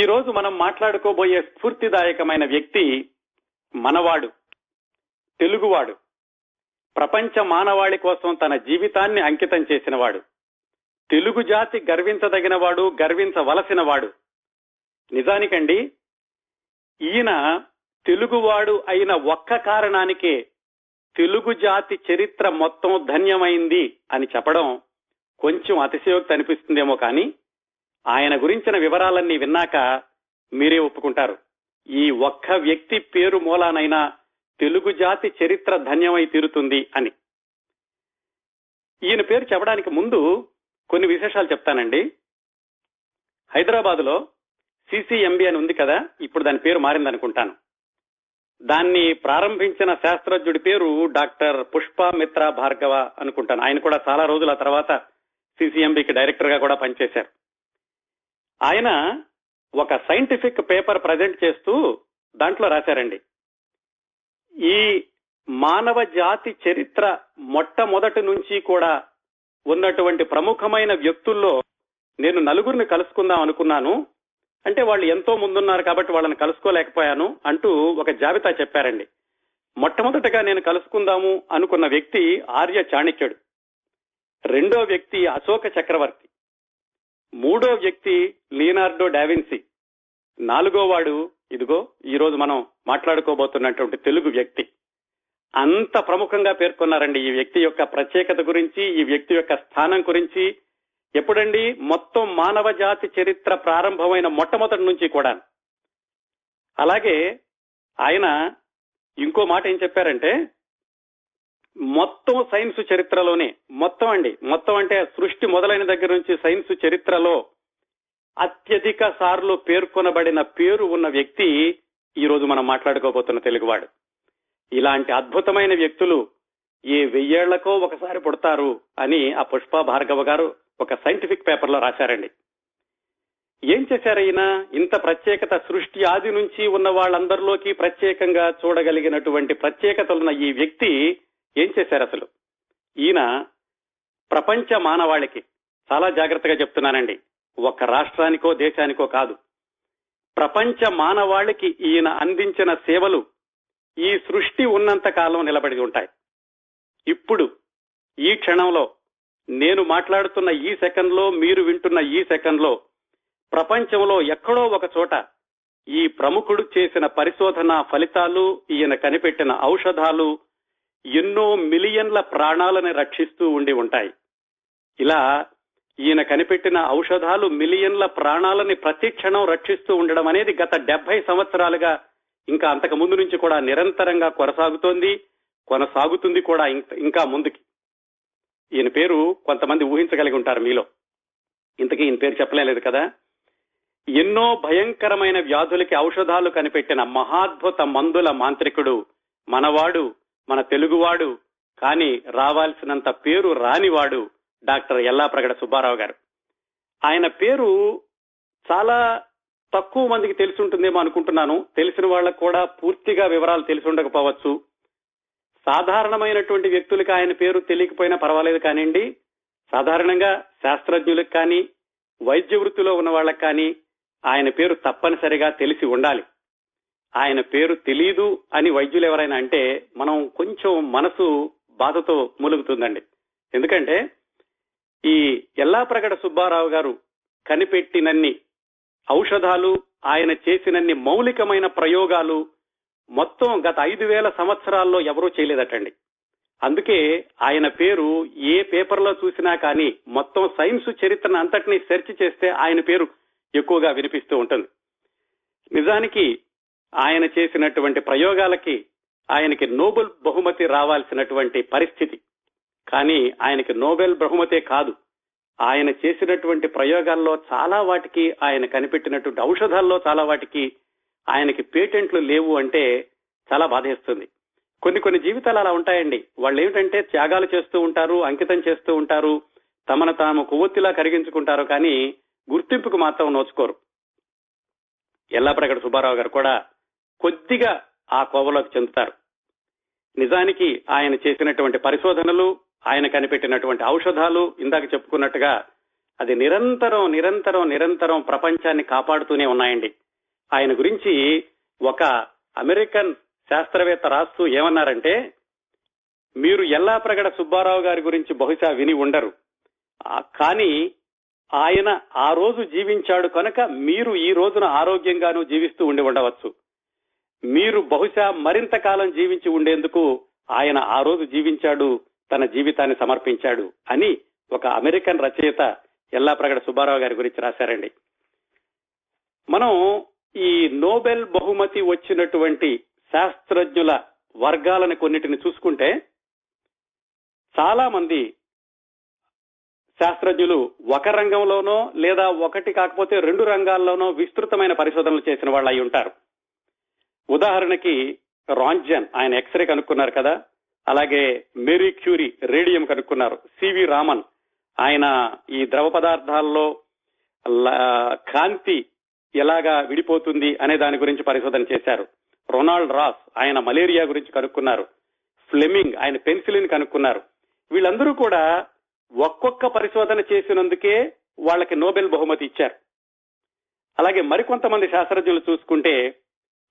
ఈ రోజు మనం మాట్లాడుకోబోయే స్ఫూర్తిదాయకమైన వ్యక్తి మనవాడు, తెలుగువాడు, ప్రపంచ మానవాళి కోసం తన జీవితాన్ని అంకితం చేసినవాడు, తెలుగు జాతి గర్వించదగినవాడు, గర్వించవలసినవాడు. నిజానికండి, ఈయన తెలుగువాడు అయిన ఒక్క కారణానికే తెలుగు జాతి చరిత్ర మొత్తం ధన్యమైంది అని చెప్పడం కొంచెం అతిశయోక్తి అనిపిస్తుందేమో, కానీ ఆయన గురించిన వివరాలన్నీ విన్నాక మీరే ఒప్పుకుంటారు, ఈ ఒక్క వ్యక్తి పేరు మూలానైనా తెలుగు జాతి చరిత్ర ధన్యమై తీరుతుంది అని. ఈయన పేరు చెప్పడానికి ముందు కొన్ని విశేషాలు చెప్తానండి. హైదరాబాద్ లో సిసిఎంబి అని ఉంది కదా, ఇప్పుడు దాని పేరు మారిందనుకుంటాను. దాన్ని ప్రారంభించిన శాస్త్రజ్ఞుడి పేరు డాక్టర్ పుష్పమిత్ర భార్గవ అనుకుంటాను. ఆయన కూడా చాలా రోజుల తర్వాత సిసిఎంబికి డైరెక్టర్ గా కూడా పనిచేశారు. ఆయన ఒక సైంటిఫిక్ పేపర్ ప్రజెంట్ చేస్తూ దాంట్లో రాశారండి, ఈ మానవ జాతి చరిత్ర మొట్టమొదటి నుంచి కూడా ఉన్నటువంటి ప్రముఖమైన వ్యక్తుల్లో నేను నలుగురిని కలుసుకుందాం అనుకున్నాను, అంటే వాళ్ళు ఎంతో ముందున్నారు కాబట్టి వాళ్ళని కలుసుకోలేకపోయాను అంటూ ఒక జాబితా చెప్పారండి. మొట్టమొదటగా నేను కలుసుకుందాము అనుకున్న వ్యక్తి ఆర్య చాణక్యుడు, రెండో వ్యక్తి అశోక చక్రవర్తి, మూడో వ్యక్తి లియనార్డో డావిన్సీ, నాలుగోవాడు ఇదిగో ఈ రోజు మనం మాట్లాడుకోబోతున్నటువంటి తెలుగు వ్యక్తి. అంత ప్రముఖంగా పేర్కొన్నారండి. ఈ వ్యక్తి యొక్క ప్రత్యేకత గురించి, ఈ వ్యక్తి యొక్క స్థానం గురించి ఎప్పుడండి మొత్తం మానవ జాతి చరిత్ర ప్రారంభమైన మొట్టమొదటి నుంచి కూడా. అలాగే ఆయన ఇంకో మాట ఏం చెప్పారంటే, మొత్తం సైన్స్ చరిత్రలోనే, మొత్తం అండి, మొత్తం అంటే సృష్టి మొదలైన దగ్గర నుంచి సైన్స్ చరిత్రలో అత్యధిక సార్లు పేర్కొనబడిన పేరు ఉన్న వ్యక్తి ఈ రోజు మనం మాట్లాడుకోబోతున్న తెలుగువాడు. ఇలాంటి అద్భుతమైన వ్యక్తులు ఏ 1000 ఏళ్లకో ఒకసారి పుడతారు అని ఆ పుష్ప భార్గవ గారు ఒక సైంటిఫిక్ పేపర్ లో రాశారండి. ఏం చేశారు ఈయన? ఇంత ప్రత్యేకత, సృష్టి ఆది నుంచి ఉన్న వాళ్ళందరిలోకి ప్రత్యేకంగా చూడగలిగినటువంటి ప్రత్యేకతలున్న ఈ వ్యక్తి ఏం చేశారు అసలు? ఈయన ప్రపంచ మానవాళికి, చాలా జాగ్రత్తగా చెప్తున్నానండి, ఒక రాష్ట్రానికో దేశానికో కాదు, ప్రపంచ మానవాళికి ఈయన అందించిన సేవలు ఈ సృష్టి ఉన్నంత కాలం నిలబడి ఉంటాయి. ఇప్పుడు ఈ క్షణంలో, నేను మాట్లాడుతున్న ఈ సెకండ్ లో, మీరు వింటున్న ఈ సెకండ్ లో, ప్రపంచంలో ఎక్కడో ఒక చోట ఈ ప్రముఖుడు చేసిన పరిశోధన ఫలితాలు, ఈయన కనిపెట్టిన ఔషధాలు ఎన్నో మిలియన్ల ప్రాణాలను రక్షిస్తూ ఉండి ఉంటాయి. ఇలా ఈయన కనిపెట్టిన ఔషధాలు మిలియన్ల ప్రాణాలని ప్రతి క్షణం రక్షిస్తూ ఉండడం అనేది గత 70 సంవత్సరాలుగా, ఇంకా అంతకు ముందు నుంచి కూడా నిరంతరంగా కొనసాగుతోంది, కొనసాగుతుంది కూడా ఇంకా ముందుకి. ఈయన పేరు కొంతమంది ఊహించగలిగి ఉంటారు మీలో. ఇంతకీ ఈయన పేరు చెప్పలేదు కదా. ఎన్నో భయంకరమైన వ్యాధులకి ఔషధాలు కనిపెట్టిన మహాద్భుత మందుల మాంత్రికుడు మనవాడు, మన తెలుగువాడు, కానీ రావాల్సినంత పేరు రానివాడు డాక్టర్ ఎల్లాప్రగడ సుబ్బారావు గారు. ఆయన పేరు చాలా తక్కువ మందికి తెలిసి ఉంటుందేమో అనుకుంటున్నాను, తెలిసిన వాళ్ళకు కూడా పూర్తిగా వివరాలు తెలిసి ఉండకపోవచ్చు. సాధారణమైనటువంటి వ్యక్తులకు ఆయన పేరు తెలియకపోయినా పర్వాలేదు కానివ్వండి, సాధారణంగా శాస్త్రజ్ఞులకు కానీ వైద్య వృత్తిలో ఉన్న వాళ్ళకు కానీ ఆయన పేరు తప్పనిసరిగా తెలిసి ఉండాలి. ఆయన పేరు తెలీదు అని వైద్యులు ఎవరైనా అంటే మనం కొంచెం మనసు బాధతో మూలుగుతుందండి. ఎందుకంటే ఈ ఎల్లాప్రగడ సుబ్బారావు గారు కనిపెట్టినన్ని ఔషధాలు, ఆయన చేసినన్ని మౌలికమైన ప్రయోగాలు మొత్తం గత 5000 సంవత్సరాల్లో ఎవరూ చేయలేదటండి. అందుకే ఆయన పేరు ఏ పేపర్లో చూసినా కానీ, మొత్తం సైన్స్ చరిత్రను అంతటినీ సెర్చ్ చేస్తే ఆయన పేరు ఎక్కువగా వినిపిస్తూ ఉంటుంది. నిజానికి ఆయన చేసినటువంటి ప్రయోగాలకి ఆయనకి నోబెల్ బహుమతి రావాల్సినటువంటి పరిస్థితి, కానీ ఆయనకి నోబెల్ బహుమతే కాదు, ఆయన చేసినటువంటి ప్రయోగాల్లో చాలా వాటికి, ఆయన కనిపెట్టినటువంటి ఔషధాల్లో చాలా వాటికి ఆయనకి పేటెంట్లు లేవు అంటే చాలా బాధేస్తుంది. కొన్ని జీవితాలు అలా ఉంటాయండి. వాళ్ళు ఏమిటంటే త్యాగాలు చేస్తూ ఉంటారు, అంకితం చేస్తూ ఉంటారు, తమను తాము కొవ్వొత్తిలా కరిగించుకుంటారు, కానీ గుర్తింపుకు మాత్రం నోచుకోరు. ఎల్లాప్రగడ సుబ్బారావు గారు కూడా కొద్దిగా ఆ కోవలోకి చెందుతారు. నిజానికి ఆయన చేసినటువంటి పరిశోధనలు, ఆయన కనిపెట్టినటువంటి ఔషధాలు, ఇందాక చెప్పుకున్నట్టుగా అది నిరంతరం నిరంతరం నిరంతరం ప్రపంచాన్ని కాపాడుతూనే ఉన్నాయండి. ఆయన గురించి ఒక అమెరికన్ శాస్త్రవేత్త రాస్తూ ఏమన్నారంటే, మీరు యల్లాప్రగడ సుబ్బారావు గారి గురించి బహుశా విని ఉండరు, కానీ ఆయన ఆ రోజు జీవించాడు కనుక మీరు ఈ రోజున ఆరోగ్యంగానూ జీవిస్తూ ఉండి ఉండవచ్చు. మీరు బహుశా మరింత కాలం జీవించి ఉండేందుకు ఆయన ఆ రోజు జీవించాడు, తన జీవితాన్ని సమర్పించాడు అని ఒక అమెరికన్ రచయిత యల్లాప్రగడ సుబ్బారావు గారి గురించి రాశారండి. మనం ఈ నోబెల్ బహుమతి వచ్చినటువంటి శాస్త్రజ్ఞుల వర్గాలను కొన్నిటిని చూసుకుంటే చాలా మంది శాస్త్రజ్ఞులు ఒక రంగంలోనో లేదా ఒకటి కాకపోతే రెండు రంగాల్లోనో విస్తృతమైన పరిశోధనలు చేసిన వాళ్ళు అయి ఉంటారు. ఉదాహరణకి రాంజన్ ఆయన ఎక్స్రే కనుక్కున్నారు కదా, అలాగే మేరీ క్యూరీ రేడియం కనుక్కున్నారు, సివి రామన్ ఆయన ఈ ద్రవ పదార్థాల్లో కాంతి ఎలాగా విడిపోతుంది అనే దాని గురించి పరిశోధన చేశారు, రొనాల్డ్ రాస్ ఆయన మలేరియా గురించి కనుక్కున్నారు, ఫ్లెమింగ్ ఆయన పెన్సిలిన్ కనుక్కున్నారు. వీళ్ళందరూ కూడా ఒక్కొక్క పరిశోధన చేసినందుకే వాళ్ళకి నోబెల్ బహుమతి ఇచ్చారు. అలాగే మరికొంతమంది శాస్త్రజ్ఞులు చూసుకుంటే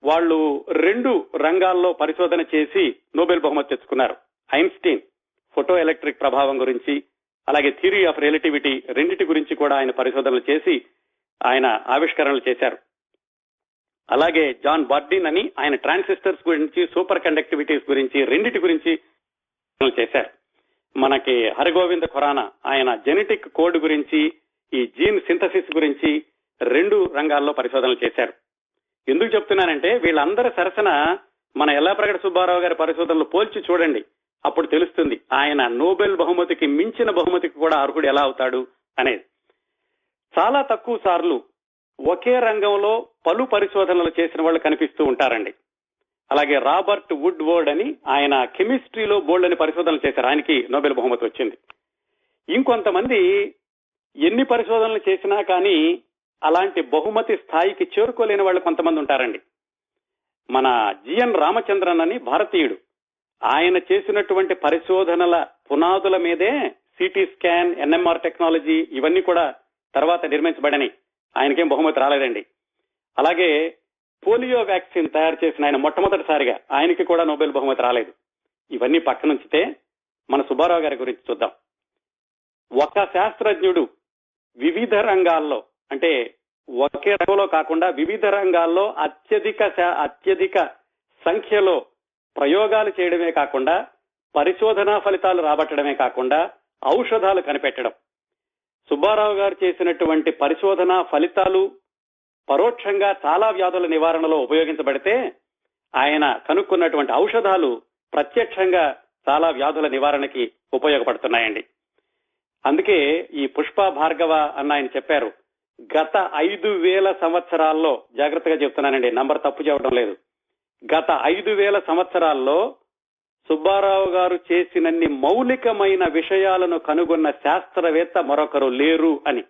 వాళ్ళు రెండు రంగాల్లో పరిశోధన చేసి నోబెల్ బహుమతి తెచ్చుకున్నారు. ఐన్స్టీన్ ఫోటో ఎలక్ట్రిక్ ప్రభావం గురించి, అలాగే థియరీ ఆఫ్ రిలేటివిటీ రెండింటి గురించి కూడా ఆయన పరిశోధనలు చేసి ఆయన ఆవిష్కరణలు చేశారు. అలాగే జాన్ బార్డిన్ అని ఆయన ట్రాన్సిస్టర్స్ గురించి, సూపర్ కండక్టివిటీస్ గురించి రెండింటి గురించి చేశారు. మనకి హరిగోవింద ఖొరానా ఆయన జెనెటిక్ కోడ్ గురించి, ఈ జీన్ సింథసిస్ గురించి రెండు రంగాల్లో పరిశోధనలు చేశారు. ఎందుకు చెప్తున్నానంటే వీళ్ళందరి సరసన మన యల్లాప్రగడ సుబ్బారావు గారి పరిశోధనలు పోల్చి చూడండి, అప్పుడు తెలుస్తుంది ఆయన నోబెల్ బహుమతికి మించిన బహుమతికి కూడా అర్హుడు ఎలా అవుతాడు అనేది. చాలా తక్కువ సార్లు ఒకే రంగంలో పలు పరిశోధనలు చేసిన వాళ్ళు కనిపిస్తూ ఉంటారండి. అలాగే రాబర్ట్ వుడ్ వర్డ్ అని ఆయన కెమిస్ట్రీలో బోల్డ్ అని పరిశోధనలు చేశారు, ఆయనకి నోబెల్ బహుమతి వచ్చింది. ఇంకొంతమంది ఎన్ని పరిశోధనలు చేసినా కానీ అలాంటి బహుమతి స్థాయికి చేరుకోలేని వాళ్ళు కొంతమంది ఉంటారండి. మన జిఎన్ రామచంద్రన్ అని భారతీయుడు, ఆయన చేసినటువంటి పరిశోధనల పునాదుల మీదే సిటీ స్కాన్, ఎన్ఎంఆర్ టెక్నాలజీ ఇవన్నీ కూడా తర్వాత నిర్మించబడని, ఆయనకేం బహుమతి రాలేదండి. అలాగే పోలియో వ్యాక్సిన్ తయారు చేసిన ఆయన మొట్టమొదటిసారిగా, ఆయనకి కూడా నోబెల్ బహుమతి రాలేదు. ఇవన్నీ పక్కనుంచితే మన సుబ్బారావు గారి గురించి చూద్దాం. ఒక శాస్త్రజ్ఞుడు వివిధ రంగాల్లో, అంటే ఒకే రంగంలో కాకుండా వివిధ రంగాల్లో అత్యధిక సంఖ్యలో ప్రయోగాలు చేయడమే కాకుండా పరిశోధనా ఫలితాలు రాబట్టడమే కాకుండా ఔషధాలు కనిపెట్టడం. సుబ్బారావు గారు చేసినటువంటి పరిశోధనా ఫలితాలు పరోక్షంగా చాలా వ్యాధుల నివారణలో ఉపయోగించబడితే, ఆయన కనుక్కున్నటువంటి ఔషధాలు ప్రత్యక్షంగా చాలా వ్యాధుల నివారణకి ఉపయోగపడుతున్నాయండి. అందుకే ఈ పుష్ప భార్గవ అన్న ఆయన చెప్పారు, గత 5,000 సంవత్సరాల్లో, జాగ్రత్తగా చెప్తున్నానండి, నంబర్ తప్పు చెప్పడం లేదు, గత 5,000 సంవత్సరాల్లో సుబ్బారావు గారు చేసినన్ని మౌలికమైన విషయాలను కనుగొన్న శాస్త్రవేత్త మరొకరు లేరు అని.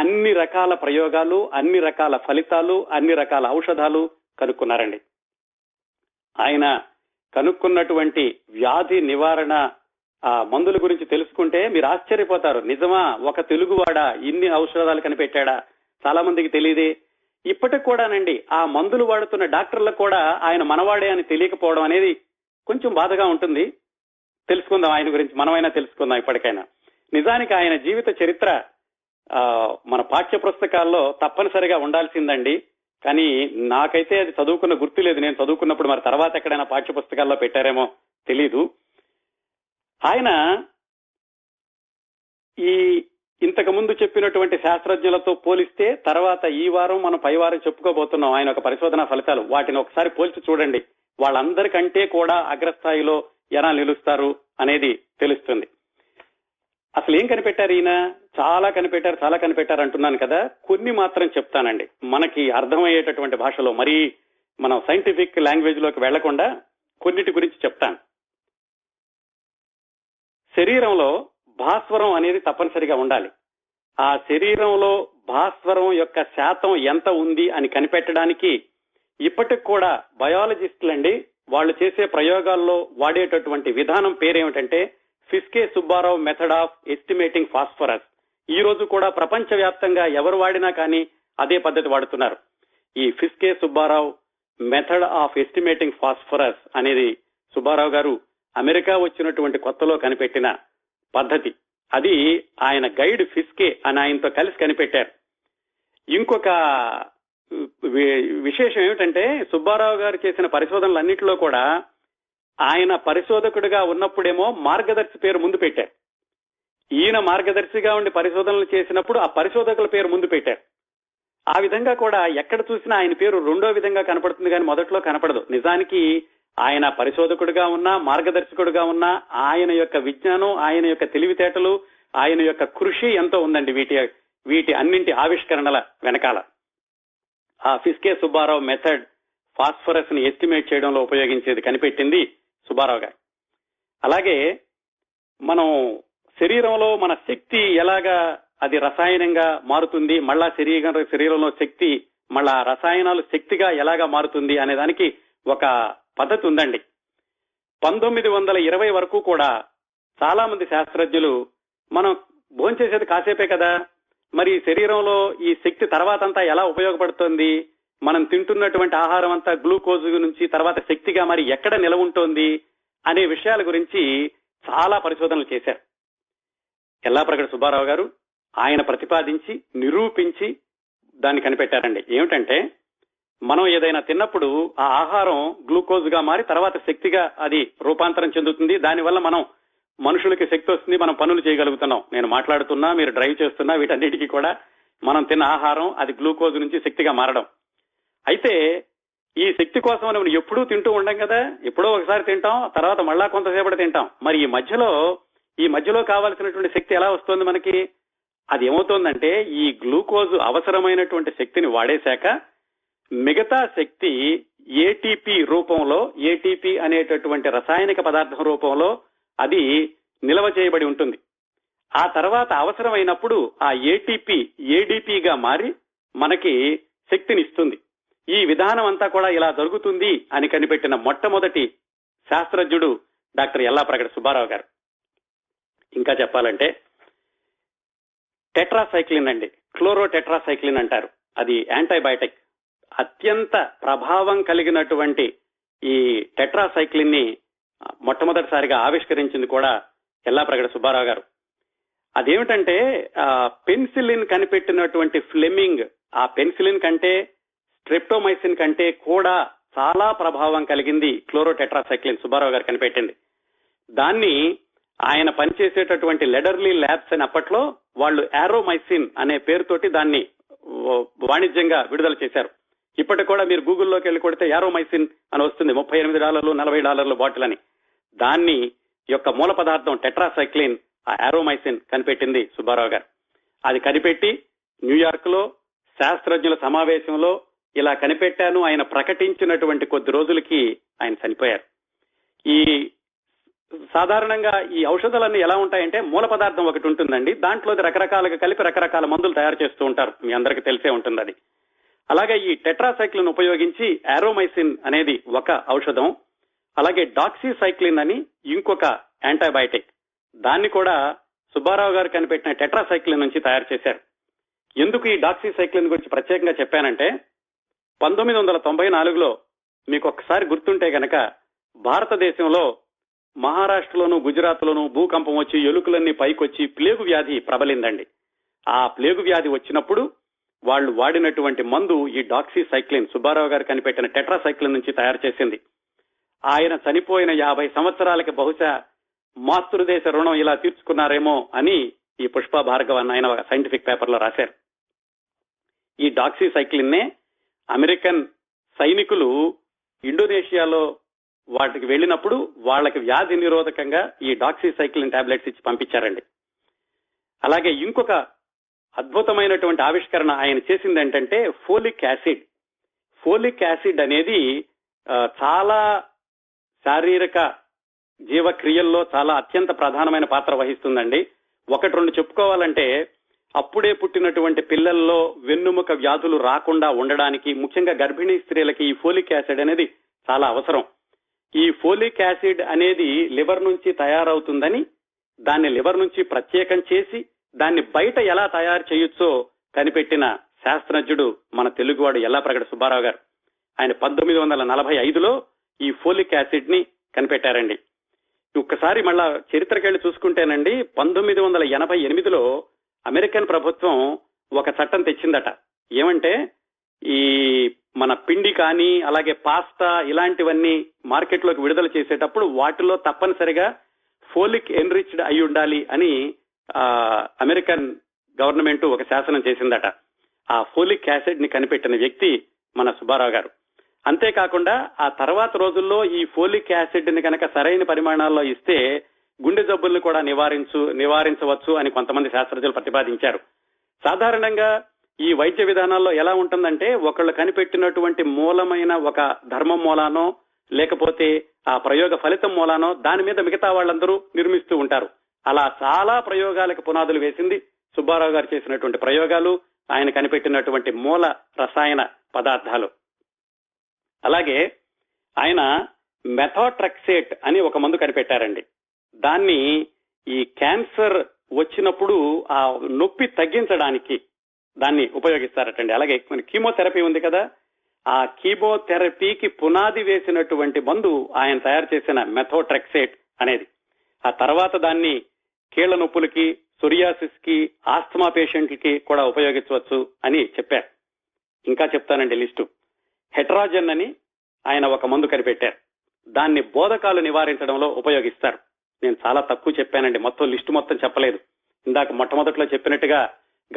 అన్ని రకాల ప్రయోగాలు, అన్ని రకాల ఫలితాలు, అన్ని రకాల ఔషధాలు కనుక్కున్నారండి. ఆయన కనుక్కున్నటువంటి వ్యాధి నివారణ మందుల గురించి తెలుసుకుంటే మీరు ఆశ్చర్యపోతారు, నిజమా, ఒక తెలుగువాడా ఇన్ని ఔషధాలు కనిపెట్టాడా, చాలా మందికి తెలియదే. ఇప్పటికి కూడానండి ఆ మందులు వాడుతున్న డాక్టర్లకు కూడా ఆయన మనవాడే అని తెలియకపోవడం అనేది కొంచెం బాధగా ఉంటుంది. తెలుసుకుందాం ఆయన గురించి, మనమైనా తెలుసుకుందాం ఇప్పటికైనా. నిజానికి ఆయన జీవిత చరిత్ర మన పాఠ్య పుస్తకాల్లో తప్పనిసరిగా ఉండాల్సిందండి, కానీ నాకైతే అది చదువుకున్న గుర్తు లేదు. నేను చదువుకున్నప్పుడు, మరి తర్వాత ఎక్కడైనా పాఠ్య పుస్తకాల్లో పెట్టారేమో తెలీదు. ఆయన ఈ ఇంతకు ముందు చెప్పినటువంటి శాస్త్రజ్ఞులతో పోలిస్తే, తర్వాత ఈ వారం మనం పై వారం చెప్పుకోబోతున్నాం ఆయన ఒక పరిశోధనా ఫలితాలు, వాటిని ఒకసారి పోల్చి చూడండి, వాళ్ళందరికంటే కూడా అగ్రస్థాయిలో ఎలా నిలుస్తారు అనేది తెలుస్తుంది. అసలు ఏం కనిపెట్టారు ఈయన? చాలా కనిపెట్టారు అంటున్నాను కదా, కొన్ని మాత్రం చెప్తానండి మనకి అర్థమయ్యేటటువంటి భాషలో, మరి మనం సైంటిఫిక్ లాంగ్వేజ్ లోకి వెళ్లకుండా కొన్నిటి గురించి చెప్తాను. శరీరంలో భాస్వరం అనేది తప్పనిసరిగా ఉండాలి. ఆ శరీరంలో భాస్వరం యొక్క శాతం ఎంత ఉంది అని కనిపెట్టడానికి ఇప్పటికి కూడా బయాలజిస్టులు అండి వాళ్ళు చేసే ప్రయోగాల్లో వాడేటటువంటి విధానం పేరేమిటంటే Fiske Subbarao method of estimating phosphorus. ఈ రోజు కూడా ప్రపంచవ్యాప్తంగా ఎవరు వాడినా కానీ అదే పద్ధతి వాడుతున్నారు. ఈ Fiske Subbarao method of estimating phosphorus అనేది సుబ్బారావు గారు అమెరికా వచ్చినటువంటి కొత్తలో కనిపెట్టిన పద్ధతి. అది ఆయన గైడ్ ఫిస్కే అని ఆయనతో కలిసి కనిపెట్టారు. ఇంకొక విశేషం ఏమిటంటే సుబ్బారావు గారు చేసిన పరిశోధనలన్నింటిలో కూడా ఆయన పరిశోధకుడిగా ఉన్నప్పుడేమో మార్గదర్శి పేరు ముందు పెట్టారు. ఈయన మార్గదర్శిగా ఉండి పరిశోధనలు చేసినప్పుడు ఆ పరిశోధకుల పేరు ముందు పెట్టారు. ఆ విధంగా కూడా ఎక్కడ చూసినా ఆయన పేరు రెండో విధంగా కనపడుతుంది కానీ మొదట్లో కనపడదు. నిజానికి ఆయన పరిశోధకుడిగా ఉన్నా మార్గదర్శకుడిగా ఉన్నా ఆయన యొక్క విజ్ఞానం, ఆయన యొక్క తెలివితేటలు, ఆయన యొక్క కృషి ఎంతో ఉందండి వీటి అన్నింటి ఆవిష్కరణల వెనకాల. ఆ ఫిస్కే సుబ్బారావు మెథడ్ ఫాస్ఫరస్ ని ఎస్టిమేట్ చేయడంలో ఉపయోగించేది కనిపెట్టింది సుబ్బారావు గారు. అలాగే మనం శరీరంలో మన శక్తి ఎలాగా అది రసాయనంగా మారుతుంది, మళ్ళా శరీరంలో శక్తి మళ్ళా రసాయనాలు శక్తిగా ఎలాగా మారుతుంది అనే దానికి ఒక పద్ధతి ఉందండి. 1920 వరకు కూడా చాలా మంది శాస్త్రజ్ఞులు మనం భోంచేసేది కాసేపే కదా, మరి శరీరంలో ఈ శక్తి తర్వాత అంతా ఎలా ఉపయోగపడుతుంది, మనం తింటున్నటువంటి ఆహారం అంతా గ్లూకోజ్ నుంచి తర్వాత శక్తిగా మరి ఎక్కడ నిలవ ఉంటుంది అనే విషయాల గురించి చాలా పరిశోధనలు చేశారు. ఎల్లాప్రగడ సుబ్బారావు గారు ఆయన ప్రతిపాదించి నిరూపించి దాన్ని కనిపెట్టారండి. ఏమిటంటే మనం ఏదైనా తిన్నప్పుడు ఆ ఆహారం గ్లూకోజ్ గా మారి తర్వాత శక్తిగా అది రూపాంతరం చెందుతుంది. దానివల్ల మనం మనుషులకి శక్తి వస్తుంది, మనం పనులు చేయగలుగుతున్నాం. నేను మాట్లాడుతున్నా, మీరు డ్రైవ్ చేస్తున్నా, వీటన్నిటికీ కూడా మనం తిన్న ఆహారం అది గ్లూకోజ్ నుంచి శక్తిగా మారడం. అయితే ఈ శక్తి కోసం మనం ఎప్పుడూ తింటూ ఉండం కదా, ఎప్పుడో ఒకసారి తింటాం, తర్వాత మళ్ళా కొంతసేపటి తింటాం. మరి ఈ మధ్యలో కావాల్సినటువంటి శక్తి ఎలా వస్తుంది మనకి? అది ఏమవుతుందంటే ఈ గ్లూకోజ్ అవసరమైనటువంటి శక్తిని వాడేశాక మిగతా శక్తి ఏటీపీ రూపంలో, ఏటీపీ అనేటటువంటి రసాయనిక పదార్థం రూపంలో అది నిల్వ చేయబడి ఉంటుంది. ఆ తర్వాత అవసరమైనప్పుడు ఆ ఏటీపీ ఏడీపీగా మారి మనకి శక్తిని ఇస్తుంది. ఈ విధానం అంతా కూడా ఇలా జరుగుతుంది అని కనిపెట్టిన మొట్టమొదటి శాస్త్రజ్ఞుడు డాక్టర్ ఎల్లాప్రగడ సుబ్బారావు గారు. ఇంకా చెప్పాలంటే టెట్రాసైక్లిన్ అండి, క్లోరో టెట్రాసైక్లిన్ అంటారు. అది యాంటీబయాటిక్. అత్యంత ప్రభావం కలిగినటువంటి ఈ టెట్రాసైక్లిన్ ని మొట్టమొదటిసారిగా ఆవిష్కరించింది కూడా ఎల్లాప్రగడ సుబ్బారావు గారు. అదేమిటంటే పెన్సిలిన్ కనిపెట్టినటువంటి ఫ్లెమింగ్ ఆ పెన్సిలిన్ కంటే, స్ట్రెప్టోమైసిన్ కంటే కూడా చాలా ప్రభావం కలిగింది క్లోరో టెట్రాసైక్లిన్ సుబ్బారావు గారు కనిపెట్టింది. దాన్ని ఆయన పనిచేసేటటువంటి లెడర్లీ ల్యాబ్స్ అని అప్పట్లో వాళ్ళు ఆరోమైసిన్ అనే పేరుతోటి దాన్ని వాణిజ్యంగా విడుదల చేశారు. ఇప్పటికి కూడా మీరు గూగుల్లోకి వెళ్ళి కొడితే ఆరోమైసిన్ అని వస్తుంది, $38, $40 బాటిల్ అని. దాన్ని యొక్క మూల పదార్థం టెట్రాసైక్లిన్, ఆ ఆరోమైసిన్ కనిపెట్టింది సుబ్బారావు గారు. అది కనిపెట్టి న్యూయార్క్ లో శాస్త్రజ్ఞుల సమావేశంలో ఇలా కనిపెట్టాను ఆయన ప్రకటించినటువంటి కొద్ది రోజులకి ఆయన చనిపోయారు. ఈ సాధారణంగా ఈ ఔషధాలన్నీ ఎలా ఉంటాయంటే మూల పదార్థం ఒకటి ఉంటుందండి, దాంట్లో రకరకాలుగా కలిపి రకరకాల మందులు తయారు చేస్తూ ఉంటారు, మీ అందరికీ తెలిసే ఉంటుంది అది. అలాగే ఈ టెట్రాసైక్లిన్ ఉపయోగించి ఆరోమైసిన్ అనేది ఒక ఔషధం, అలాగే డాక్సీసైక్లిన్ అని ఇంకొక యాంటీబయాటిక్, దాన్ని కూడా సుబ్బారావు గారు కనిపెట్టిన టెట్రాసైక్లిన్ నుంచి తయారు చేశారు. ఎందుకు ఈ డాక్సీసైక్లిన్ గురించి ప్రత్యేకంగా చెప్పానంటే 1994 మీకు ఒకసారి గుర్తుంటే గనక భారతదేశంలో మహారాష్ట్రలోను గుజరాత్లోను భూకంపం వచ్చి ఎలుకలన్నీ పైకొచ్చి ప్లేగు వ్యాధి ప్రబలిందండి. ఆ ప్లేగు వ్యాధి వచ్చినప్పుడు వాళ్ళు వాడినటువంటి మందు ఈ డాక్సీసైక్లిన్, సుబ్బారావు గారు కనిపెట్టిన టెట్రాసైక్లిన్ నుంచి తయారు చేసింది. ఆయన చనిపోయిన 50 సంవత్సరాలకి బహుశా మాతృదేశ రుణం ఇలా తీర్చుకున్నారేమో అని ఈ పుష్ప భార్గవ ఆయన సైంటిఫిక్ పేపర్ లో రాశారు. ఈ డాక్సీసైక్లిన్ నే అమెరికన్ సైనికులు ఇండోనేషియాలో వాటికి వెళ్ళినప్పుడు వాళ్ళకి వ్యాధి నిరోధకంగా ఈ డాక్సీసైక్లిన్ టాబ్లెట్స్ ఇచ్చి పంపించారండి. అలాగే ఇంకొక అద్భుతమైనటువంటి ఆవిష్కరణ ఆయన చేసింది ఏంటంటే ఫోలిక్ యాసిడ్. ఫోలిక్ యాసిడ్ అనేది చాలా శారీరక జీవక్రియల్లో చాలా అత్యంత ప్రధానమైన పాత్ర వహిస్తుందండి. ఒకటి రెండు చెప్పుకోవాలంటే అప్పుడే పుట్టినటువంటి పిల్లల్లో వెన్నుముక వ్యాధులు రాకుండా ఉండడానికి ముఖ్యంగా గర్భిణీ స్త్రీలకి ఈ ఫోలిక్ యాసిడ్ అనేది చాలా అవసరం. ఈ ఫోలిక్ యాసిడ్ అనేది లివర్ నుంచి తయారవుతుందని దాన్ని లివర్ నుంచి ప్రత్యేకం చేసి దాన్ని బయట ఎలా తయారు చేయొచ్చో కనిపెట్టిన శాస్త్రజ్ఞుడు మన తెలుగువాడు ఎల్లాప్రగడ సుబ్బారావు గారు. ఆయన 1945లో ఈ ఫోలిక్ యాసిడ్ ని కనిపెట్టారండి. ఒక్కసారి మళ్ళా చరిత్రకెళ్ళి చూసుకుంటేనండి, 1988లో అమెరికన్ ప్రభుత్వం ఒక చట్టం తెచ్చిందట. ఏమంటే ఈ మన పిండి కానీ అలాగే పాస్తా ఇలాంటివన్నీ మార్కెట్ లోకి విడుదల చేసేటప్పుడు వాటిలో తప్పనిసరిగా ఫోలిక్ ఎన్రిచ్డ్ అయి ఉండాలి అని అమెరికన్ గవర్నమెంట్ ఒక శాసనం చేసిందట. ఆ ఫోలిక్ యాసిడ్ ని కనిపెట్టిన వ్యక్తి మన సుబ్బారావు గారు. అంతేకాకుండా ఆ తర్వాత రోజుల్లో ఈ ఫోలిక్ యాసిడ్ ని కనుక సరైన పరిమాణాల్లో ఇస్తే గుండె జబ్బుల్ని కూడా నివారించవచ్చు అని కొంతమంది శాస్త్రజ్ఞులు ప్రతిపాదించారు. సాధారణంగా ఈ వైద్య విధానాల్లో ఎలా ఉంటుందంటే, ఒకళ్ళు కనిపెట్టినటువంటి మూలమైన ఒక ధర్మం మూలానో లేకపోతే ఆ ప్రయోగ ఫలితం మూలానో దాని మీద మిగతా వాళ్ళందరూ నిర్మిస్తూ ఉంటారు. అలా చాలా ప్రయోగాలకు పునాదులు వేసింది సుబ్బారావు గారు చేసినటువంటి ప్రయోగాలు, ఆయన కనిపెట్టినటువంటి మూల రసాయన పదార్థాలు. అలాగే ఆయన మెథోట్రెక్సేట్ అని ఒక మందు కనిపెట్టారండి. దాన్ని ఈ క్యాన్సర్ వచ్చినప్పుడు ఆ నొప్పి తగ్గించడానికి దాన్ని ఉపయోగిస్తారటండి. అలాగే మన కీమోథెరపీ ఉంది కదా, ఆ కీమోథెరపీకి పునాది వేసినటువంటి మందు ఆయన తయారు చేసిన మెథోట్రెక్సేట్ అనేది. ఆ తర్వాత దాన్ని కీళ్ల నొప్పులకి, సోరియాసిస్ కి, ఆస్తమా పేషెంట్లకి కూడా ఉపయోగించవచ్చు అని చెప్పారు. ఇంకా చెప్తానండి లిస్టు. హెట్రాజన్ అని ఆయన ఒక మందు కనిపెట్టారు. దాన్ని బోధకాలు నివారించడంలో ఉపయోగిస్తారు. నేను చాలా తక్కువ చెప్పానండి, మొత్తం లిస్టు మొత్తం చెప్పలేదు. ఇందాక మొట్టమొదట్లో చెప్పినట్టుగా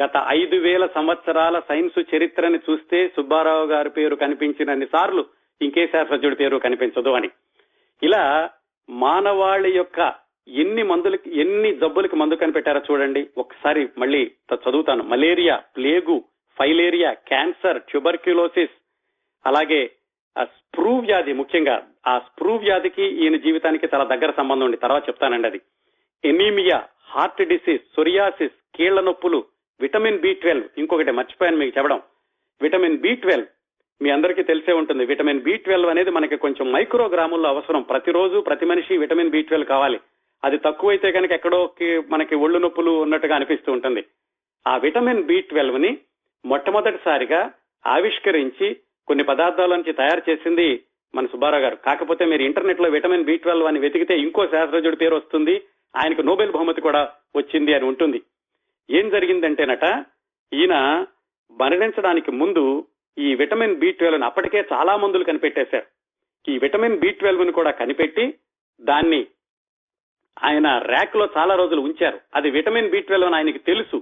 గత 5000 సంవత్సరాల సైన్స్ చరిత్రని చూస్తే సుబ్బారావు గారి పేరు కనిపించినన్ని సార్లు ఇంకే శాస్త్రజ్ఞుడి పేరు కనిపించదు అని. ఇలా మానవాళి యొక్క ఎన్ని జబ్బులకి మందు కనిపెట్టారో చూడండి. ఒకసారి మళ్ళీ చదువుతాను. Malaria, plague, filaria, cancer, tuberculosis, అలాగే స్ప్రూ వ్యాధి. ముఖ్యంగా ఆ స్ప్రూ వ్యాధికి ఈయన జీవితానికి చాలా దగ్గర సంబంధం ఉంది, తర్వాత చెప్తానండి అది. ఎనీమియా, హార్ట్ డిసీజ్, సోరియాసిస్, కీళ్ల నొప్పులు, విటమిన్ B12, ఇంకొకటి మర్చిపోయాను మీకు చెప్పడం, విటమిన్ B12 మీ అందరికీ తెలిసే ఉంటుంది. విటమిన్ B12 అనేది మనకి కొంచెం మైక్రోగ్రాముల్లో అవసరం. ప్రతిరోజు ప్రతి మనిషి విటమిన్ B12 కావాలి. అది తక్కువైతే కనుక ఎక్కడో మనకి ఒళ్ళు నొప్పులు ఉన్నట్టుగా అనిపిస్తూ ఉంటుంది. ఆ విటమిన్ B12 ని మొట్టమొదటిసారిగా ఆవిష్కరించి కొన్ని పదార్థాల నుంచి తయారు చేసింది మన సుబ్బారావు గారు. కాకపోతే మీరు ఇంటర్నెట్ లో విటమిన్ B12 అని వెతికితే ఇంకో శాస్త్రజ్ఞుడి పేరు వస్తుంది, ఆయనకు నోబెల్ బహుమతి కూడా వచ్చింది అని ఉంటుంది. ఏం జరిగిందంటేనట, ఈయన మరణించడానికి ముందు ఈ విటమిన్ B12 అప్పటికే చాలా మందులు కనిపెట్టేశారు. ఈ విటమిన్ B12 ను కూడా కనిపెట్టి దాన్ని ఆయన ర్యాక్ లో చాలా రోజులు ఉంచారు. అది విటమిన్ B12 అని ఆయనకి తెలుసు,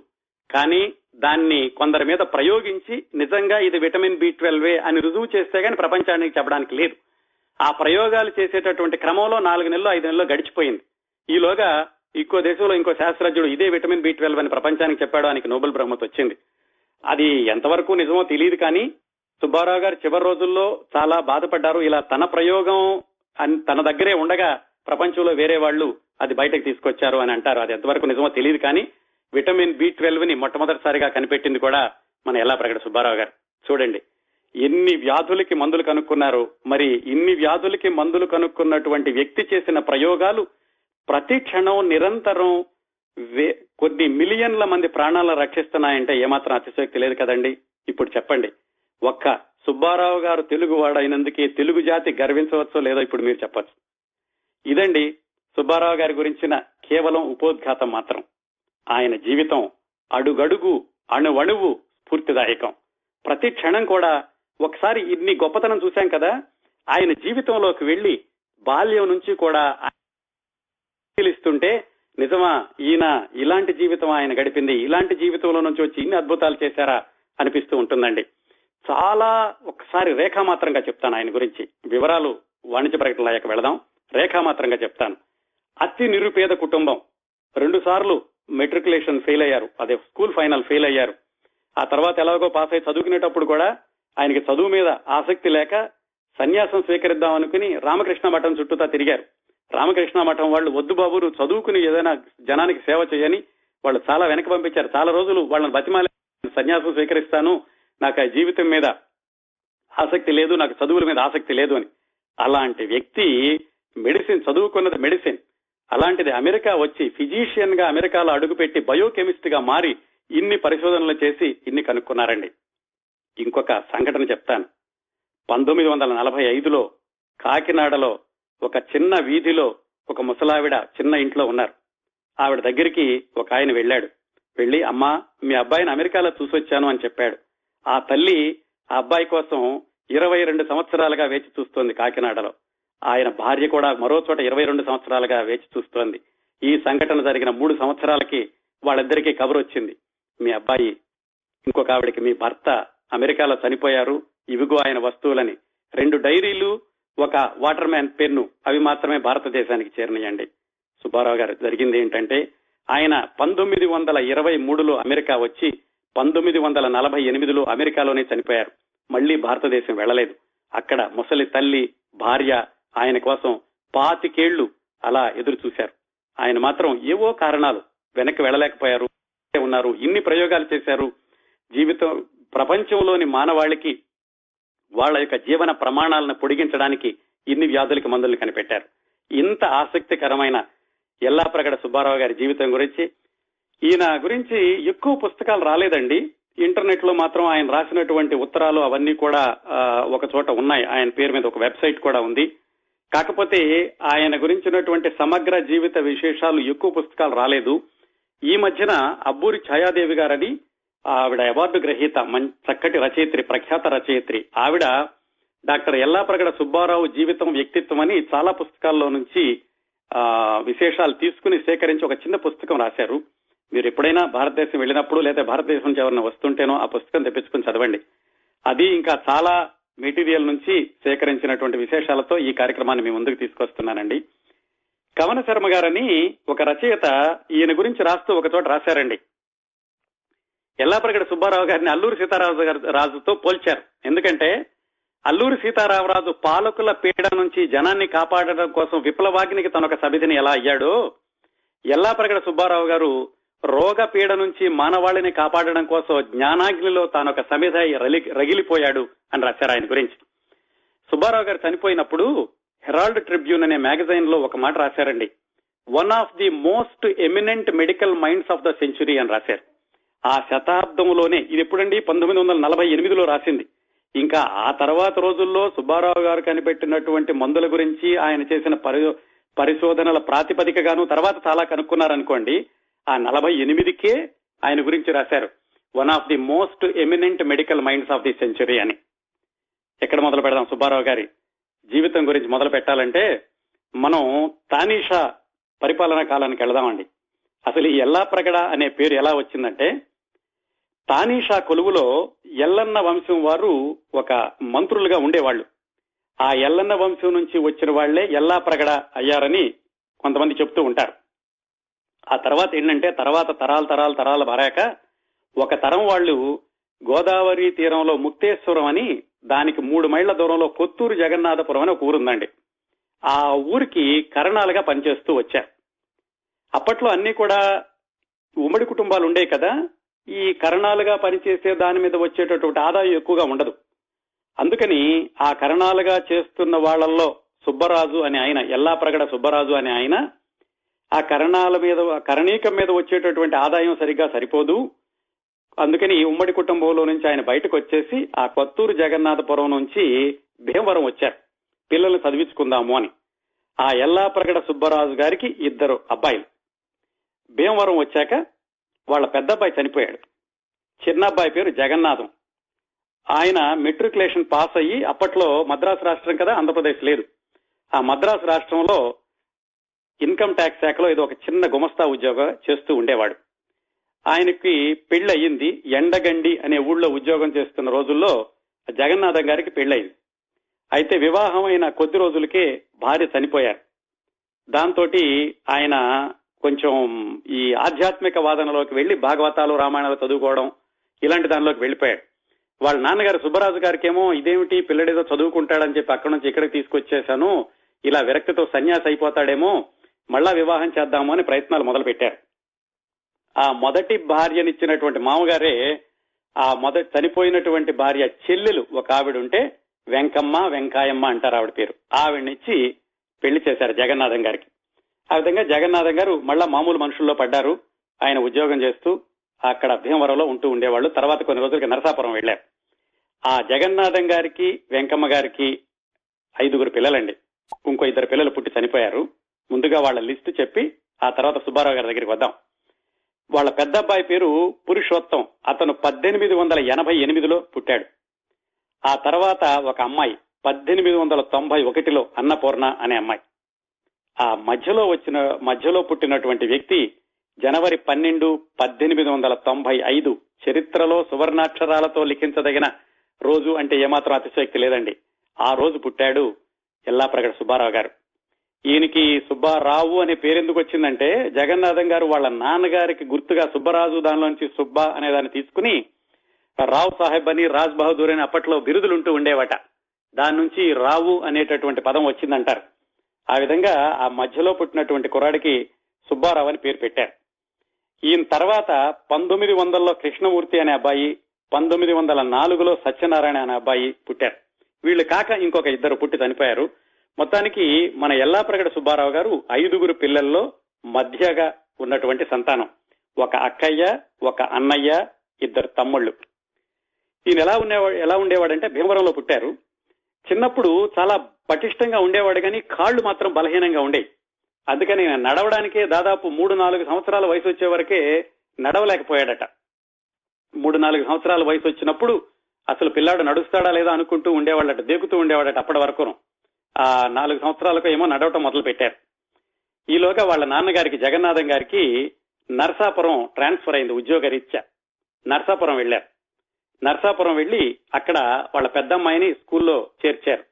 కానీ దాన్ని కొందరి మీద ప్రయోగించి నిజంగా ఇది విటమిన్ B12 అని రుజువు చేస్తే గాని ప్రపంచానికి చెప్పడానికి లేదు. ఆ ప్రయోగాలు చేసేటటువంటి క్రమంలో 4 నెలలు 5 నెలలు గడిచిపోయింది. ఈలోగా ఇంకో దేశంలో ఇంకో శాస్త్రజ్ఞుడు ఇదే విటమిన్ B12 అని ప్రపంచానికి చెప్పాడు, ఆయనకి నోబెల్ బహుమతి వచ్చింది. అది ఎంతవరకు నిజమో తెలియదు, కానీ సుబ్బారావు గారు చివరి రోజుల్లో చాలా బాధపడ్డారు. ఇలా తన ప్రయోగం తన దగ్గరే ఉండగా ప్రపంచంలో వేరే వాళ్ళు అది బయటకు తీసుకొచ్చారు అని అంటారు. అది ఎంతవరకు నిజమో తెలియదు, కానీ విటమిన్ B12 ని మొట్టమొదటిసారిగా కనిపెట్టింది కూడా మన ఎల్లాప్రగడ సుబ్బారావు గారు. చూడండి ఎన్ని వ్యాధులకి మందులు కనుక్కున్నారు. మరి ఇన్ని వ్యాధులకి మందులు కనుక్కున్నటువంటి వ్యక్తి చేసిన ప్రయోగాలు ప్రతి క్షణం నిరంతరం కొన్ని మిలియన్ల మంది ప్రాణాలను రక్షిస్తున్నాయంటే ఏమాత్రం అతిశయోక్తి లేదు కదండి. ఇప్పుడు చెప్పండి, ఒక్క సుబ్బారావు గారు తెలుగువాడైనందుకే తెలుగు జాతి గర్వించవచ్చో లేదో ఇప్పుడు మీరు చెప్పచ్చు. ఇదండి సుబ్బారావు గారి గురించిన కేవలం ఉపోద్ఘాతం మాత్రం. ఆయన జీవితం అడుగడుగు అణువణువు స్ఫూర్తిదాయకం. ప్రతి క్షణం కూడా. ఒకసారి ఇన్ని గొప్పతనం చూశాం కదా, ఆయన జీవితంలోకి వెళ్లి బాల్యం నుంచి కూడా లిస్తుంటే నిజమా ఈయన ఇలాంటి జీవితం ఆయన గడిపింది, ఇలాంటి జీవితంలో నుంచి వచ్చి ఇన్ని అద్భుతాలు చేశారా అనిపిస్తూ ఉంటుందండి. చాలా ఒకసారి రేఖామాత్రంగా చెప్తాను ఆయన గురించి, వివరాలు వాణిజ్య ప్రకటనల యొక్క వెళదాం, రేఖామాత్రంగా చెప్తాను. అతి నిరుపేద కుటుంబం, 2 సార్లు మెట్రికులేషన్ ఫెయిల్ అయ్యారు, అదే స్కూల్ ఫైనల్ ఫెయిల్ అయ్యారు. ఆ తర్వాత ఎలాగో పాస్ అయి చదువుకునేటప్పుడు కూడా ఆయనకి చదువు మీద ఆసక్తి లేక సన్యాసం స్వీకరిద్దాం అనుకుని రామకృష్ణ మఠం చుట్టూతా తిరిగారు. రామకృష్ణ మఠం వాళ్ళు వద్దు బాబు నువ్వు చదువుకుని ఏదైనా జనానికి సేవ చేయని వాళ్ళు చాలా వెనక పంపించారు. చాలా రోజులు వాళ్ళని బతిమాలి, సన్యాసం స్వీకరిస్తాను, నాకు జీవితం మీద ఆసక్తి లేదు, నాకు చదువుల మీద ఆసక్తి లేదు అని. అలాంటి వ్యక్తి మెడిసిన్ చదువుకున్నది మెడిసిన్, అలాంటిది అమెరికా వచ్చి ఫిజీషియన్ గా అమెరికాలో అడుగుపెట్టి బయోకెమిస్ట్ గా మారి ఇన్ని పరిశోధనలు చేసి ఇన్ని కనుక్కున్నారండి. ఇంకొక సంఘటన చెప్తాను. 1945లో కాకినాడలో ఒక చిన్న వీధిలో ఒక ముసలావిడ చిన్న ఇంట్లో ఉన్నారు. ఆవిడ దగ్గరికి ఒక ఆయన వెళ్ళాడు. వెళ్లి, అమ్మా, మీ అబ్బాయిని అమెరికాలో చూసొచ్చాను అని చెప్పాడు. ఆ తల్లి ఆ అబ్బాయి కోసం 22 సంవత్సరాలుగా వేచి చూస్తోంది కాకినాడలో. ఆయన భార్య కూడా మరో చోట 22 సంవత్సరాలుగా వేచి చూస్తోంది. ఈ సంఘటన జరిగిన 3 సంవత్సరాలకి వాళ్ళిద్దరికీ కబురు వచ్చింది, మీ అబ్బాయి ఇంకొక ఆవిడకి మీ భర్త అమెరికాలో చనిపోయారు, ఇవిగో ఆయన వస్తువులని. 2 డైరీలు, 1 వాటర్ మ్యాన్ పెన్ను, అవి మాత్రమే భారతదేశానికి చేరినయండి. సుబ్బారావు గారు, జరిగింది ఏంటంటే ఆయన 1923లో అమెరికా వచ్చి 1948లో అమెరికాలోనే చనిపోయారు. మళ్లీ భారతదేశం వెళ్లలేదు. అక్కడ ముసలి తల్లి భార్య ఆయన కోసం 25 ఏళ్లు అలా ఎదురు చూశారు. ఆయన మాత్రం ఏవో కారణాలు వెనక్కి వెళ్లలేకపోయారు, ఉన్నారు. ఇన్ని ప్రయోగాలు చేశారు. జీవితం ప్రపంచంలోని మానవాళికి వాళ్ల యొక్క జీవన ప్రమాణాలను పొడిగించడానికి ఇన్ని వ్యాధులకి మందులను కనిపెట్టారు. ఇంత ఆసక్తికరమైన ఎల్లాప్రగడ సుబ్బారావు గారి జీవితం గురించి, ఈయన గురించి ఎక్కువ పుస్తకాలు రాలేదండి. ఇంటర్నెట్ లో మాత్రం ఆయన రాసినటువంటి ఉత్తరాలు అవన్నీ కూడా ఒక చోట ఉన్నాయి. ఆయన పేరు మీద ఒక వెబ్సైట్ కూడా ఉంది. కాకపోతే ఆయన గురించినటువంటి సమగ్ర జీవిత విశేషాలు ఎక్కువ పుస్తకాలు రాలేదు. ఈ మధ్యన అబ్బూరి ఛాయాదేవి గారని ఆవిడ అవార్డు గ్రహీత, చక్కటి రచయిత్రి, ప్రఖ్యాత రచయిత్రి, ఆవిడ డాక్టర్ ఎల్లాప్రగడ సుబ్బారావు జీవితం వ్యక్తిత్వం అని చాలా పుస్తకాల్లో నుంచి విశేషాలు తీసుకుని సేకరించి ఒక చిన్న పుస్తకం రాశారు. మీరు ఎప్పుడైనా భారతదేశం వెళ్ళినప్పుడు లేదా భారతదేశం నుంచి ఎవరైనా వస్తుంటేనో ఆ పుస్తకం తెప్పించుకుని చదవండి. అది ఇంకా చాలా మెటీరియల్ నుంచి సేకరించినటువంటి విశేషాలతో ఈ కార్యక్రమాన్ని మీ ముందుకు తీసుకొస్తున్నానండి. కవన శర్మ గారని ఒక రచయిత ఈయన గురించి రాస్తూ ఒక చోట రాశారండి, ఎల్లాప్రగడ సుబ్బారావు గారిని అల్లూరి సీతారామరాజుతో పోల్చారు. ఎందుకంటే అల్లూరి సీతారామరాజు పాలకుల పీడ నుంచి జనాన్ని కాపాడడం కోసం విప్లవాగ్నికి తనొక సమితిని ఎలా అయ్యాడో, ఎల్లాప్రగడ సుబ్బారావు గారు రోగ పీడ నుంచి మానవాళిని కాపాడడం కోసం జ్ఞానాగ్నిలో తానొక సమిధై రగిలిపోయాడు అని రాశారు ఆయన గురించి. సుబ్బారావు గారు చనిపోయినప్పుడు హెరాల్డ్ ట్రిబ్యూన్ అనే మ్యాగజైన్ లో ఒక మాట రాశారండి, 1 of the most eminent medical minds of the century అని రాశారు. ఆ శతాబ్దంలోనే, ఇది ఎప్పుడండి, 1948లో రాసింది. ఇంకా ఆ తర్వాత రోజుల్లో సుబ్బారావు గారు కనిపెట్టినటువంటి మందుల గురించి ఆయన చేసిన పరిశోధనల ప్రాతిపదికగాను తర్వాత చాలా కనుక్కున్నారనుకోండి. ఆ 48కే ఆయన గురించి రాశారు, 1 of the most eminent medical minds of the century అని. ఎక్కడ మొదలు పెడదాం? సుబ్బారావు గారి జీవితం గురించి మొదలు పెట్టాలంటే మనం తానీషా పరిపాలనా కాలానికి వెళదామండి. అసలు ఈ ఎల్లాప్రగడ అనే పేరు ఎలా వచ్చిందంటే, తానీషా కొలువులో ఎల్లన్న వంశం వారు ఒక మంత్రులుగా ఉండేవాళ్లు. ఆ ఎల్లన్న వంశం నుంచి వచ్చిన వాళ్లే ఎల్లాప్రగడ అయ్యారని కొంతమంది చెప్తూ ఉంటారు. ఆ తర్వాత ఏంటంటే, తర్వాత తరాలు మారాక ఒక తరం వాళ్ళు గోదావరి తీరంలో ముక్తేశ్వరం అని, దానికి 3 మైళ్ల దూరంలో కొత్తూరు జగన్నాథపురం అని ఒక ఊరుందండి. ఆ ఊరికి కరణాలుగా పనిచేస్తూ వచ్చారు. అప్పట్లో అన్ని కూడా ఉమ్మడి కుటుంబాలు ఉండే కదా, ఈ కరణాలుగా పనిచేసే దాని మీద వచ్చేటటువంటి ఆదాయం ఎక్కువగా ఉండదు. అందుకని ఆ కరణాలుగా చేస్తున్న వాళ్లలో సుబ్బరాజు అనే ఆయన, ఎల్లాప్రగడ సుబ్బరాజు అనే ఆయన, ఆ కరణాల మీద, కరణీకం మీద వచ్చేటటువంటి ఆదాయం సరిగ్గా సరిపోదు. అందుకని ఉమ్మడి కుటుంబంలో నుంచి ఆయన బయటకు వచ్చేసి ఆ కొత్తూరు జగన్నాథపురం నుంచి భీమవరం వచ్చారు, పిల్లల్ని చదివించుకుందాము అని. ఆ ఎల్లాప్రగడ సుబ్బరాజు గారికి 2 అబ్బాయిలు. భీమవరం వచ్చాక వాళ్ళ పెద్దబ్బాయి చనిపోయాడు. చిన్నబ్బాయి పేరు జగన్నాథం. ఆయన మెట్రికులేషన్ పాస్ అయ్యి, అప్పట్లో మద్రాసు రాష్ట్రం కదా, ఆంధ్రప్రదేశ్ లేదు, ఆ మద్రాసు రాష్ట్రంలో ఇన్కమ్ ట్యాక్స్ శాఖలో ఏదో ఒక చిన్న గుమస్తా ఉద్యోగం చేస్తూ ఉండేవాడు. ఆయనకి పెళ్లి అయ్యింది. ఎండగండి అనే ఊళ్ళో ఉద్యోగం చేస్తున్న రోజుల్లో జగన్నాథం గారికి పెళ్లయింది. అయితే వివాహం అయిన కొద్ది రోజులకే భార్య చనిపోయారు. దాంతో ఆయన కొంచెం ఈ ఆధ్యాత్మిక వాదనలోకి వెళ్లి భాగవతాలు, రామాయణాలు చదువుకోవడం, ఇలాంటి దానిలోకి వెళ్లిపోయాడు. వాళ్ళ నాన్నగారు సుబ్బరాజు గారికి ఏమో, ఇదేమిటి పిల్లడేదో చదువుకుంటాడని చెప్పి అక్కడి నుంచి ఇక్కడికి తీసుకొచ్చేశాను, ఇలా విరక్తితో సన్యాసి అయిపోతాడేమో, మళ్ళా వివాహం చేద్దాము అని ప్రయత్నాలు మొదలు పెట్టారు. ఆ మొదటి భార్యనిచ్చినటువంటి మామగారే ఆ మొదటి చనిపోయినటువంటి భార్య చెల్లెలు ఒక ఆవిడ ఉంటే, వెంకమ్మ, వెంకాయమ్మ అంటారు ఆవిడ పేరు, ఆవిడనిచ్చి పెళ్లి చేశారు జగన్నాథం గారికి. ఆ విధంగా జగన్నాథం గారు మళ్ళా మామూలు మనుషుల్లో పడ్డారు. ఆయన ఉద్యోగం చేస్తూ అక్కడ భీమవరంలో ఉంటూ ఉండేవాళ్ళు. తర్వాత కొన్ని రోజులకి నరసాపురం వెళ్లారు. ఆ జగన్నాథం గారికి వెంకమ్మ గారికి 5 పిల్లలండి. ఇంకో 2 పిల్లలు పుట్టి చనిపోయారు. ముందుగా వాళ్ళ లిస్టు చెప్పి ఆ తర్వాత సుబ్బారావు గారి దగ్గరికి వద్దాం. వాళ్ళ పెద్ద అబ్బాయి పేరు పురుషోత్తం. అతను 1888లో పుట్టాడు. ఆ తర్వాత ఒక అమ్మాయి 1891లో అన్నపూర్ణ అనే అమ్మాయి. ఆ మధ్యలో పుట్టినటువంటి వ్యక్తి జనవరి 12 1895 చరిత్రలో సువర్ణాక్షరాలతో లిఖించదగిన రోజు అంటే ఏమాత్రం అతిశయోక్తి లేదండి. ఆ రోజు పుట్టాడు ఎల్లాప్రగడ సుబ్బారావు గారు. ఈయనకి సుబ్బారావు అనే పేరెందుకు వచ్చిందంటే జగన్నాథం గారు వాళ్ళ నాన్నగారికి గుర్తుగా సుబ్బరాజు దానిలోంచి సుబ్బ అనే దాన్ని తీసుకుని రావు సాహెబ్ అని రాజ్ బహదూర్ అని అప్పట్లో బిరుదులుంటూ ఉండేవట. దాని నుంచి రావు అనేటటువంటి పదం వచ్చిందంటారు. ఆ విధంగా ఆ మధ్యలో పుట్టినటువంటి కుర్రాడికి సుబ్బారావు అని పేరు పెట్టారు. ఈయన తర్వాత 1900లో కృష్ణమూర్తి అనే అబ్బాయి, 1904లో సత్యనారాయణ అనే అబ్బాయి పుట్టారు. వీళ్ళు కాక ఇంకొక 2 పుట్టి చనిపోయారు. మొత్తానికి మన ఎల్లాప్రగడ సుబ్బారావు గారు 5 పిల్లల్లో మధ్యగా ఉన్నటువంటి సంతానం. ఒక అక్కయ్య, ఒక అన్నయ్య, 2 తమ్ముళ్ళు. ఈయన ఎలా ఉండేవాడంటే భీమవరంలో పుట్టారు. చిన్నప్పుడు చాలా పటిష్టంగా ఉండేవాడు, కానీ కాళ్లు మాత్రం బలహీనంగా ఉండేవి. అందుకని నడవడానికే దాదాపు 3-4 సంవత్సరాల వయసు వచ్చే వరకే నడవలేకపోయాడట. 3-4 సంవత్సరాల వయసు వచ్చినప్పుడు అసలు పిల్లాడు నడుస్తాడా లేదా అనుకుంటూ ఉండేవాళ్ళట, దేకుతూ ఉండేవాడట. అప్పటి వరకు 4 సంవత్సరాలకు ఏమో నడవటం మొదలు పెట్టారు. ఈలోగా వాళ్ళ నాన్నగారికి జగన్నాథం గారికి నర్సాపురం ట్రాన్స్ఫర్ అయింది ఉద్యోగరీత్యా. నర్సాపురం వెళ్లారు. నర్సాపురం వెళ్లి అక్కడ వాళ్ళ పెద్దమ్మాయిని స్కూల్లో చేర్చారు.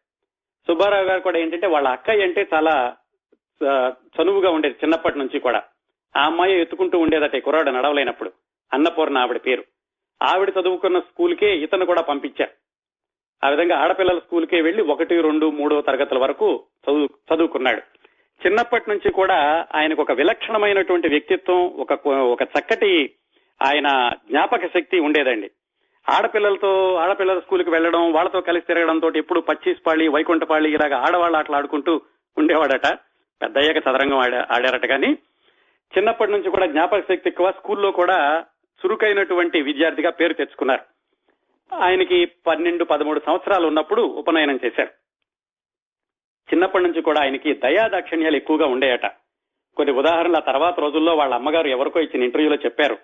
సుబ్బారావు గారు కూడా ఏంటంటే వాళ్ళ అక్కయ్య అంటే చాలా చనువుగా ఉండేది చిన్నప్పటి నుంచి కూడా. ఆ అమ్మాయి ఎత్తుకుంటూ ఉండేదట కుర్రాడు నడవలేనప్పుడు. అన్నపూర్ణ ఆవిడ పేరు. ఆవిడ చదువుకున్న స్కూల్కే ఇతను కూడా పంపించారు. ఆ విధంగా ఆడపిల్లల స్కూల్కే వెళ్లి 1, 2, 3 తరగతుల వరకు చదువుకున్నాడు. చిన్నప్పటి నుంచి కూడా ఆయనకు ఒక విలక్షణమైనటువంటి వ్యక్తిత్వం, ఒక చక్కటి ఆయన జ్ఞాపక శక్తి ఉండేదండి. ఆడపిల్లల స్కూల్కి వెళ్లడం, వాళ్ళతో కలిసి తిరగడం తోటి ఎప్పుడు పచ్చీస్పాళి, వైకుంఠపాళి ఇలాగ ఆడవాళ్ళ ఆటలు ఆడుకుంటూ ఉండేవాడట. పెద్దయ్యాక చదరంగం ఆడారట. కానీ చిన్నప్పటి నుంచి కూడా జ్ఞాపక శక్తి ఎక్కువ. స్కూల్లో కూడా చురుకైనటువంటి విద్యార్థిగా పేరు తెచ్చుకున్నారు. ఆయనకి 12-13 సంవత్సరాలు ఉన్నప్పుడు ఉపనయనం చేశారు. చిన్నప్పటి నుంచి కూడా ఆయనకి దయాదాక్షిణ్యాలు ఎక్కువగా ఉండేయట. కొన్ని ఉదాహరణల తర్వాత రోజుల్లో వాళ్ళ అమ్మగారు ఎవరికో ఇచ్చిన ఇంటర్వ్యూలో చెప్పారు.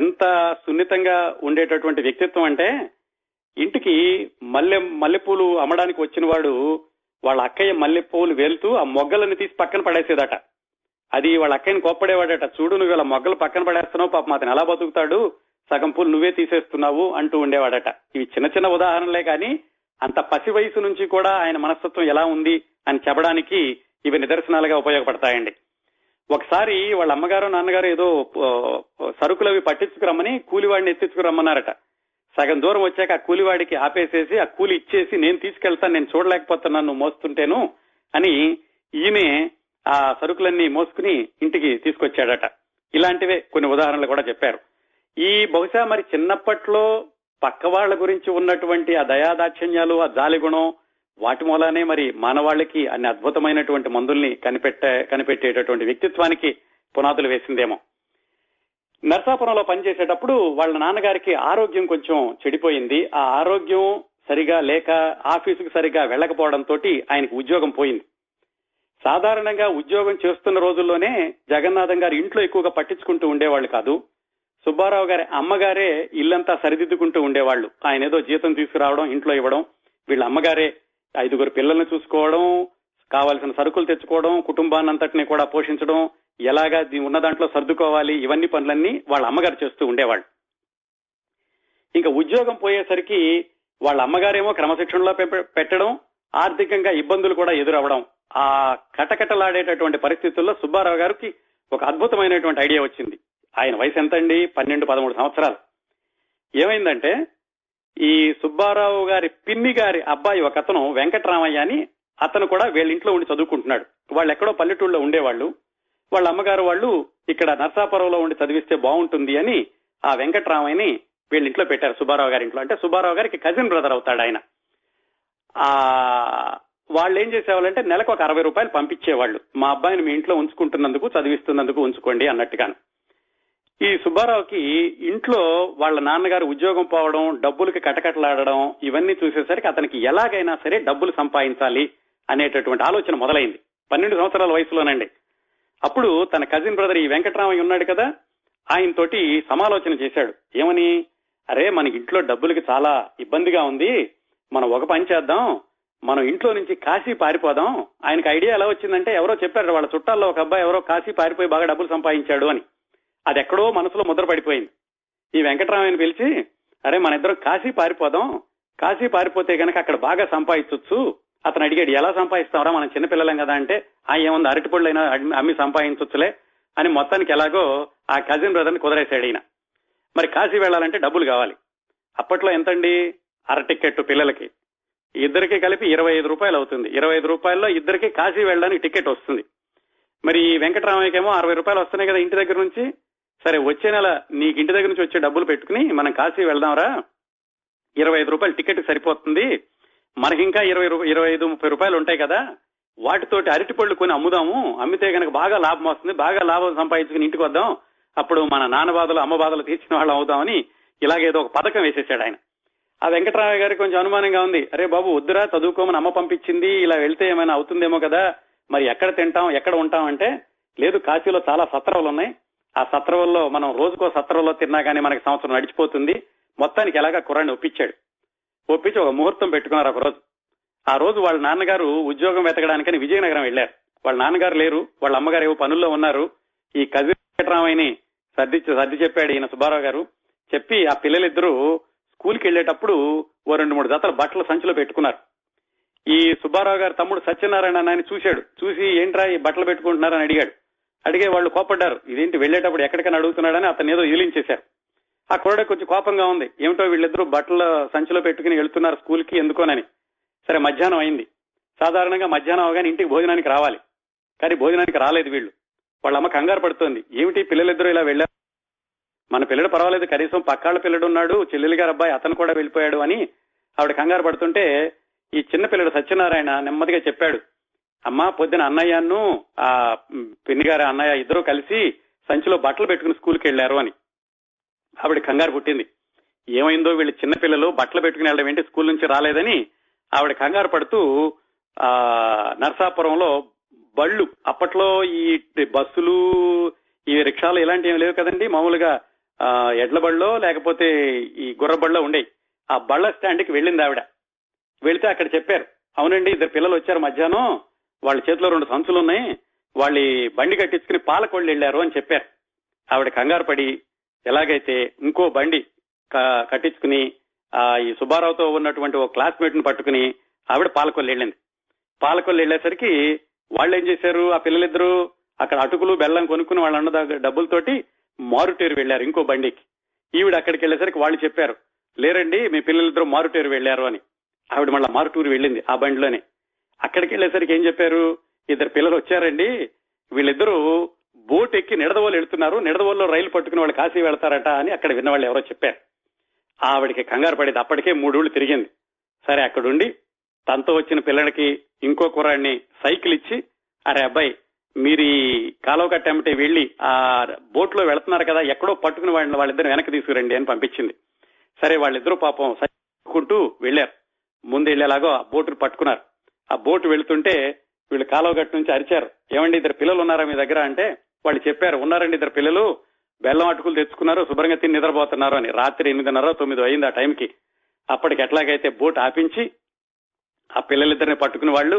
ఎంత సున్నితంగా ఉండేటటువంటి వ్యక్తిత్వం అంటే ఇంటికి మల్లెపూలు అమ్మడానికి వచ్చిన వాడు వాళ్ళ అక్కయ్య మల్లెపూలు వేలుతూ ఆ మొగ్గలను తీసి పక్కన పడేసేదట. అది వాళ్ళ అక్కయ్యని కోప్పడేవాడట. చూడు, నువ్వు ఇలా మొగ్గలు పక్కన పడేస్తున్నావు, పాపం అతను ఎలా బతుకుతాడు, సగం పూలు నువ్వే తీసేస్తున్నావు అంటూ ఉండేవాడట. ఇవి చిన్న ఉదాహరణలే కానీ అంత పసి వయసు నుంచి కూడా ఆయన మనస్తత్వం ఎలా ఉంది అని చెప్పడానికి ఇవి నిదర్శనాలుగా ఉపయోగపడతాయండి. ఒకసారి వాళ్ళ అమ్మగారు నాన్నగారు ఏదో సరుకులవి పట్టించుకురమ్మని కూలివాడిని ఎత్తించుకురమ్మన్నారట. సగం దూరం వచ్చాక ఆ కూలివాడికి ఆపేసేసి ఆ కూలి ఇచ్చేసి, నేను తీసుకెళ్తాను, నేను చూడలేకపోతున్నాను నువ్వు మోస్తుంటేను అని ఈమె ఆ సరుకులన్నీ మోసుకుని ఇంటికి తీసుకొచ్చాడట. ఇలాంటివే కొన్ని ఉదాహరణలు కూడా చెప్పారు. ఈ బహుశా మరి చిన్నప్పట్లో పక్క వాళ్ళ గురించి ఉన్నటువంటి ఆ దయాదాక్షిణ్యాలు, ఆ జాలిగుణం, వాటి మూలానే మరి మానవాళికి అన్ని అద్భుతమైనటువంటి మందుల్ని కనిపెట్టేటటువంటి వ్యక్తిత్వానికి పునాదులు వేసిందేమో. నర్సాపురంలో పనిచేసేటప్పుడు వాళ్ళ నాన్నగారికి ఆరోగ్యం కొంచెం చెడిపోయింది. ఆ ఆరోగ్యం సరిగా లేక ఆఫీసుకు సరిగా వెళ్ళకపోవడం తోటి ఆయనకు ఉద్యోగం పోయింది. సాధారణంగా ఉద్యోగం చేస్తున్న రోజుల్లోనే జగన్నాథం గారు ఇంట్లో ఎక్కువగా పట్టించుకుంటూ ఉండేవాళ్ళు కాదు. సుబ్బారావు గారి అమ్మగారే ఇల్లంతా సరిదిద్దుకుంటూ ఉండేవాళ్ళు. ఆయన ఏదో జీతం తీసుకురావడం, ఇంట్లో ఇవ్వడం, వీళ్ళ అమ్మగారే 5 పిల్లల్ని చూసుకోవడం, కావాల్సిన సరుకులు తెచ్చుకోవడం, కుటుంబాన్నంతటిని కూడా పోషించడం, ఎలాగా ఉన్న దాంట్లో సర్దుకోవాలి, ఇవన్నీ పనులన్నీ వాళ్ళ అమ్మగారు చేస్తూ ఉండేవాళ్ళు. ఇంకా ఉద్యోగం పోయేసరికి వాళ్ళ అమ్మగారేమో క్రమశిక్షణలో పెట్టడం, ఆర్థికంగా ఇబ్బందులు కూడా ఎదురవడం, ఆ కటకటలాడేటటువంటి పరిస్థితుల్లో సుబ్బారావు గారికి ఒక అద్భుతమైనటువంటి ఐడియా వచ్చింది. ఆయన వయసు ఎంతండి, 12-13 సంవత్సరాలు. ఏమైందంటే ఈ సుబ్బారావు గారి పిన్ని గారి అబ్బాయి ఒక అతను వెంకటరామయ్య అని, అతను కూడా వీళ్ళ ఇంట్లో ఉండి చదువుకుంటున్నాడు. వాళ్ళు ఎక్కడో పల్లెటూళ్ళలో ఉండేవాళ్ళు. వాళ్ళ అమ్మగారు వాళ్ళు ఇక్కడ నర్సాపురంలో ఉండి చదివిస్తే బాగుంటుంది అని ఆ వెంకటరామయ్యని వీళ్ళ ఇంట్లో పెట్టారు, సుబ్బారావు గారి ఇంట్లో. అంటే సుబ్బారావు గారికి కజిన్ బ్రదర్ అవుతాడు ఆయన. వాళ్ళు ఏం చేసేవాళ్ళంటే నెలకు ఒక 60 రూపాయలు పంపించేవాళ్ళు, మా అబ్బాయిని మీ ఇంట్లో ఉంచుకుంటున్నందుకు, చదివిస్తున్నందుకు ఉంచుకోండి అన్నట్టుగాను. ఈ సుబ్బారావుకి ఇంట్లో వాళ్ళ నాన్నగారు ఉద్యోగం పోవడం, డబ్బులకి కటకటలాడడం ఇవన్నీ చూసేసరికి అతనికి ఎలాగైనా సరే డబ్బులు సంపాదించాలి అనేటటువంటి ఆలోచన మొదలైంది 12 సంవత్సరాల వయసులోనండి. అప్పుడు తన కజిన్ బ్రదర్ ఈ వెంకటరామయ్య ఉన్నాడు కదా, ఆయనతోటి సమాలోచన చేశాడు. ఏమని, అరే మన ఇంట్లో డబ్బులకి చాలా ఇబ్బందిగా ఉంది, మనం ఒక పని చేద్దాం, మనం ఇంట్లో నుంచి కాశీ పారిపోదాం. ఆయనకు ఐడియా ఎలా వచ్చిందంటే ఎవరో చెప్పారు వాళ్ళ చుట్టాల్లో ఒక అబ్బాయి ఎవరో కాశీ పారిపోయి బాగా డబ్బులు సంపాదించాడు అని. అది ఎక్కడో మనసులో ముద్ర పడిపోయింది. ఈ వెంకటరామయ్యని పిలిచి, అరే మన ఇద్దరం కాశీ పారిపోదాం, కాశీ పారిపోతే కనుక అక్కడ బాగా సంపాదించవచ్చు. అతను అడిగాడు, ఎలా సంపాదిస్తామరా మనం చిన్నపిల్లలం కదా అంటే, ఏముంది అరటిపళ్ళైనా అమ్మి సంపాదించవచ్చులే అని మొత్తానికి ఎలాగో ఆ కజిన్ బ్రదర్ని కుదరేశాడు ఈయన. మరి కాశీ వెళ్లాలంటే డబ్బులు కావాలి. అప్పట్లో ఎంతండి అరటికెట్టు పిల్లలకి, ఇద్దరికి కలిపి 25 రూపాయలు అవుతుంది. 25 రూపాయల్లో ఇద్దరికి కాశీ వెళ్ళడానికి టికెట్ వస్తుంది. మరి వెంకటరామయ్యకేమో 60 రూపాయలు వస్తున్నాయి కదా ఇంటి దగ్గర నుంచి. సరే వచ్చే నెల నీకు ఇంటి దగ్గర నుంచి వచ్చే డబ్బులు పెట్టుకుని మనం కాశీ వెళ్దాంరా, 25 రూపాయలు టికెట్ సరిపోతుంది, మనకి ఇంకా 20, 25, 30 రూపాయలు ఉంటాయి కదా, వాటితోటి అరటి పళ్ళు కొని అమ్ముదాము, అమ్మితే కనుక బాగా లాభం వస్తుంది, బాగా లాభం సంపాదించుకుని ఇంటికి వద్దాం, అప్పుడు మన నాన్న బాధలు అమ్మ బాధలు తీర్చిన వాళ్ళం అవుదామని ఇలాగేదో ఒక పథకం వేసేసాడు ఆయన. ఆ వెంకటరామయ్య గారికి కొంచెం అనుమానంగా ఉంది, అరే బాబు వద్దురా, చదువుకోమని అమ్మ పంపించింది, ఇలా వెళ్తే ఏమైనా అవుతుందేమో కదా, మరి ఎక్కడ తింటాం ఎక్కడ ఉంటాం అంటే, లేదు కాశీలో చాలా సత్రాలు ఉన్నాయి, ఆ సత్రవల్లో మనం రోజుకో సత్రంలో తిన్నా కానీ మనకి సంవత్సరం నడిచిపోతుంది. మొత్తానికి ఎలాగా కుర్రాన్ని ఒప్పించాడు. ఒప్పించి ఒక ముహూర్తం పెట్టుకున్నారు ఒక రోజు. ఆ రోజు వాళ్ళ నాన్నగారు ఉద్యోగం వెతకడానికని విజయనగరం వెళ్లారు. వాళ్ళ నాన్నగారు లేరు, వాళ్ళ అమ్మగారు ఏవో పనుల్లో ఉన్నారు. ఈ కవి వెంకటరామయ్యని సర్ది చెప్పాడు ఈయన సుబ్బారావు గారు. చెప్పి ఆ పిల్లలిద్దరూ స్కూల్కి వెళ్లేటప్పుడు ఓ 2-3 జతల బట్టలు సంచిలో పెట్టుకున్నారు. ఈ సుబ్బారావు గారు తమ్ముడు సత్యనారాయణ అని చూశాడు. చూసి, ఏంట్రా ఈ బట్టలు పెట్టుకుంటున్నారని అడిగాడు. అడిగే వాళ్ళు కోపడ్డారు, ఇదేంటి వెళ్లేటప్పుడు ఎక్కడికైనా అడుగుతున్నాడని అతను ఏదో ఇదిలించేశారు. ఆ కుర్రాడు కొంచెం కోపంగా ఉంది, ఏమిటో వీళ్ళిద్దరూ బట్టలు సంచిలో పెట్టుకుని వెళ్తున్నారు స్కూల్కి ఎందుకోనని. సరే మధ్యాహ్నం అయింది. సాధారణంగా మధ్యాహ్నం అవగానే ఇంటికి భోజనానికి రావాలి, కానీ భోజనానికి రాలేదు వీళ్ళు. వాళ్ళ అమ్మ కంగారు పడుతోంది, ఏమిటి పిల్లలిద్దరూ ఇలా వెళ్ళారు, మన పిల్లడు పర్వాలేదు, కనీసం పక్కాళ్ళ పిల్లడు ఉన్నాడు, చెల్లెలి గారు అబ్బాయి అతను కూడా వెళ్ళిపోయాడు అని ఆవిడ కంగారు పడుతుంటే ఈ చిన్న పిల్లడు సత్యనారాయణ నెమ్మదిగా చెప్పాడు, అమ్మా పొద్దున అన్నయ్యను ఆ పిన్నిగారి అన్నయ్య ఇద్దరు కలిసి సంచిలో బట్టలు పెట్టుకుని స్కూల్కి వెళ్లారు అని. ఆవిడ కంగారు పుట్టింది, ఏమైందో వీళ్ళు చిన్నపిల్లలు బట్టలు పెట్టుకుని వెళ్ళడం ఏంటి స్కూల్ నుంచి రాలేదని. ఆవిడ కంగారు పడుతూ ఆ నర్సాపురంలో బళ్ళు, అప్పట్లో ఈ బస్సులు ఈ రిక్షాలు ఇలాంటివి ఏమి లేవు కదండి, మామూలుగా ఎడ్ల బళ్ళో లేకపోతే ఈ గుర్ర బళ్ళో ఉండేవి. ఆ బళ్ళ స్టాండ్కి వెళ్ళింది ఆవిడ. వెళితే అక్కడ చెప్పారు, అవునండి ఇద్దరు పిల్లలు వచ్చారు మధ్యాహ్నం, వాళ్ళ చేతిలో 2 సంచులు ఉన్నాయి, వాళ్ళు బండి కట్టించుకుని పాలకొళ్ళు వెళ్లారు అని చెప్పారు. ఆవిడ కంగారు పడి ఎలాగైతే ఇంకో బండి కట్టించుకుని ఈ సుబ్బారావుతో ఉన్నటువంటి ఒక క్లాస్మేట్ ని పట్టుకుని ఆవిడ పాలకొళ్ళు వెళ్ళింది. పాలకొళ్ళు వెళ్లేసరికి వాళ్ళు ఏం చేశారు, ఆ పిల్లలిద్దరూ అక్కడ అటుకులు బెల్లం కొనుక్కుని వాళ్ళ అన్న డబ్బులతోటి మారుటేరు వెళ్లారు ఇంకో బండికి. ఈవిడ అక్కడికి వెళ్లేసరికి వాళ్ళు చెప్పారు, లేరండి మీ పిల్లలిద్దరూ మారుటేరు వెళ్లారు అని. ఆవిడ మళ్ళీ మారుటూరు వెళ్ళింది ఆ బండిలోనే. అక్కడికి వెళ్లేసరికి ఏం చెప్పారు, ఇద్దరు పిల్లలు వచ్చారండి, వీళ్ళిద్దరూ బోట్ ఎక్కి నిడదవోలు వెళ్తున్నారు, నిడదవోల్లో రైలు పట్టుకుని వాళ్ళు కాశీ వెళ్తారట అని అక్కడ విన్నవాళ్ళు ఎవరో చెప్పారు. ఆవిడికి కంగారు పడేది, అప్పటికే 3 ఊళ్ళు తిరిగింది. సరే అక్కడుండి తనతో వచ్చిన పిల్లడికి ఇంకో కుర్రాడిని సైకిల్ ఇచ్చి, అరే అబ్బాయి మీరు ఈ కాలువ కట్టేమంటే వెళ్ళి ఆ బోట్ లో వెళుతున్నారు కదా, ఎక్కడో పట్టుకుని వాళ్ళిద్దరు వెనక్కి తీసుకురండి అని పంపించింది. సరే వాళ్ళిద్దరూ పాపం సైకిల్ వెళ్లారు, ముందు వెళ్లేలాగో ఆ బోటును పట్టుకున్నారు. ఆ బోటు వెళుతుంటే వీళ్ళు కాలువగట్టు నుంచి అరిచారు, ఏమండి ఇద్దరు పిల్లలు ఉన్నారా మీ దగ్గర అంటే వాళ్ళు చెప్పారు, ఉన్నారండి ఇద్దరు పిల్లలు, బెల్లం అటుకులు తెచ్చుకున్నారు, శుభ్రంగా తిని నిద్రపోతున్నారు అని. రాత్రి 8:30, 9 అయింది ఆ టైంకి. అప్పటికి ఎట్లాగైతే బోట్ ఆపించి ఆ పిల్లలిద్దరిని పట్టుకుని వాళ్ళు,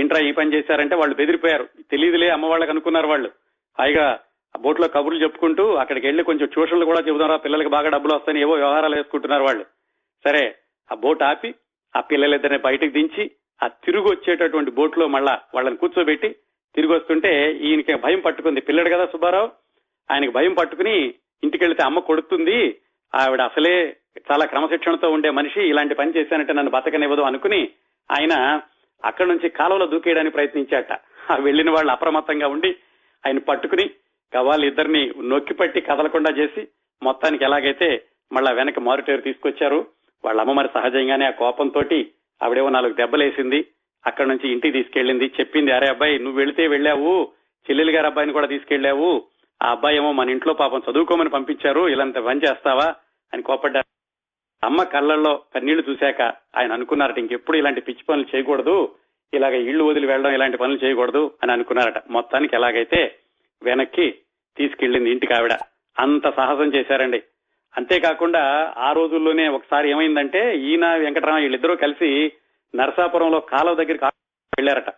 ఏంట్రా ఈ పని చేశారంటే వాళ్ళు బెదిరిపోయారు, తెలియదులే అమ్మ వాళ్ళకి అనుకున్నారు వాళ్ళు. హాయిగా ఆ బోట్లో కబుర్లు చెప్పుకుంటూ అక్కడికి వెళ్ళి కొంచెం ట్యూషన్లు కూడా చెబుతారా, పిల్లలకి బాగా డబ్బులు వస్తాయని ఏవో వ్యవహారాలు వేసుకుంటున్నారు వాళ్ళు. సరే ఆ బోట్ ఆపి ఆ పిల్లలిద్దరిని బయటకు దించి ఆ తిరుగు వచ్చేటటువంటి బోట్ లో మళ్ళా వాళ్ళని కూర్చోబెట్టి తిరిగి వస్తుంటే ఈయనకి భయం పట్టుకుంది, పిల్లడు కదా సుబ్బారావు, ఆయనకి భయం పట్టుకుని ఇంటికి వెళితే అమ్మ కొడుతుంది, ఆవిడ అసలే చాలా క్రమశిక్షణతో ఉండే మనిషి, ఇలాంటి పని చేశానంటే నన్ను బతకనివ్వదు అనుకుని ఆయన అక్కడి నుంచి కాలువలో దూకేయడానికి ప్రయత్నించాట. ఆ వెళ్లిన వాళ్ళు అప్రమత్తంగా ఉండి ఆయన పట్టుకుని గవాళ్ళు ఇద్దరిని నొక్కి పట్టి కదలకుండా చేసి మొత్తానికి ఎలాగైతే మళ్ళా వెనక మారుటేరు తీసుకొచ్చారు. వాళ్ళ అమ్మ మరి సహజంగానే ఆ కోపంతో ఆవిడేమో 4 దెబ్బలేసింది. అక్కడ నుంచి ఇంటికి తీసుకెళ్ళింది. చెప్పింది, అరే అబ్బాయి నువ్వు వెళితే వెళ్ళావు, చెల్లెలు గారు అబ్బాయిని కూడా తీసుకెళ్లావు, ఆ అబ్బాయి ఏమో మన ఇంట్లో పాపం చదువుకోమని పంపించారు, ఇలాంత పని చేస్తావా అని కోపడ్డారు. అమ్మ కళ్ళల్లో కన్నీళ్లు చూశాక ఆయన అనుకున్నారట, ఇంకెప్పుడు ఇలాంటి పిచ్చి పనులు చేయకూడదు, ఇలాగ ఇళ్లు వదిలి వెళ్ళడం ఇలాంటి పనులు చేయకూడదు అని అనుకున్నారట. మొత్తానికి ఎలాగైతే వెనక్కి తీసుకెళ్లింది ఇంటికి ఆవిడ. అంత సాహసం చేశారండి. అంతేకాకుండా ఆ రోజుల్లోనే ఒకసారి ఏమైందంటే, ఈయన వెంకటరామ వీళ్ళిద్దరూ కలిసి నరసాపురంలో కాలువ దగ్గరికి వెళ్లారట.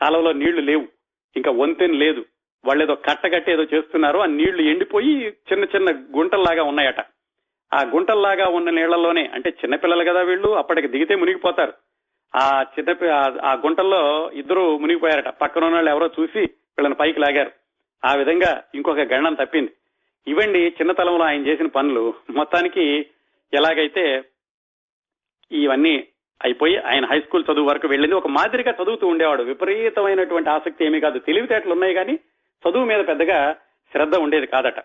కాలువలో నీళ్లు లేవు, ఇంకా వంతెన లేదు, వాళ్ళు ఏదో కట్టగట్టి ఏదో చేస్తున్నారు. ఆ నీళ్లు ఎండిపోయి చిన్న చిన్న గుంటల్లాగా ఉన్నాయట. ఆ గుంటల్లాగా ఉన్న నీళ్లలోనే, అంటే చిన్నపిల్లలు కదా వీళ్ళు, అప్పటికి దిగితే మునిగిపోతారు, ఆ ఆ గుంటల్లో ఇద్దరు మునిగిపోయారట. పక్కన ఉన్న వాళ్ళు ఎవరో చూసి వీళ్ళని పైకి లాగారు. ఆ విధంగా ఇంకొక గణం తప్పింది. ఇవండి చిన్నతలంలో ఆయన చేసిన పనులు. మొత్తానికి ఎలాగైతే ఇవన్నీ అయిపోయి ఆయన హై స్కూల్ చదువు వరకు వెళ్ళింది. ఒక మాదిరిగా చదువుతూ ఉండేవాడు, విపరీతమైనటువంటి ఆసక్తి ఏమీ కాదు, తెలివితేటలు ఉన్నాయి కానీ చదువు మీద పెద్దగా శ్రద్ధ ఉండేది కాదట.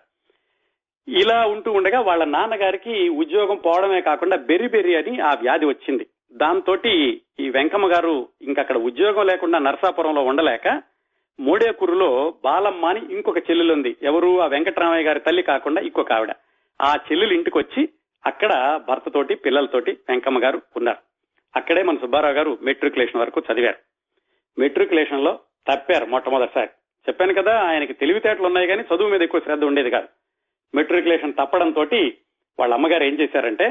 ఇలా ఉంటూ ఉండగా వాళ్ళ నాన్నగారికి ఉద్యోగం పోవడమే కాకుండా బెరిబెరి అని ఆ వ్యాధి వచ్చింది. దాంతో ఈ వెంకమ్మ గారు ఇంకక్కడ ఉద్యోగం లేకుండా నరసాపురంలో ఉండలేక మూడేకూరులో బాలమ్మ అని ఇంకొక చెల్లెలు ఉంది, ఎవరు ఆ వెంకటరామయ్య గారి తల్లి కాకుండా ఇంకొక ఆవిడ, ఆ చెల్లెలు ఇంటికి వచ్చి అక్కడ భర్తతోటి పిల్లలతోటి వెంకమ్మ గారు ఉన్నారు. అక్కడే మన సుబ్బారావు గారు మెట్రికులేషన్ వరకు చదివారు. మెట్రికులేషన్ లో తప్పారు మొట్టమొదటిసారి. చెప్పాను కదా ఆయనకి తెలివితేటలు ఉన్నాయి కానీ చదువు మీద ఎక్కువ శ్రద్ధ ఉండేది కాదు. మెట్రికులేషన్ తప్పడం తోటి వాళ్ళ అమ్మగారు ఏం చేశారంటే,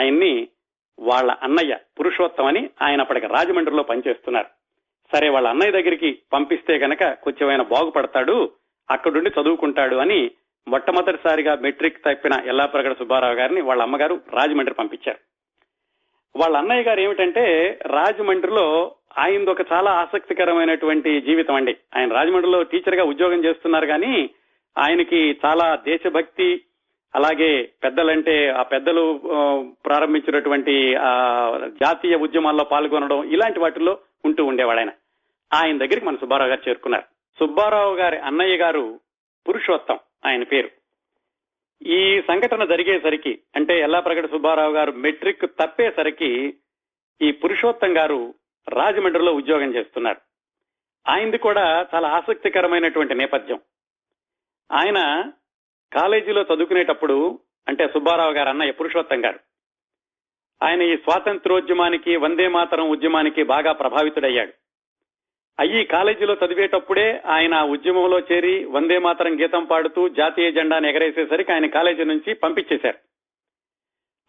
ఆయన్ని వాళ్ళ అన్నయ్య పురుషోత్తం అని, ఆయన అప్పటికి రాజమండ్రిలో పనిచేస్తున్నారు, సరే వాళ్ళ అన్నయ్య దగ్గరికి పంపిస్తే కనుక కొంచెం ఆయన బాగుపడతాడు, అక్కడుండి చదువుకుంటాడు అని మొట్టమొదటిసారిగా మెట్రిక్ తప్పిన ఎల్లాప్రగడ సుబ్బారావు గారిని వాళ్ళ అమ్మగారు రాజమండ్రి పంపించారు. వాళ్ళ అన్నయ్య గారు ఏమిటంటే, రాజమండ్రిలో ఆయనది ఒక చాలా ఆసక్తికరమైనటువంటి జీవితం అండి. ఆయన రాజమండ్రిలో టీచర్ గా ఉద్యోగం చేస్తున్నారు కానీ ఆయనకి చాలా దేశభక్తి, అలాగే పెద్దలంటే ఆ పెద్దలు ప్రారంభించినటువంటి ఆ జాతీయ ఉద్యమాల్లో పాల్గొనడం, ఇలాంటి వాటిల్లో ఉంటూ ఉండేవాడు ఆయన. ఆయన దగ్గరికి మన సుబ్బారావు గారు చేరుకున్నారు. సుబ్బారావు గారి అన్నయ్య గారు పురుషోత్తం ఆయన పేరు. ఈ సంఘటన జరిగేసరికి, అంటే ఎల్లాప్రగడ సుబ్బారావు గారు మెట్రిక్ తప్పేసరికి ఈ పురుషోత్తం గారు రాజమండ్రిలో ఉద్యోగం చేస్తున్నారు. ఆయనది కూడా చాలా ఆసక్తికరమైనటువంటి నేపథ్యం. ఆయన కాలేజీలో చదువుకునేటప్పుడు, అంటే సుబ్బారావు గారు అన్నయ్య పురుషోత్తం గారు, ఆయన ఈ స్వాతంత్ర్యోద్యమానికి, వందే మాతరం ఉద్యమానికి బాగా ప్రభావితుడయ్యాడు. అయ్యి కాలేజీలో చదివేటప్పుడే ఆయన ఉద్యమంలో చేరి వందే మాతరం గీతం పాడుతూ జాతీయ జెండాను ఎగరేసేసరికి ఆయన కాలేజీ నుంచి పంపించేశారు.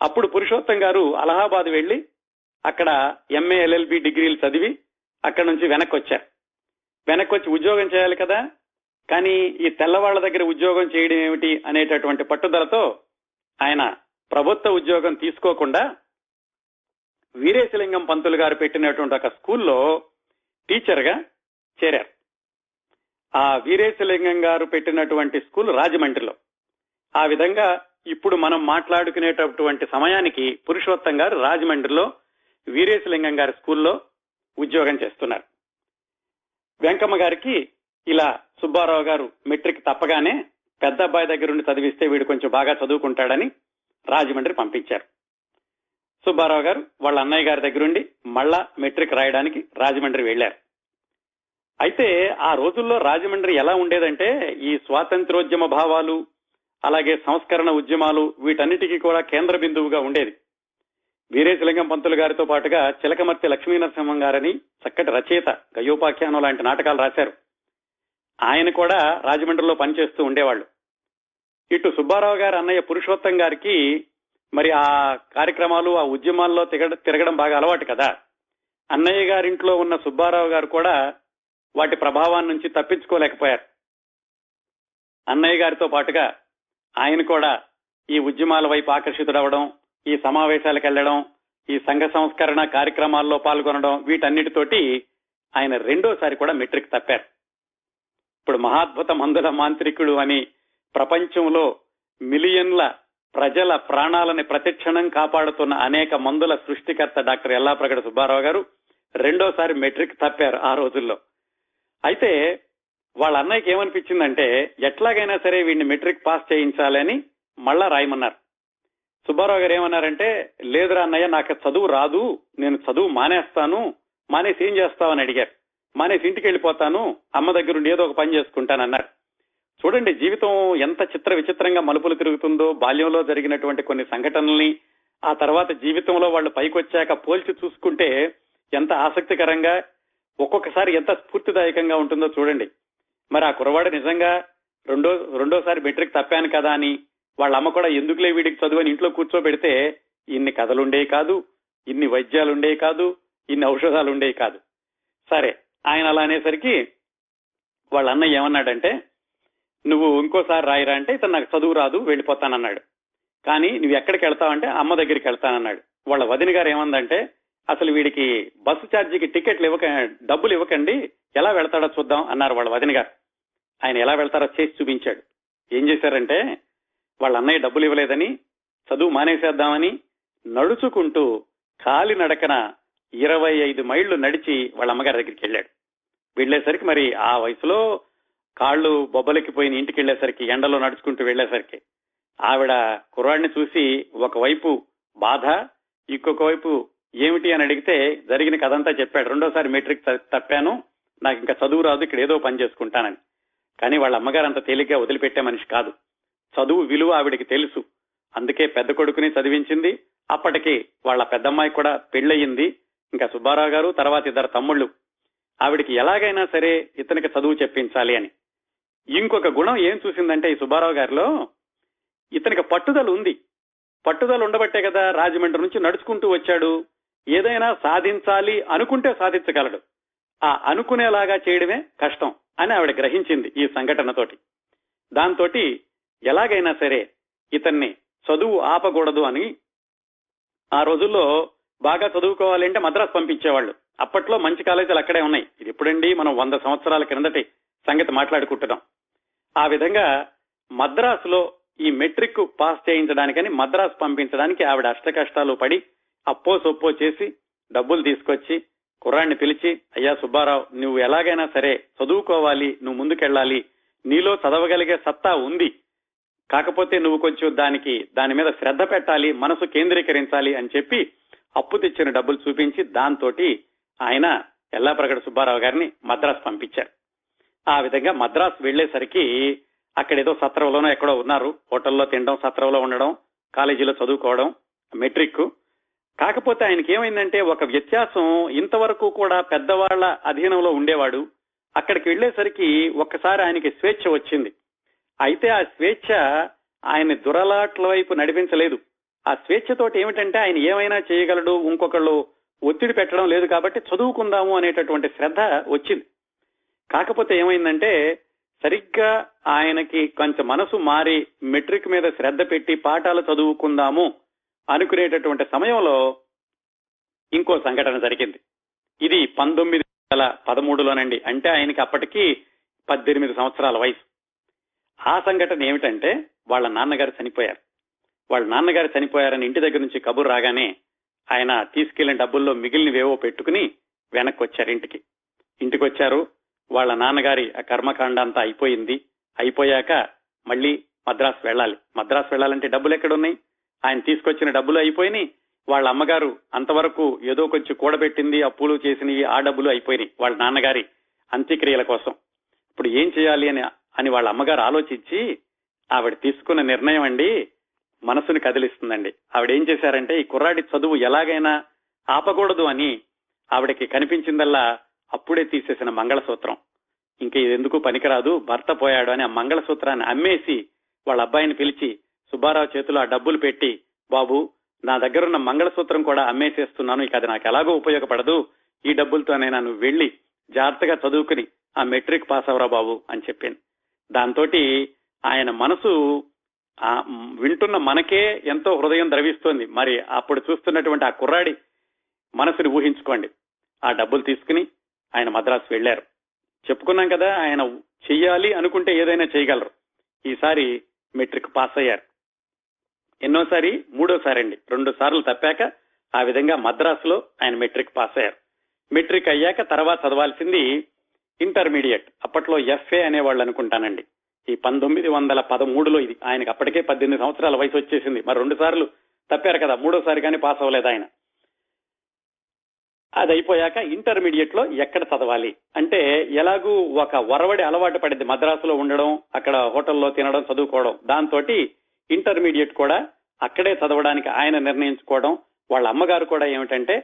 అప్పుడు పురుషోత్తం గారు అలహాబాద్ వెళ్లి అక్కడ ఎంఏ ఎల్ఎల్బి డిగ్రీలు చదివి అక్కడి నుంచి వెనక్కి వచ్చారు. వెనక్కి వచ్చి ఉద్యోగం చేయాలి కదా, కానీ ఈ తెల్లవాళ్ల దగ్గర ఉద్యోగం చేయడం ఏమిటి అనేటటువంటి పట్టుదలతో ఆయన ప్రభుత్వ ఉద్యోగం తీసుకోకుండా వీరేశలింగం పంతులు గారు పెట్టినటువంటి ఒక స్కూల్లో టీచర్ గా చేరారు. ఆ వీరేశలింగం గారు పెట్టినటువంటి స్కూల్ రాజమండ్రిలో. ఆ విధంగా ఇప్పుడు మనం మాట్లాడుకునేటటువంటి సమయానికి పురుషోత్తం గారు రాజమండ్రిలో వీరేశలింగం గారి స్కూల్లో ఉద్యోగం చేస్తున్నారు. వెంకమ్మ గారికి ఇలా సుబ్బారావు గారు మెట్రిక్ తప్పగానే పెద్ద అబ్బాయి దగ్గరుండి చదివిస్తే వీడు కొంచెం బాగా చదువుకుంటాడని రాజమండ్రి పంపించారు. సుబ్బారావు గారు వాళ్ళ అన్నయ్య గారి దగ్గరుండి మళ్ళా మెట్రిక్ రాయడానికి రాజమండ్రి వెళ్లారు. అయితే ఆ రోజుల్లో రాజమండ్రి ఎలా ఉండేదంటే, ఈ స్వాతంత్ర్యోద్యమ భావాలు, అలాగే సంస్కరణ ఉద్యమాలు, వీటన్నిటికీ కూడా కేంద్ర బిందువుగా ఉండేది. వీరేశలింగం పంతులు గారితో పాటుగా చిలకమర్తి లక్ష్మీనరసింహం గారని చక్కటి రచయిత, గయోపాఖ్యానం లాంటి నాటకాలు రాశారు. ఆయన కూడా రాజమండ్రిలో పనిచేస్తూ ఉండేవాళ్లు. ఇటు సుబ్బారావు గారు అన్నయ్య పురుషోత్తం గారికి మరి ఆ కార్యక్రమాలు, ఆ ఉద్యమాల్లో తిరగడం బాగా అలవాటు కదా. అన్నయ్య గారింట్లో ఉన్న సుబ్బారావు గారు కూడా వాటి ప్రభావాన్ని నుంచి తప్పించుకోలేకపోయారు. అన్నయ్య గారితో పాటుగా ఆయన కూడా ఈ ఉద్యమాల వైపు ఆకర్షితుడవడం, ఈ సమావేశాలకు వెళ్లడం, ఈ సంఘ సంస్కరణ కార్యక్రమాల్లో పాల్గొనడం, వీటన్నిటితోటి ఆయన రెండోసారి కూడా మెట్రిక్ తప్పారు. ఇప్పుడు మహాద్భుత మందుల మాంత్రికుడు అని ప్రపంచంలో మిలియన్ల ప్రజల ప్రాణాలని ప్రతిక్షణం కాపాడుతున్న అనేక మందుల సృష్టికర్త డాక్టర్ ఎల్లాప్రగడ సుబ్బారావు గారు రెండోసారి మెట్రిక్ తప్పారు ఆ రోజుల్లో. అయితే వాళ్ళ అన్నయ్యకి ఏమనిపించిందంటే, ఎట్లాగైనా సరే వీడిని మెట్రిక్ పాస్ చేయించాలని మళ్ళా రాయమన్నారు. సుబ్బారావు గారు ఏమన్నారంటే, లేదురా అన్నయ్య నాకు చదువు రాదు, నేను చదువు మానేస్తాను, మానేసి ఏం చేస్తావని అడిగారు. మానేసి ఇంటికి వెళ్ళిపోతాను, అమ్మ దగ్గరుండి ఏదో ఒక పని చేసుకుంటానన్నారు. చూడండి, జీవితం ఎంత చిత్ర విచిత్రంగా మలుపులు తిరుగుతుందో, బాల్యంలో జరిగినటువంటి కొన్ని సంఘటనల్ని ఆ తర్వాత జీవితంలో వాళ్ళు పైకొచ్చాక పోల్చి చూసుకుంటే ఎంత ఆసక్తికరంగా, ఒక్కొక్కసారి ఎంత స్ఫూర్తిదాయకంగా ఉంటుందో చూడండి. మరి ఆ కురవాడు నిజంగా రెండోసారి మెట్రిక్ తప్పాను కదా అని వాళ్ళ అమ్మ కూడా ఎందుకులే వీడికి చదువు అని ఇంట్లో కూర్చోబెడితే ఇన్ని కథలుండేవి కాదు, ఇన్ని వైద్యాలుండేవి కాదు, ఇన్ని ఔషధాలు ఉండేవి కాదు. సరే, ఆయన అలా అనేసరికి వాళ్ళ అన్నయ్య ఏమన్నాడంటే, నువ్వు ఇంకోసారి రాయిరా అంటే ఇతను నాకు చదువు రాదు వెళ్ళిపోతానన్నాడు. కానీ నువ్వు ఎక్కడికి వెళ్తావంటే అమ్మ దగ్గరికి వెళ్తానన్నాడు. వాళ్ళ వదిన గారు ఏమందంటే, అసలు వీడికి బస్సు ఛార్జీకి డబ్బులు ఇవ్వకండి, ఎలా వెళ్తాడో చూద్దాం అన్నారు వాళ్ళ వదిన గారు. ఆయన ఎలా వెళ్తారో చేసి చూపించాడు. ఏం చేశారంటే, వాళ్ళ అన్నయ్య డబ్బులు ఇవ్వలేదని చదువు మానేసేద్దామని నడుచుకుంటూ కాలి నడకన 25 మైళ్లు నడిచి వాళ్ళ అమ్మగారి దగ్గరికి వెళ్ళాడు. వెళ్లేసరికి మరి ఆ వయసులో కాళ్ళు బొబ్బలెక్కిపోయిన ఇంటికి వెళ్లేసరికి ఎండలో నడుచుకుంటూ వెళ్లేసరికి ఆవిడ కుర్రాడిని చూసి ఒకవైపు బాధ, ఇంకొక వైపు ఏమిటి అని అడిగితే జరిగిన కథంతా చెప్పాడు. రెండోసారి మెట్రిక్ తప్పాను, నాకు ఇంకా చదువు రాదు, ఇక్కడ ఏదో పని చేసుకుంటానని. కానీ వాళ్ళ అమ్మగారు అంత తేలిగ్గా వదిలిపెట్టే మనిషి కాదు. చదువు విలువ ఆవిడికి తెలుసు, అందుకే పెద్ద కొడుకుని చదివించింది. అప్పటికి వాళ్ళ పెద్దమ్మాయి కూడా పెళ్లయింది. ఇంకా సుబ్బారావు గారు, తర్వాత 2 తమ్ముళ్ళు. ఆవిడికి ఎలాగైనా సరే ఇతనికి చదువు చెప్పించాలి అని. ఇంకొక గుణం ఏం చూసిందంటే ఈ సుబ్బారావు గారిలో, ఇతనికి పట్టుదల ఉంది. పట్టుదల ఉండబట్టే కదా రాజమండ్రి నుంచి నడుచుకుంటూ వచ్చాడు. ఏదైనా సాధించాలి అనుకుంటే సాధించగలడు, ఆ అనుకునేలాగా చేయడమే కష్టం అని ఆవిడ గ్రహించింది ఈ సంఘటనతోటి. దాంతో ఎలాగైనా సరే ఇతన్ని చదువు ఆపకూడదు అని. ఆ రోజుల్లో బాగా చదువుకోవాలి అంటే మద్రాసు పంపించేవాళ్ళు. అప్పట్లో మంచి కాలేజీలు అక్కడే ఉన్నాయి. ఇది ఎప్పుడండి, మనం 100 సంవత్సరాల కిందటి సంగతి మాట్లాడుకుంటున్నాం. ఆ విధంగా మద్రాసులో ఈ మెట్రిక్ పాస్ చేయించడానికని మద్రాసు పంపించడానికి ఆవిడ అష్ట కష్టాలు పడి అప్పో సొప్పో చేసి డబ్బులు తీసుకొచ్చి కుర్రాన్ని పిలిచి, అయ్యా సుబ్బారావు, నువ్వు ఎలాగైనా సరే చదువుకోవాలి, నువ్వు ముందుకెళ్ళాలి, నీలో చదవగలిగే సత్తా ఉంది, కాకపోతే నువ్వు కొంచెం దాని మీద శ్రద్ధ పెట్టాలి, మనసు కేంద్రీకరించాలి అని చెప్పి అప్పు తెచ్చిన డబ్బులు చూపించి, దాంతో ఆయన ఎల్లాప్రగడ సుబ్బారావు గారిని మద్రాసు పంపించారు. ఆ విధంగా మద్రాసు వెళ్లేసరికి అక్కడేదో సత్రంలోనో ఎక్కడో ఉన్నారు. హోటల్లో తినడం, సత్రంలో ఉండడం, కాలేజీలో చదువుకోవడం, మెట్రిక్. కాకపోతే ఆయనకి ఏమైందంటే ఒక వ్యత్యాసం, ఇంతవరకు కూడా పెద్దవాళ్ల అధీనంలో ఉండేవాడు, అక్కడికి వెళ్లేసరికి ఒక్కసారి ఆయనకి స్వేచ్ఛ వచ్చింది. అయితే ఆ స్వేచ్ఛ ఆయన దురలాట్ల వైపు నడిపించలేదు. ఆ స్వేచ్ఛతోటి ఏమిటంటే ఆయన ఏమైనా చేయగలడు, ఇంకొకళ్ళు ఒత్తిడి పెట్టడం లేదు, కాబట్టి చదువుకుందాము అనేటటువంటి శ్రద్ధ వచ్చింది. కాకపోతే ఏమైందంటే సరిగ్గా ఆయనకి కొంచెం మనసు మారి మెట్రిక్ మీద శ్రద్ధ పెట్టి పాఠాలు చదువుకుందాము అనుకునేటటువంటి సమయంలో ఇంకో సంఘటన జరిగింది. ఇది 1913లోనండి. అంటే ఆయనకి అప్పటికి 18 సంవత్సరాల వయసు. ఆ సంఘటన ఏమిటంటే వాళ్ళ నాన్నగారు చనిపోయారు. వాళ్ళ నాన్నగారు చనిపోయారని ఇంటి దగ్గర నుంచి కబురు రాగానే ఆయన తీసుకెళ్లిన డబ్బుల్లో మిగిలినవేవో పెట్టుకుని వెనక్కి వచ్చారు. ఇంటికి వచ్చారు. వాళ్ళ నాన్నగారి ఆ కర్మకాండ అంతా అయిపోయింది. అయిపోయాక మళ్ళీ మద్రాసు వెళ్ళాలి. మద్రాసు వెళ్ళాలంటే డబ్బులు ఎక్కడున్నాయి? ఆయన తీసుకొచ్చిన డబ్బులు అయిపోయినాయి. వాళ్ళ అమ్మగారు అంతవరకు ఏదో కొంచెం కూడబెట్టింది, అప్పులు చేసినవి, ఆ డబ్బులు అయిపోయినాయి వాళ్ళ నాన్నగారి అంత్యక్రియల కోసం. ఇప్పుడు ఏం చేయాలి అని వాళ్ళ అమ్మగారు ఆలోచించి ఆవిడ తీసుకున్న నిర్ణయం అండి మనసుని కదిలిస్తుందండి. ఆవిడ ఏం చేశారంటే, ఈ కుర్రాడి చదువు ఎలాగైనా ఆపకూడదు అని ఆవిడకి కనిపించిందల్లా అప్పుడే తీసేసిన మంగళసూత్రం, ఇంకా ఇది ఎందుకు పనికిరాదు, భర్త పోయాడు అని ఆ మంగళసూత్రాన్ని అమ్మేసి వాళ్ళ అబ్బాయిని పిలిచి సుబ్బారావు చేతిలో ఆ డబ్బులు పెట్టి, బాబు నా దగ్గరున్న మంగళసూత్రం కూడా అమ్మేసేస్తున్నాను, ఇక అది నాకు ఎలాగో ఉపయోగపడదు, ఈ డబ్బులతోనైనా నువ్వు వెళ్లి జాగ్రత్తగా చదువుకుని ఆ మెట్రిక్ పాస్ అవరా బాబు అని చెప్పింది. దాంతో ఆయన మనసు వింటున్న మనకే ఎంతో హృదయం ద్రవిస్తోంది. మరి అప్పుడు చూస్తున్నటువంటి ఆ కుర్రాడి మనసుని ఊహించుకోండి. ఆ డబ్బులు తీసుకుని ఆయన మద్రాసు వెళ్లారు. చెప్పుకున్నాం కదా, ఆయన చెయ్యాలి అనుకుంటే ఏదైనా చేయగలరు. ఈసారి మెట్రిక్ పాస్ అయ్యారు. ఎన్నోసారి? 3వ సారి అండి. 2 సార్లు తప్పాక ఆ విధంగా మద్రాసులో ఆయన మెట్రిక్ పాస్ అయ్యారు. మెట్రిక్ అయ్యాక తర్వాత చదవాల్సింది ఇంటర్మీడియట్. అప్పట్లో FA అనేవాళ్ళు అనుకుంటానండి. ఈ 1913లో ఇది. ఆయనకు అప్పటికే 18 సంవత్సరాల వయసు వచ్చేసింది. మరి 2 సార్లు తప్పారు కదా, 3వ సారి కానీ పాస్ అవ్వలేదు ఆయన. అది అయిపోయాక ఇంటర్మీడియట్ లో ఎక్కడ చదవాలి అంటే, ఎలాగూ ఒక వరవడి అలవాటు పడింది మద్రాసులో ఉండడం, అక్కడ హోటల్లో తినడం, చదువుకోవడం. దాంతో ఇంటర్మీడియట్ కూడా అక్కడే చదవడానికి ఆయన నిర్ణయించుకోవడం. వాళ్ళ అమ్మగారు కూడా ఏమిటంటే,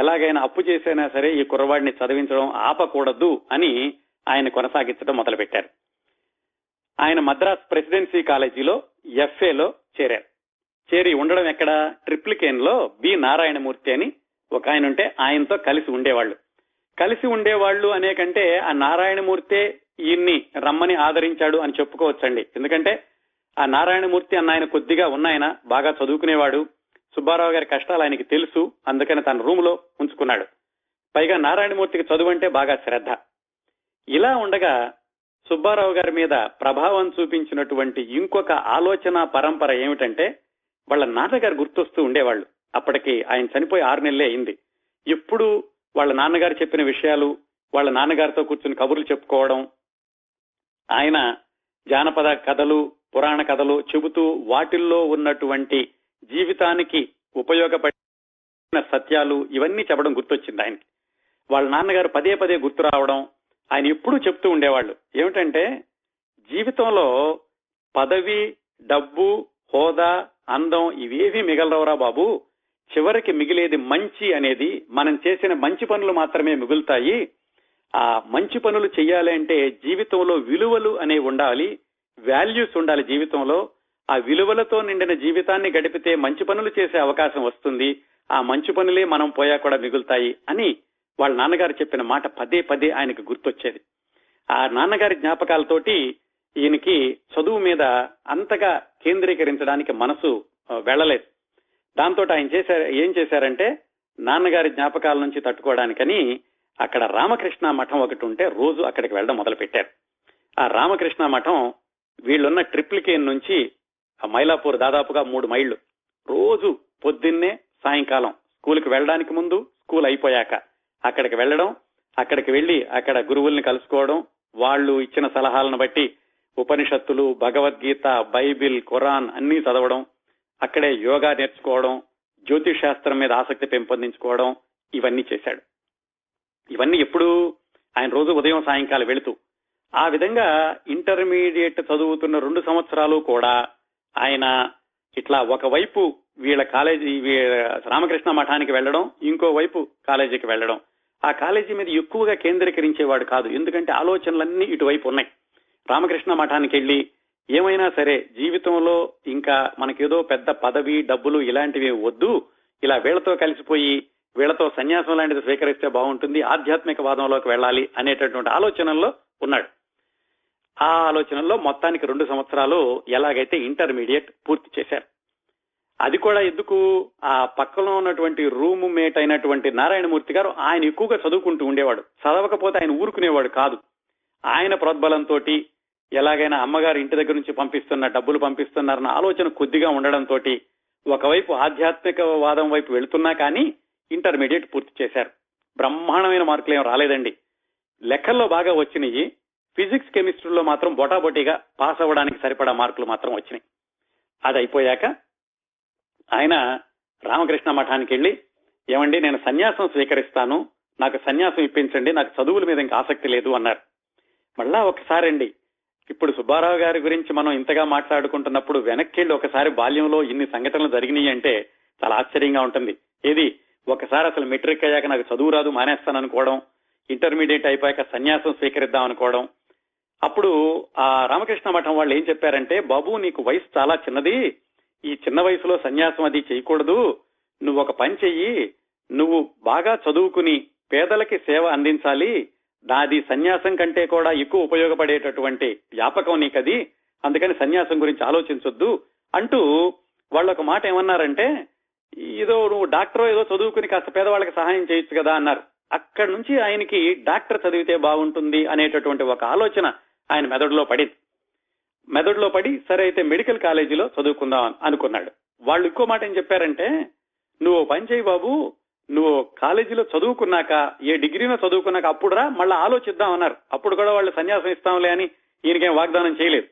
ఎలాగైనా అప్పు చేసైనా సరే ఈ కుర్రవాడిని చదివించడం ఆపకూడదు అని ఆయన కొనసాగించడం మొదలుపెట్టారు. ఆయన మద్రాస్ ప్రెసిడెన్సీ కాలేజీలో FAలో చేరారు. చేరి ఉండడం ఎక్కడ, ట్రిప్లికేన్లో బి నారాయణమూర్తి అని ఒక ఆయన ఉంటే ఆయనతో కలిసి ఉండేవాళ్లు అనే కంటే ఆ నారాయణమూర్తే ఈయన్ని రమ్మని ఆదరించాడు అని చెప్పుకోవచ్చండి. ఎందుకంటే ఆ నారాయణమూర్తి అన్న ఆయన కొద్దిగా ఉన్నాయన, బాగా చదువుకునేవాడు, సుబ్బారావు గారి కష్టాలు ఆయనకి తెలుసు, అందుకని తన రూమ్ లో ఉంచుకున్నాడు. పైగా నారాయణమూర్తికి చదువు అంటే బాగా శ్రద్ధ. ఇలా ఉండగా సుబ్బారావు గారి మీద ప్రభావం చూపించినటువంటి ఇంకొక ఆలోచన పరంపర ఏమిటంటే, వాళ్ళ నాన్నగారు గుర్తొస్తూ ఉండేవాళ్లు. అప్పటికి ఆయన చనిపోయి 6 నెలలే అయింది. ఎప్పుడు వాళ్ళ నాన్నగారు చెప్పిన విషయాలు, వాళ్ళ నాన్నగారితో కూర్చుని కబుర్లు చెప్పుకోవడం, ఆయన జానపద కథలు, పురాణ కథలు చెబుతూ వాటిల్లో ఉన్నటువంటి జీవితానికి ఉపయోగపడిన సత్యాలు ఇవన్నీ చెప్పడం గుర్తొచ్చింది ఆయనకి. వాళ్ళ నాన్నగారు పదే పదే గుర్తు రావడం, ఆయన ఎప్పుడూ చెప్తూ ఉండేవాళ్లు ఏమిటంటే, జీవితంలో పదవి, డబ్బు, హోదా, అందం ఇవేవి మిగలరవరా బాబు, చివరికి మిగిలేది మంచి అనేది. మనం చేసిన మంచి పనులు మాత్రమే మిగులుతాయి. ఆ మంచి పనులు చెయ్యాలి అంటే జీవితంలో విలువలు అనేవి ఉండాలి, వాల్యూస్ ఉండాలి జీవితంలో. ఆ విలువలతో నిండిన జీవితాన్ని గడిపితే మంచి పనులు చేసే అవకాశం వస్తుంది. ఆ మంచి పనులే మనం పోయా కూడా మిగులుతాయి అని వాళ్ళ నాన్నగారు చెప్పిన మాట పదే పదే ఆయనకు గుర్తొచ్చేది. ఆ నాన్నగారి జ్ఞాపకాలతోటి ఈయనకి చదువు మీద అంతగా కేంద్రీకరించడానికి మనసు వెళ్లలేదు. దాంతో ఆయన ఏం చేశారంటే నాన్నగారి జ్ఞాపకాల నుంచి తట్టుకోవడానికని అక్కడ రామకృష్ణ మఠం ఒకటి ఉంటే రోజు అక్కడికి వెళ్లడం మొదలు పెట్టారు. ఆ రామకృష్ణ మఠం వీళ్ళున్న ట్రిప్లికేన్ నుంచి మైలాపూర్ దాదాపుగా 3 మైళ్ళు. రోజు పొద్దున్నే సాయంకాలం స్కూల్కి వెళ్ళడానికి ముందు, స్కూల్ అయిపోయాక అక్కడికి వెళ్లడం, అక్కడికి వెళ్లి అక్కడ గురువుల్ని కలుసుకోవడం, వాళ్ళు ఇచ్చిన సలహాలను బట్టి ఉపనిషత్తులు, భగవద్గీత, బైబిల్, ఖురాన్ అన్ని చదవడం, అక్కడే యోగా నేర్చుకోవడం, జ్యోతిష్ శాస్త్రం మీద ఆసక్తి పెంపొందించుకోవడం ఇవన్నీ చేశాడు. ఇవన్నీ ఎప్పుడు ఆయన రోజు ఉదయం సాయంకాలం వెళుతూ ఆ విధంగా ఇంటర్మీడియట్ చదువుతున్న 2 సంవత్సరాలు కూడా ఆయన ఇట్లా ఒకవైపు వీళ్ళ కాలేజీ, రామకృష్ణ మఠానికి వెళ్లడం, ఇంకోవైపు కాలేజీకి వెళ్లడం. ఆ కాలేజీ మీద ఎక్కువగా కేంద్రీకరించేవాడు కాదు, ఎందుకంటే ఆలోచనలన్నీ ఇటువైపు ఉన్నాయి. రామకృష్ణ మఠానికి వెళ్లి ఏమైనా సరే జీవితంలో ఇంకా మనకేదో పెద్ద పదవి, డబ్బులు ఇలాంటివి వద్దు, ఇలా వీళ్లతో కలిసిపోయి వీళ్లతో సన్యాసం లాంటిది స్వీకరిస్తే బాగుంటుంది, ఆధ్యాత్మిక వాదంలోకి వెళ్ళాలి అనేటటువంటి ఆలోచనల్లో ఉన్నాడు. ఆ ఆలోచనలో మొత్తానికి 2 సంవత్సరాలు ఎలాగైతే ఇంటర్మీడియట్ పూర్తి చేశారు. అది కూడా ఎందుకు, ఆ పక్కలో ఉన్నటువంటి రూమ్ మేట్ అయినటువంటి నారాయణమూర్తి గారు ఆయన ఎక్కువగా చదువుకుంటూ ఉండేవాడు. చదవకపోతే ఆయన ఊరుకునేవాడు కాదు. ఆయన ప్రోద్బలంతో ఎలాగైనా అమ్మగారు ఇంటి దగ్గర నుంచి డబ్బులు పంపిస్తున్నారన్న ఆలోచన కొద్దిగా ఉండడంతో ఒకవైపు ఆధ్యాత్మిక వాదం వైపు వెళుతున్నా కానీ ఇంటర్మీడియట్ పూర్తి చేశారు. బ్రహ్మాండమైన మార్కులు ఏం రాలేదండి, లెక్కల్లో బాగా వచ్చినాయి, ఫిజిక్స్, కెమిస్ట్రీలో మాత్రం బొటాబొటీగా పాస్ అవ్వడానికి సరిపడా మార్కులు మాత్రం వచ్చినాయి. అది అయిపోయాక ఆయన రామకృష్ణ మఠానికి వెళ్ళి, ఏమండి నేను సన్యాసం స్వీకరిస్తాను, నాకు సన్యాసం ఇప్పించండి, నాకు చదువుల మీద ఇంకా ఆసక్తి లేదు అన్నారు. మళ్ళా ఒకసారి అండి, ఇప్పుడు సుబ్బారావు గారి గురించి మనం ఇంతగా మాట్లాడుకుంటున్నప్పుడు వెనక్కి వెళ్ళి ఒకసారి బాల్యంలో ఇన్ని సంఘటనలు జరిగినాయి అంటే చాలా ఆశ్చర్యంగా ఉంటుంది. ఏది, ఒకసారి అసలు మెట్రిక్ అయ్యాక నాకు చదువు రాదు మానేస్తాను అనుకోవడం, ఇంటర్మీడియట్ అయిపోయాక సన్యాసం స్వీకరిద్దాం అనుకోవడం. అప్పుడు ఆ రామకృష్ణ మఠం వాళ్ళు ఏం చెప్పారంటే, బాబు నీకు వయసు చాలా చిన్నది, ఈ చిన్న వయసులో సన్యాసం అది చేయకూడదు, నువ్వు ఒక పని చెయ్యి, నువ్వు బాగా చదువుకుని పేదలకి సేవ అందించాలి, నాది సన్యాసం కంటే కూడా ఎక్కువ ఉపయోగపడేటటువంటి వ్యాపకం నీకది, అందుకని సన్యాసం గురించి ఆలోచించొద్దు అంటూ వాళ్ళు ఒక మాట ఏమన్నారంటే, ఏదో నువ్వు డాక్టర్ ఏదో చదువుకుని కాస్త పేదవాళ్ళకి సహాయం చేయొచ్చు కదా అన్నారు. అక్కడి నుంచి ఆయనకి డాక్టర్ చదివితే బాగుంటుంది అనేటటువంటి ఒక ఆలోచన ఆయన మెదడులో పడి సరే అయితే మెడికల్ కాలేజీలో చదువుకుందాం అనుకున్నాడు. వాళ్ళు ఇంకో మాట ఏం చెప్పారంటే, నువ్వు పని చేయి బాబు, నువ్వు కాలేజీలో చదువుకున్నాక, ఏ డిగ్రీనో చదువుకున్నాక అప్పుడు రా, మళ్ళీ ఆలోచిద్దాం అన్నారు. అప్పుడు కూడా వాళ్ళు సన్యాసం ఇస్తాంలే అని ఈయనకేం వాగ్దానం చేయలేదు.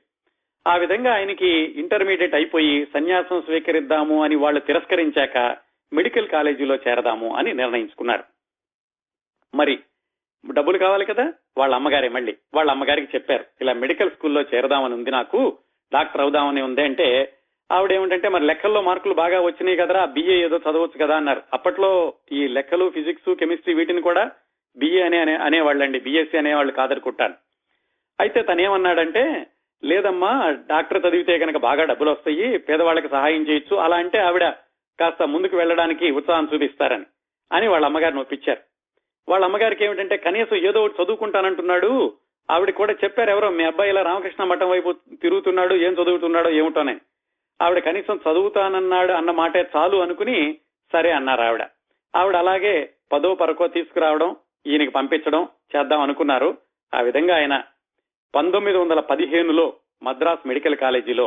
ఆ విధంగా ఆయనకి ఇంటర్మీడియట్ అయిపోయి సన్యాసం స్వీకరిద్దాము అని వాళ్ళు తిరస్కరించాక మెడికల్ కాలేజీలో చేరదాము అని నిర్ణయించుకున్నారు. మరి డబ్బులు కావాలి కదా, వాళ్ళ అమ్మగారే మళ్ళీ వాళ్ళ అమ్మగారికి చెప్పారు, ఇలా మెడికల్ స్కూల్లో చేరదామని ఉంది, నాకు డాక్టర్ అవుదామని ఉంది అంటే ఆవిడ ఏమిటంటే మరి లెక్కల్లో మార్కులు బాగా వచ్చినాయి కదరా, బిఏ ఏదో చదవచ్చు కదా అన్నారు. అప్పట్లో ఈ లెక్కలు, ఫిజిక్స్, కెమిస్ట్రీ వీటిని కూడా బిఏ అనేవాళ్ళండి, బిఎస్సీ అనేవాళ్ళు కాదనుకుంటాను. అయితే తనేమన్నాడంటే, లేదమ్మా డాక్టర్ చదివితే కనుక బాగా డబ్బులు వస్తాయి, పేదవాళ్ళకి సహాయం చేయొచ్చు, అలా అంటే ఆవిడ కాస్త ముందుకు వెళ్ళడానికి ఉత్సాహం చూపిస్తారని అని వాళ్ళ అమ్మగారిని ఒప్పించారు. వాళ్ళ అమ్మగారికి ఏమిటంటే కనీసం ఏదో ఒకటి చదువుకుంటానంటున్నాడు, ఆవిడ కూడా చెప్పారు ఎవరో మీ అబ్బాయి ఇలా రామకృష్ణ మఠం వైపు తిరుగుతున్నాడు, ఏం చదువుతున్నాడో ఏమిటోనే, ఆవిడ కనీసం చదువుతానన్నాడు అన్న మాటే చాలు అనుకుని సరే అన్నారు ఆవిడ. ఆవిడ అలాగే 10వ 11వ తీసుకురావడం, ఈయనకి పంపించడం చేద్దాం అనుకున్నారు. ఆ విధంగా ఆయన 1915లో మద్రాస్ మెడికల్ కాలేజీలో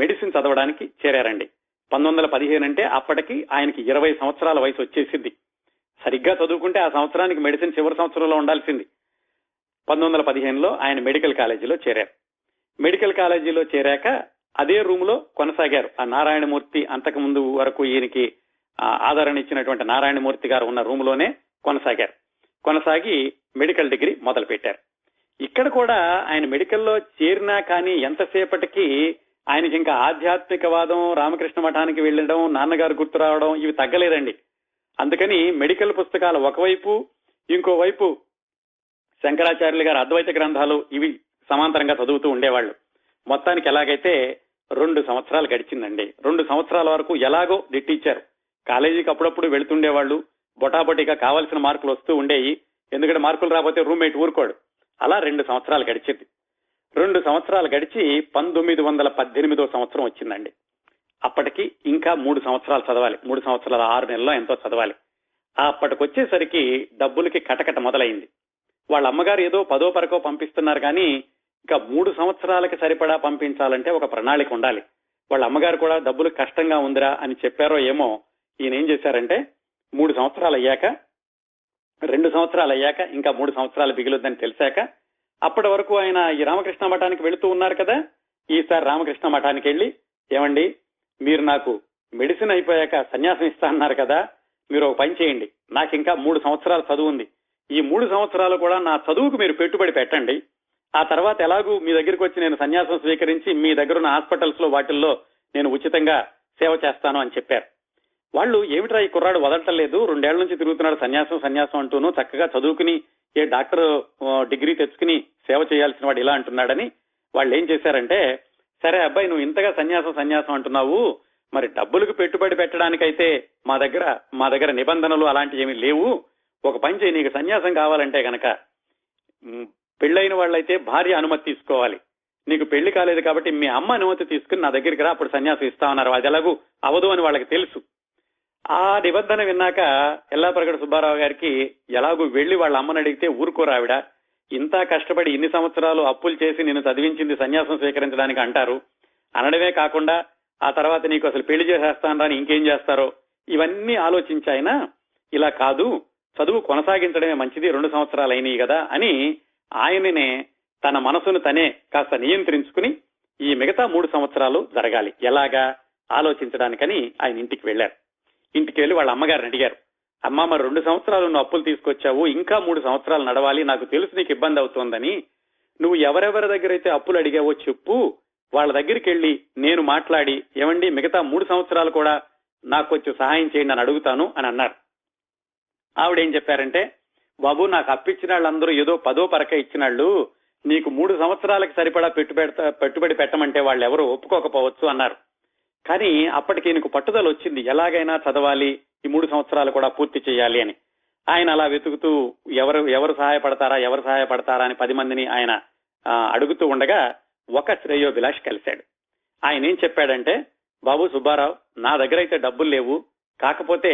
మెడిసిన్ చదవడానికి చేరారండి. 1915 అంటే అప్పటికి ఆయనకి 20 సంవత్సరాల వయసు వచ్చేసింది. సరిగ్గా చదువుకుంటే ఆ సంవత్సరానికి మెడిసిన్ చివరి సంవత్సరంలో ఉండాల్సింది. 1915లో ఆయన మెడికల్ కాలేజీలో చేరారు. మెడికల్ కాలేజీలో చేరాక అదే రూమ్ లో కొనసాగారు. ఆ నారాయణమూర్తి, అంతకు ముందు వరకు ఈయనకి ఆదరణ ఇచ్చినటువంటి నారాయణమూర్తి గారు ఉన్న రూమ్ లోనే కొనసాగారు. కొనసాగి మెడికల్ డిగ్రీ మొదలు పెట్టారు. ఇక్కడ కూడా ఆయన మెడికల్లో చేరినా కానీ ఎంతసేపటికి ఆయనకి ఇంకా ఆధ్యాత్మికవాదం, రామకృష్ణ మఠానికి వెళ్ళడం, నాన్నగారు గుర్తు రావడం ఇవి తగ్గలేదండి. అందుకని మెడికల్ పుస్తకాలు ఒకవైపు, ఇంకోవైపు శంకరాచార్యులు గారి అద్వైత గ్రంథాలు ఇవి సమాంతరంగా చదువుతూ ఉండేవాళ్ళు. మొత్తానికి ఎలాగైతే 2 సంవత్సరాలు గడిచిందండి. 2 సంవత్సరాల వరకు ఎలాగో దిట్టిచ్చారు. కాలేజీకి అప్పుడప్పుడు వెళుతుండేవాళ్ళు, బొటాబొటిగా కావాల్సిన మార్కులు వస్తూ ఉండేవి, ఎందుకంటే మార్కులు రాకపోతే రూమ్మేట్ ఊరుకోడు. అలా 2 సంవత్సరాలు గడిచింది. 2 సంవత్సరాలు గడిచి 1918వ సంవత్సరం వచ్చిందండి. అప్పటికి ఇంకా 3 సంవత్సరాలు చదవాలి, 3 సంవత్సరాల 6 నెలల్లో ఎంతో చదవాలి. అప్పటికొచ్చేసరికి డబ్బులకి కటకట మొదలైంది. వాళ్ళ అమ్మగారు ఏదో 10వ 11వ పంపిస్తున్నారు కానీ ఇంకా 3 సంవత్సరాలకి సరిపడా పంపించాలంటే ఒక ప్రణాళిక ఉండాలి. వాళ్ళ అమ్మగారు కూడా డబ్బులు కష్టంగా ఉందిరా అని చెప్పారో ఏమో, ఈయన ఏం చేశారంటే 3 సంవత్సరాలు అయ్యాక, 2 సంవత్సరాలు అయ్యాక, ఇంకా 3 సంవత్సరాలు మిగిలొద్దని తెలిసాక, అప్పటి వరకు ఆయన ఈ రామకృష్ణ మఠానికి వెళుతూ ఉన్నారు కదా, ఈసారి రామకృష్ణ మఠానికి వెళ్ళి, ఏమండి మీరు నాకు మెడిసిన్ అయిపోయాక సన్యాసం ఇస్తా అన్నారు కదా, మీరు ఒక పని చేయండి, నాకు ఇంకా 3 సంవత్సరాలు చదువు ఉంది, ఈ 3 సంవత్సరాలు కూడా నా చదువుకు మీరు పెట్టుబడి పెట్టండి, ఆ తర్వాత ఎలాగూ మీ దగ్గరికి వచ్చి నేను సన్యాసం స్వీకరించి మీ దగ్గర ఉన్న హాస్పిటల్స్ లో వాటిల్లో నేను ఉచితంగా సేవ చేస్తాను అని చెప్పారు. వాళ్ళు ఏమిట్రా ఈ కుర్రాడు వదలటలేదు, 2 ఏళ్ల నుంచి తిరుగుతున్నాడు సన్యాసం సన్యాసం అంటూను, చక్కగా చదువుకుని ఏ డాక్టర్ డిగ్రీ తెచ్చుకుని సేవ చేయాల్సిన వాడు ఇలా అంటున్నాడని వాళ్ళు ఏం చేశారంటే, సరే అబ్బాయి నువ్వు ఇంతగా సన్యాసం సన్యాసం అంటున్నావు, మరి డబ్బులకు పెట్టుబడి పెట్టడానికైతే మా దగ్గర నిబంధనలు అలాంటివి ఏమీ లేవు, ఒక పని చేయి, నీకు సన్యాసం కావాలంటే గనక పెళ్లైన వాళ్ళైతే భార్య అనుమతి తీసుకోవాలి, నీకు పెళ్లి కాలేదు కాబట్టి మీ అమ్మ అనుమతి తీసుకుని నా దగ్గరికి రా, అప్పుడు సన్యాసం ఇస్తామన్నారు. అది ఎలాగూ అవదు అని వాళ్ళకి తెలుసు. ఆ నిబంధన విన్నాక ఎల్లాప్రగడ సుబ్బారావు గారికి ఎలాగూ వెళ్లి వాళ్ళ అమ్మని అడిగితే ఊరుకోరావిడ, ఇంత కష్టపడి ఇన్ని సంవత్సరాలు అప్పులు చేసి నిన్ను చదివించింది సన్యాసం స్వీకరించడానికి అంటారు, అనడమే కాకుండా ఆ తర్వాత నీకు అసలు పెళ్లి చేసేస్తాను రాని ఇంకేం చేస్తారో ఇవన్నీ ఆలోచించి ఆయన ఇలా కాదు, చదువు కొనసాగించడమే మంచిది, 2 సంవత్సరాలు అయినాయి కదా అని ఆయననే తన మనసును తనే కాస్త నియంత్రించుకుని ఈ మిగతా 3 సంవత్సరాలు జరగాలి ఎలాగా ఆలోచించడానికని ఆయన ఇంటికి వెళ్లారు. ఇంటికి వెళ్లి వాళ్ళ అమ్మగారిని అడిగారు, అమ్మ మరి 2 సంవత్సరాలు నువ్వు అప్పులు తీసుకొచ్చావు, ఇంకా 3 సంవత్సరాలు నడవాలి, నాకు తెలుసు నీకు ఇబ్బంది అవుతుందని, నువ్వు ఎవరెవరి దగ్గర అయితే అప్పులు అడిగావో చెప్పు, వాళ్ళ దగ్గరికి వెళ్లి నేను మాట్లాడి ఏమండి మిగతా 3 సంవత్సరాలు కూడా నాకు కొంచెం సహాయం చేయండి అని అడుగుతాను అని అన్నారు. ఆవిడేం చెప్పారంటే, బాబు నాకు అప్పిచ్చిన వాళ్ళందరూ ఏదో 10వ 11వ ఇచ్చిన వాళ్ళు, నీకు 3 సంవత్సరాలకు సరిపడా పెట్టుబడి పెట్టమంటే వాళ్ళు ఎవరు ఒప్పుకోకపోవచ్చు అన్నారు. కానీ అప్పటికి ఈయనకు పట్టుదల వచ్చింది, ఎలాగైనా చదవాలి, ఈ 3 సంవత్సరాలు కూడా పూర్తి చేయాలి అని. ఆయన అలా వెతుకుతూ ఎవరు సహాయపడతారా అని 10 మందిని ఆయన అడుగుతూ ఉండగా ఒక శ్రేయోభిలాష్ కలిశాడు. ఆయన ఏం చెప్పాడంటే, బాబు సుబ్బారావు నా దగ్గర అయితే డబ్బులు లేవు, కాకపోతే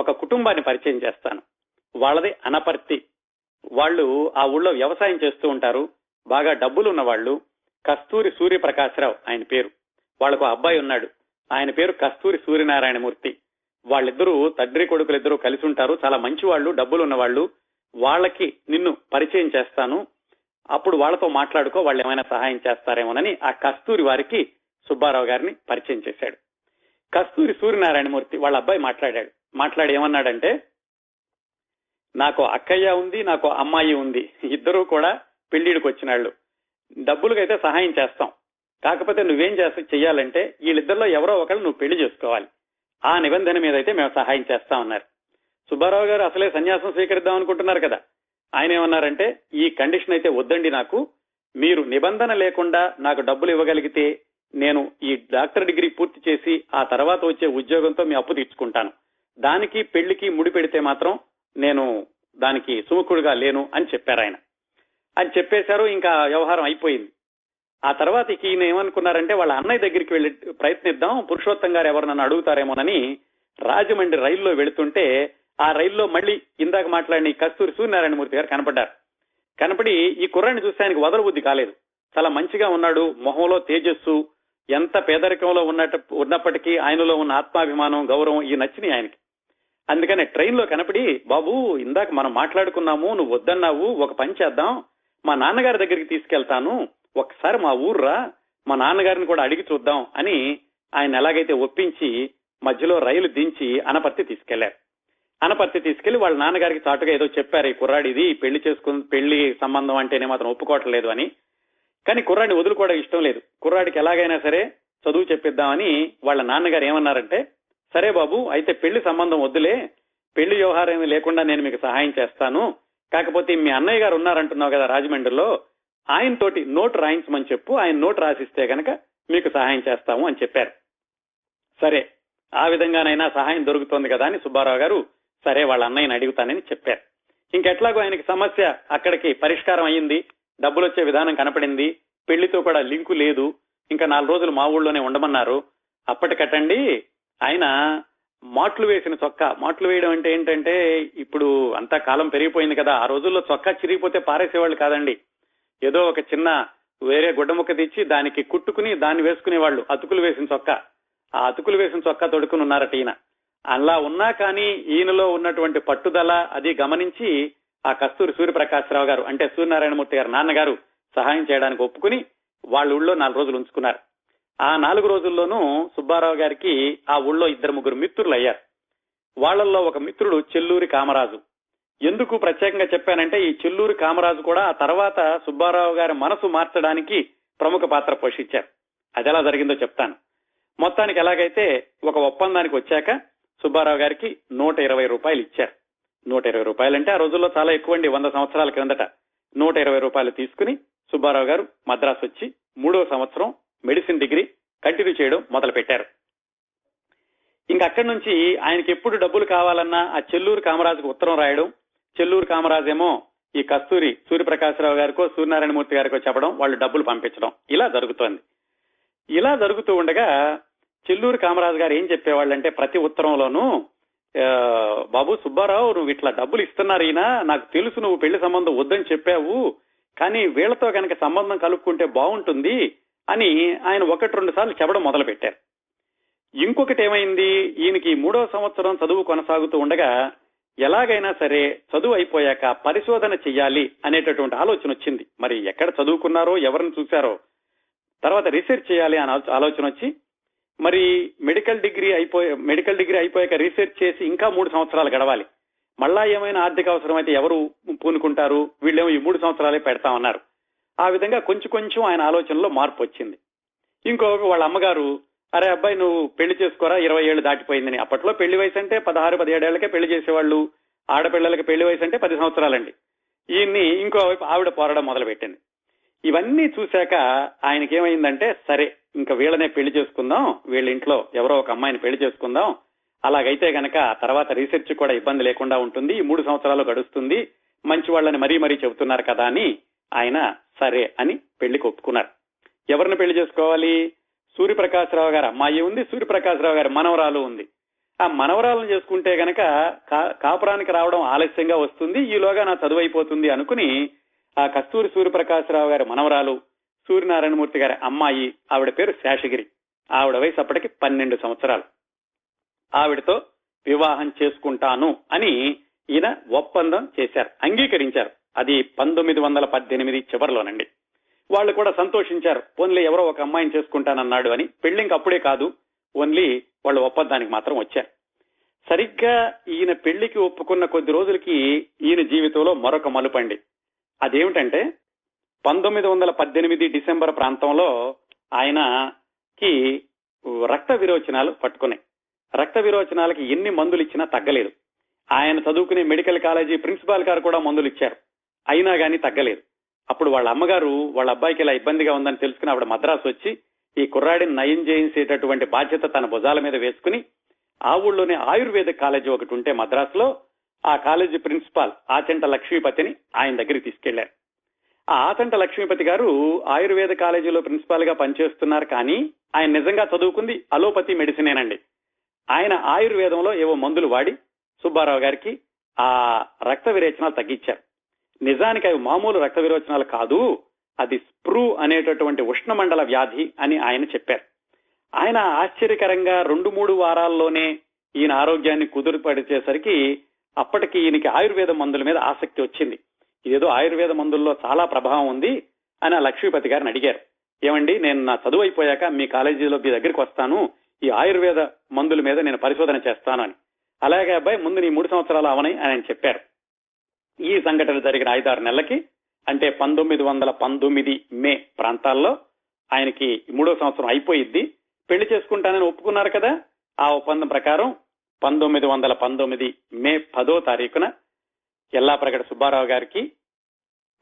ఒక కుటుంబాన్ని పరిచయం చేస్తాను, వాళ్ళది అనపర్తి, వాళ్ళు ఆ ఊళ్ళో వ్యవసాయం చేస్తూ ఉంటారు, బాగా డబ్బులు ఉన్నవాళ్ళు, కస్తూరి సూర్యప్రకాశరావు ఆయన పేరు, వాళ్ళకు అబ్బాయి ఉన్నాడు, ఆయన పేరు కస్తూరి సూర్యనారాయణమూర్తి, వాళ్ళిద్దరూ తండ్రి కొడుకులిద్దరూ కలిసి ఉంటారు, చాలా మంచి వాళ్ళు, డబ్బులు ఉన్నవాళ్ళు, వాళ్ళకి నిన్ను పరిచయం చేస్తాను, అప్పుడు వాళ్ళతో మాట్లాడుకో, వాళ్ళు ఏమైనా సహాయం చేస్తారేమోనని ఆ కస్తూరి వారికి సుబ్బారావు గారిని పరిచయం చేశాడు. కస్తూరి సూర్యనారాయణమూర్తి వాళ్ళ అబ్బాయి మాట్లాడాడు. ఏమన్నాడంటే, నాకు అక్కయ్య ఉంది, నాకు అమ్మాయి ఉంది, ఇద్దరూ కూడా పెళ్లిడికి వచ్చినాళ్ళు. డబ్బులకైతే సహాయం చేస్తాం, కాకపోతే నువ్వేం చేయాలంటే వీళ్ళిద్దరిలో ఎవరో ఒకళ్ళు నువ్వు పెళ్లి చేసుకోవాలి, ఆ నిబంధన మీద అయితే మేము సహాయం చేస్తా ఉన్నారు. సుబ్బారావు గారు అసలే సన్యాసం స్వీకరిద్దాం అనుకుంటున్నారు కదా, ఆయన ఏమన్నారంటే ఈ కండిషన్ అయితే వద్దండి, నాకు మీరు నిబంధన లేకుండా నాకు డబ్బులు ఇవ్వగలిగితే నేను ఈ డాక్టర్ డిగ్రీ పూర్తి చేసి ఆ తర్వాత వచ్చే ఉద్యోగంతో మీ అప్పు తీర్చుకుంటాను, దానికి పెళ్లికి ముడి పెడితే మాత్రం నేను దానికి సుముఖుడుగా లేను అని చెప్పారు ఆయన. అని చెప్పేశారు, ఇంకా వ్యవహారం అయిపోయింది. ఆ తర్వాత ఈయన ఏమనుకున్నారంటే వాళ్ళ అన్నయ్య దగ్గరికి వెళ్ళి ప్రయత్నిద్దాం, పురుషోత్తం గారు ఎవరు నన్ను అడుగుతారేమోనని రాజమండ్రి రైల్లో వెళుతుంటే ఆ రైల్లో మళ్ళీ ఇందాక మాట్లాడిన కస్తూరి సూర్యనారాయణమూర్తి గారు కనపడ్డారు. కనపడి ఈ కుర్రాన్ని చూస్తే ఆయనకు వదలబుద్ధి కాలేదు, చాలా మంచిగా ఉన్నాడు, మొహంలో తేజస్సు, ఎంత పేదరికంలో ఉన్నప్పటికీ ఆయనలో ఉన్న ఆత్మాభిమానం, గౌరవం ఈ నచ్చినాయి ఆయనకి. అందుకని ట్రైన్ లో కనపడి, బాబు ఇందాక మనం మాట్లాడుకున్నాము, నువ్వు వద్దన్నావు, ఒక పని చేద్దాం, మా నాన్నగారి దగ్గరికి తీసుకెళ్తాను, ఒకసారి మా ఊర్రా, మా నాన్నగారిని కూడా అడిగి చూద్దాం అని ఆయన ఎలాగైతే ఒప్పించి మధ్యలో రైలు దించి అనపర్తి తీసుకెళ్లారు. అనపర్తి తీసుకెళ్లి వాళ్ళ నాన్నగారికి చాటుగా ఏదో చెప్పారు, ఈ కుర్రాడిది పెళ్లి చేసుకుని పెళ్లి సంబంధం అంటేనే మాత్రం ఒప్పుకోవట్లేదు అని. కానీ కుర్రాడిని వదులుకోవడం ఇష్టం లేదు, కుర్రాడికి ఎలాగైనా సరే చదువు చెప్పిద్దామని వాళ్ళ నాన్నగారు ఏమన్నారంటే, సరే బాబు అయితే పెళ్లి సంబంధం వద్దులే, పెళ్లి వ్యవహారం లేకుండా నేను మీకు సహాయం చేస్తాను, కాకపోతే మీ అన్నయ్య గారు ఉన్నారంటున్నావు కదా రాజమండ్రిలో, ఆయన తోటి నోట్ రాయించమని చెప్పు, ఆయన నోట్ రాసిస్తే కనుక మీకు సహాయం చేస్తాము అని చెప్పారు. సరే ఆ విధంగానైనా సహాయం దొరుకుతోంది కదా అని సుబ్బారావు గారు సరే వాళ్ళ అన్నయ్యని అడుగుతానని చెప్పారు. ఇంకెట్లాగో ఆయనకి సమస్య అక్కడికి పరిష్కారం అయ్యింది, డబ్బులు వచ్చే విధానం కనపడింది, పెళ్లితో కూడా లింకు లేదు, ఇంకా 4 రోజులు మా ఊళ్ళోనే ఉండమన్నారు. అప్పటికట్టండి ఆయన మాట్లు వేసిన చొక్కా, మాట్లు వేయడం అంటే ఏంటంటే ఇప్పుడు అంతా కాలం పెరిగిపోయింది కదా, ఆ రోజుల్లో చొక్కా చిరిగిపోతే పారేసేవాళ్ళు కాదండి, ఏదో ఒక చిన్న వేరే గుడ్డ ముక్క తెచ్చి దానికి కుట్టుకుని దాన్ని వేసుకునేవాళ్ళు, అతుకులు వేసిన చొక్కా. ఆ అతుకులు వేసిన చొక్కా తొడుకుని ఉన్నారట ఈయన. అలా ఉన్నా కానీ ఈయనలో ఉన్నటువంటి పట్టుదల అది గమనించి ఆ కస్తూరి సూర్యప్రకాశ్రావు గారు అంటే సూర్యనారాయణమూర్తి గారు నాన్నగారు సహాయం చేయడానికి ఒప్పుకుని వాళ్ళ ఊళ్ళో 4 రోజులు ఉంచుకున్నారు. ఆ 4 రోజుల్లోనూ సుబ్బారావు గారికి ఆ ఊళ్ళో 2-3 మిత్రులు అయ్యారు. వాళ్లలో ఒక మిత్రుడు చెల్లూరి కామరాజు. ఎందుకు ప్రత్యేకంగా చెప్పానంటే ఈ చెల్లూరి కామరాజు కూడా ఆ తర్వాత సుబ్బారావు గారి మనసు మార్చడానికి ప్రముఖ పాత్ర పోషించారు. అది ఎలా జరిగిందో చెప్తాను. మొత్తానికి ఎలాగైతే ఒక ఒప్పందానికి వచ్చాక సుబ్బారావు గారికి 120 రూపాయలు ఇచ్చారు. 120 రూపాయలు అంటే ఆ రోజుల్లో చాలా ఎక్కువ అండి, 100 సంవత్సరాల క్రిందట. 120 రూపాయలు తీసుకుని సుబ్బారావు గారు మద్రాసు వచ్చి 3వ సంవత్సరం మెడిసిన్ డిగ్రీ కంటిన్యూ చేయడం మొదలు పెట్టారు. ఇంకా అక్కడి నుంచి ఆయనకి ఎప్పుడు డబ్బులు కావాలన్నా ఆ చెల్లూరు కామరాజుకు ఉత్తరం రాయడం, చెల్లూరు కామరాజేమో ఈ కస్తూరి సూర్యప్రకాశ్రావు గారికో సూర్యనారాయణమూర్తి గారికో చెప్పడం, వాళ్ళు డబ్బులు పంపించడం, ఇలా జరుగుతోంది. ఇలా జరుగుతూ ఉండగా చెల్లూరు కామరాజు గారు ఏం చెప్పేవాళ్ళంటే ప్రతి ఉత్తరంలోనూ, బాబు సుబ్బారావు నువ్వు ఇట్లా డబ్బులు ఇస్తున్నారు, ఈయన నాకు తెలుసు నువ్వు పెళ్లి సంబంధం వద్దని చెప్పావు, కానీ వీళ్లతో కనుక సంబంధం కలుపుకుంటే బాగుంటుంది అని ఆయన 1-2 సార్లు చెప్పడం మొదలు పెట్టారు. ఇంకొకటి ఏమైంది, ఈయనకి 3వ సంవత్సరం చదువు కొనసాగుతూ ఉండగా ఎలాగైనా సరే చదువు అయిపోయాక పరిశోధన చెయ్యాలి అనేటటువంటి ఆలోచన వచ్చింది. మరి ఎక్కడ చదువుకున్నారో, ఎవరిని చూశారో, తర్వాత రీసెర్చ్ చేయాలి అనే ఆలోచన వచ్చి, మరి మెడికల్ డిగ్రీ అయిపోయాక రీసెర్చ్ చేసి ఇంకా 3 సంవత్సరాలు గడవాలి, మళ్ళా ఏమైనా ఆర్థిక అవసరం అయితే ఎవరు పూనుకుంటారు, వీళ్ళేమో ఈ 3 సంవత్సరాలే పెడతామన్నారు. ఆ విధంగా కొంచెం కొంచెం ఆయన ఆలోచనలో మార్పు వచ్చింది. ఇంకొక వాళ్ళ అమ్మగారు, అరే అబ్బాయి నువ్వు పెళ్లి చేసుకోరా, 20 ఏళ్లు దాటిపోయిందని. అప్పట్లో పెళ్లి వయసు అంటే 16-17 ఏళ్లకే పెళ్లి చేసేవాళ్ళు, ఆడపిల్లలకి పెళ్లి వయసు అంటే 10 సంవత్సరాలండి. ఈయన్ని ఇంకోవైపు ఆవిడ పోరాడం మొదలుపెట్టింది. ఇవన్నీ చూశాక ఆయనకేమైందంటే సరే ఇంకా వీళ్ళనే పెళ్లి చేసుకుందాం, వీళ్ళ ఇంట్లో ఎవరో ఒక అమ్మాయిని పెళ్లి చేసుకుందాం, అలాగైతే గనక తర్వాత రీసెర్చ్ కూడా ఇబ్బంది లేకుండా ఉంటుంది, 3 సంవత్సరాలు గడుస్తుంది, మంచి వాళ్ళని మరీ మరీ చెబుతున్నారు కదా అని ఆయన సరే అని పెళ్లికి ఒప్పుకున్నారు. ఎవరిని పెళ్లి చేసుకోవాలి, సూర్యప్రకాశ్రావు గారు అమ్మాయి ఉంది, సూర్యప్రకాశ్రావు గారు మనవరాలు ఉంది. ఆ మనవరాలను చేసుకుంటే గనక కాపురానికి రావడం ఆలస్యంగా వస్తుంది, ఈలోగా నా చదువు అయిపోతుంది అనుకుని ఆ కస్తూరి సూర్యప్రకాశ్రావు గారి మనవరాలు సూర్యనారాయణమూర్తి గారి అమ్మాయి, ఆవిడ పేరు శాషగిరి, ఆవిడ వయసు అప్పటికి 12 సంవత్సరాలు, ఆవిడతో వివాహం చేసుకుంటాను అని ఈయన ఒప్పందం చేశారు, అంగీకరించారు. అది 1918 చివరిలోనండి. వాళ్ళు కూడా సంతోషించారు, ఓన్లీ ఎవరో ఒక అమ్మాయిని చేసుకుంటానన్నాడు అని. పెళ్లింక అప్పుడే కాదు, ఓన్లీ వాళ్ళు ఒప్పందానికి మాత్రం వచ్చారు. సరిగ్గా ఈయన పెళ్లికి ఒప్పుకున్న కొద్ది రోజులకి ఈయన జీవితంలో మరొక మలుపండి. అదేమిటంటే 1918 డిసెంబర్ ప్రాంతంలో ఆయనకి రక్త విరోచనాలు పట్టుకున్నాయి. రక్త విరోచనాలకి ఎన్ని మందులు ఇచ్చినా తగ్గలేదు. ఆయన చదువుకునే మెడికల్ కాలేజీ ప్రిన్సిపాల్ గారు కూడా మందులు ఇచ్చారు, అయినా గానీ తగ్గలేదు. అప్పుడు వాళ్ళ అమ్మగారు వాళ్ళ అబ్బాయికి ఇలా ఇబ్బందిగా ఉందని తెలుసుకుని ఆవిడ మద్రాసు వచ్చి ఈ కుర్రాడిని నయం చేయించేటటువంటి బాధ్యత తన భుజాల మీద వేసుకుని ఆ ఊళ్ళోనే ఆయుర్వేద కాలేజీ ఒకటి ఉంటే మద్రాసులో, ఆ కాలేజీ ప్రిన్సిపాల్ ఆచంట లక్ష్మీపతిని ఆయన దగ్గరికి తీసుకెళ్లారు. ఆ ఆచంట లక్ష్మీపతి గారు ఆయుర్వేద కాలేజీలో ప్రిన్సిపాల్ గా పనిచేస్తున్నారు, కానీ ఆయన నిజంగా చదువుకుంది అలోపతి మెడిసినేనండి. ఆయన ఆయుర్వేదంలో ఏవో మందులు వాడి సుబ్బారావు గారికి ఆ రక్త విరేచనాలు తగ్గించారు. నిజానికి అవి మామూలు రక్త విరోచనాలు కాదు, అది స్ప్రూ అనేటటువంటి ఉష్ణమండల వ్యాధి అని ఆయన చెప్పారు. ఆయన ఆశ్చర్యకరంగా 2-3 వారాల్లోనే ఈయన ఆరోగ్యాన్ని కుదురుపడిచేసరికి అప్పటికి ఈయనకి ఆయుర్వేద మందుల మీద ఆసక్తి వచ్చింది. ఇదేదో ఆయుర్వేద మందుల్లో చాలా ప్రభావం ఉంది అని ఆ లక్ష్మీపతి గారిని అడిగారు. ఏమండి, నేను నా చదువు అయిపోయాక మీ కాలేజీలో మీ దగ్గరికి వస్తాను, ఈ ఆయుర్వేద మందుల మీద నేను పరిశోధన చేస్తాను అని. అలాగే అబ్బాయి, ముందు నీ 3 సంవత్సరాలు అవని ఆయన చెప్పారు. ఈ సంఘటన జరిగిన 5-6 నెలలకి అంటే 1919 మే ప్రాంతాల్లో ఆయనకి 3వ సంవత్సరం అయిపోయింది. పెళ్లి చేసుకుంటానని ఒప్పుకున్నారు కదా, ఆ ఒప్పందం ప్రకారం 1919 మే 10వ తారీఖున ఎల్లాప్రగడ సుబ్బారావు గారికి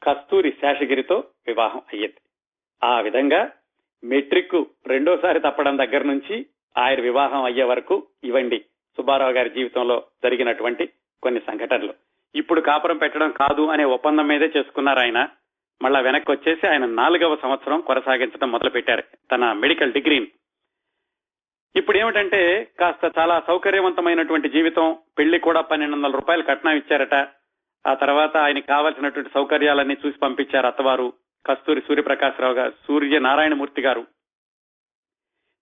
కస్తూరి శేషగిరితో వివాహం అయ్యింది. ఆ విధంగా మెట్రిక్ 2వ సారి తప్పడం దగ్గర నుంచి ఆయన వివాహం అయ్యే వరకు ఇవ్వండి సుబ్బారావు గారి జీవితంలో జరిగినటువంటి కొన్ని సంఘటనలు. ఇప్పుడు కాపురం పెట్టడం కాదు అనే ఒప్పందం మీదే చేసుకున్నారు ఆయన. మళ్ళా వెనక్కి వచ్చేసి ఆయన 4వ సంవత్సరం కొనసాగించడం మొదలు పెట్టారు తన మెడికల్ డిగ్రీని. ఇప్పుడు ఏమిటంటే కాస్త చాలా సౌకర్యవంతమైనటువంటి జీవితం, పెళ్లి కూడా 1200 రూపాయలు కట్నం ఇచ్చారట. ఆ తర్వాత ఆయనకి కావాల్సినటువంటి సౌకర్యాలన్నీ చూసి పంపించారు అత్తవారు కస్తూరి సూర్యప్రకాశరావు గారు, సూర్యనారాయణమూర్తి గారు.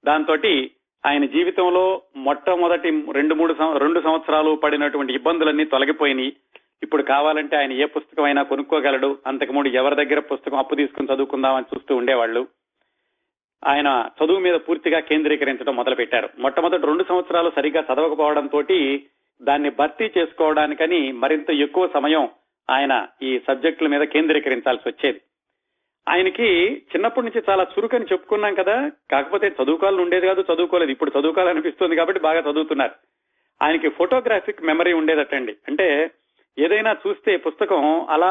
దాంతో ఆయన జీవితంలో మొట్టమొదటి 2-3 సంవత్సరాలు పడినటువంటి ఇబ్బందులన్నీ తొలగిపోయినాయి. ఇప్పుడు కావాలంటే ఆయన ఏ పుస్తకం అయినా కొనుక్కోగలడు. అంతకుముందు ఎవరి దగ్గర పుస్తకం అప్పు తీసుకుని చదువుకుందామని చూస్తూ ఉండేవాళ్ళు. ఆయన చదువు మీద పూర్తిగా కేంద్రీకరించడం మొదలు పెట్టారు. మొట్టమొదటి 2 సంవత్సరాలు సరిగా చదవకపోవడం తోటి దాన్ని భర్తీ చేసుకోవడానికని మరింత ఎక్కువ సమయం ఆయన ఈ సబ్జెక్టుల మీద కేంద్రీకరించాల్సి వచ్చేది. ఆయనకి చిన్నప్పటి నుంచి చాలా చురుకని చెప్పుకున్నాం కదా, కాకపోతే చదువుకోవాలని ఉండేది కాదు, చదువుకోలేదు. ఇప్పుడు చదువుకోవాలనిపిస్తుంది కాబట్టి బాగా చదువుతున్నారు. ఆయనకి ఫోటోగ్రాఫిక్ మెమరీ ఉండేదటండి. అంటే ఏదైనా చూస్తే పుస్తకం అలా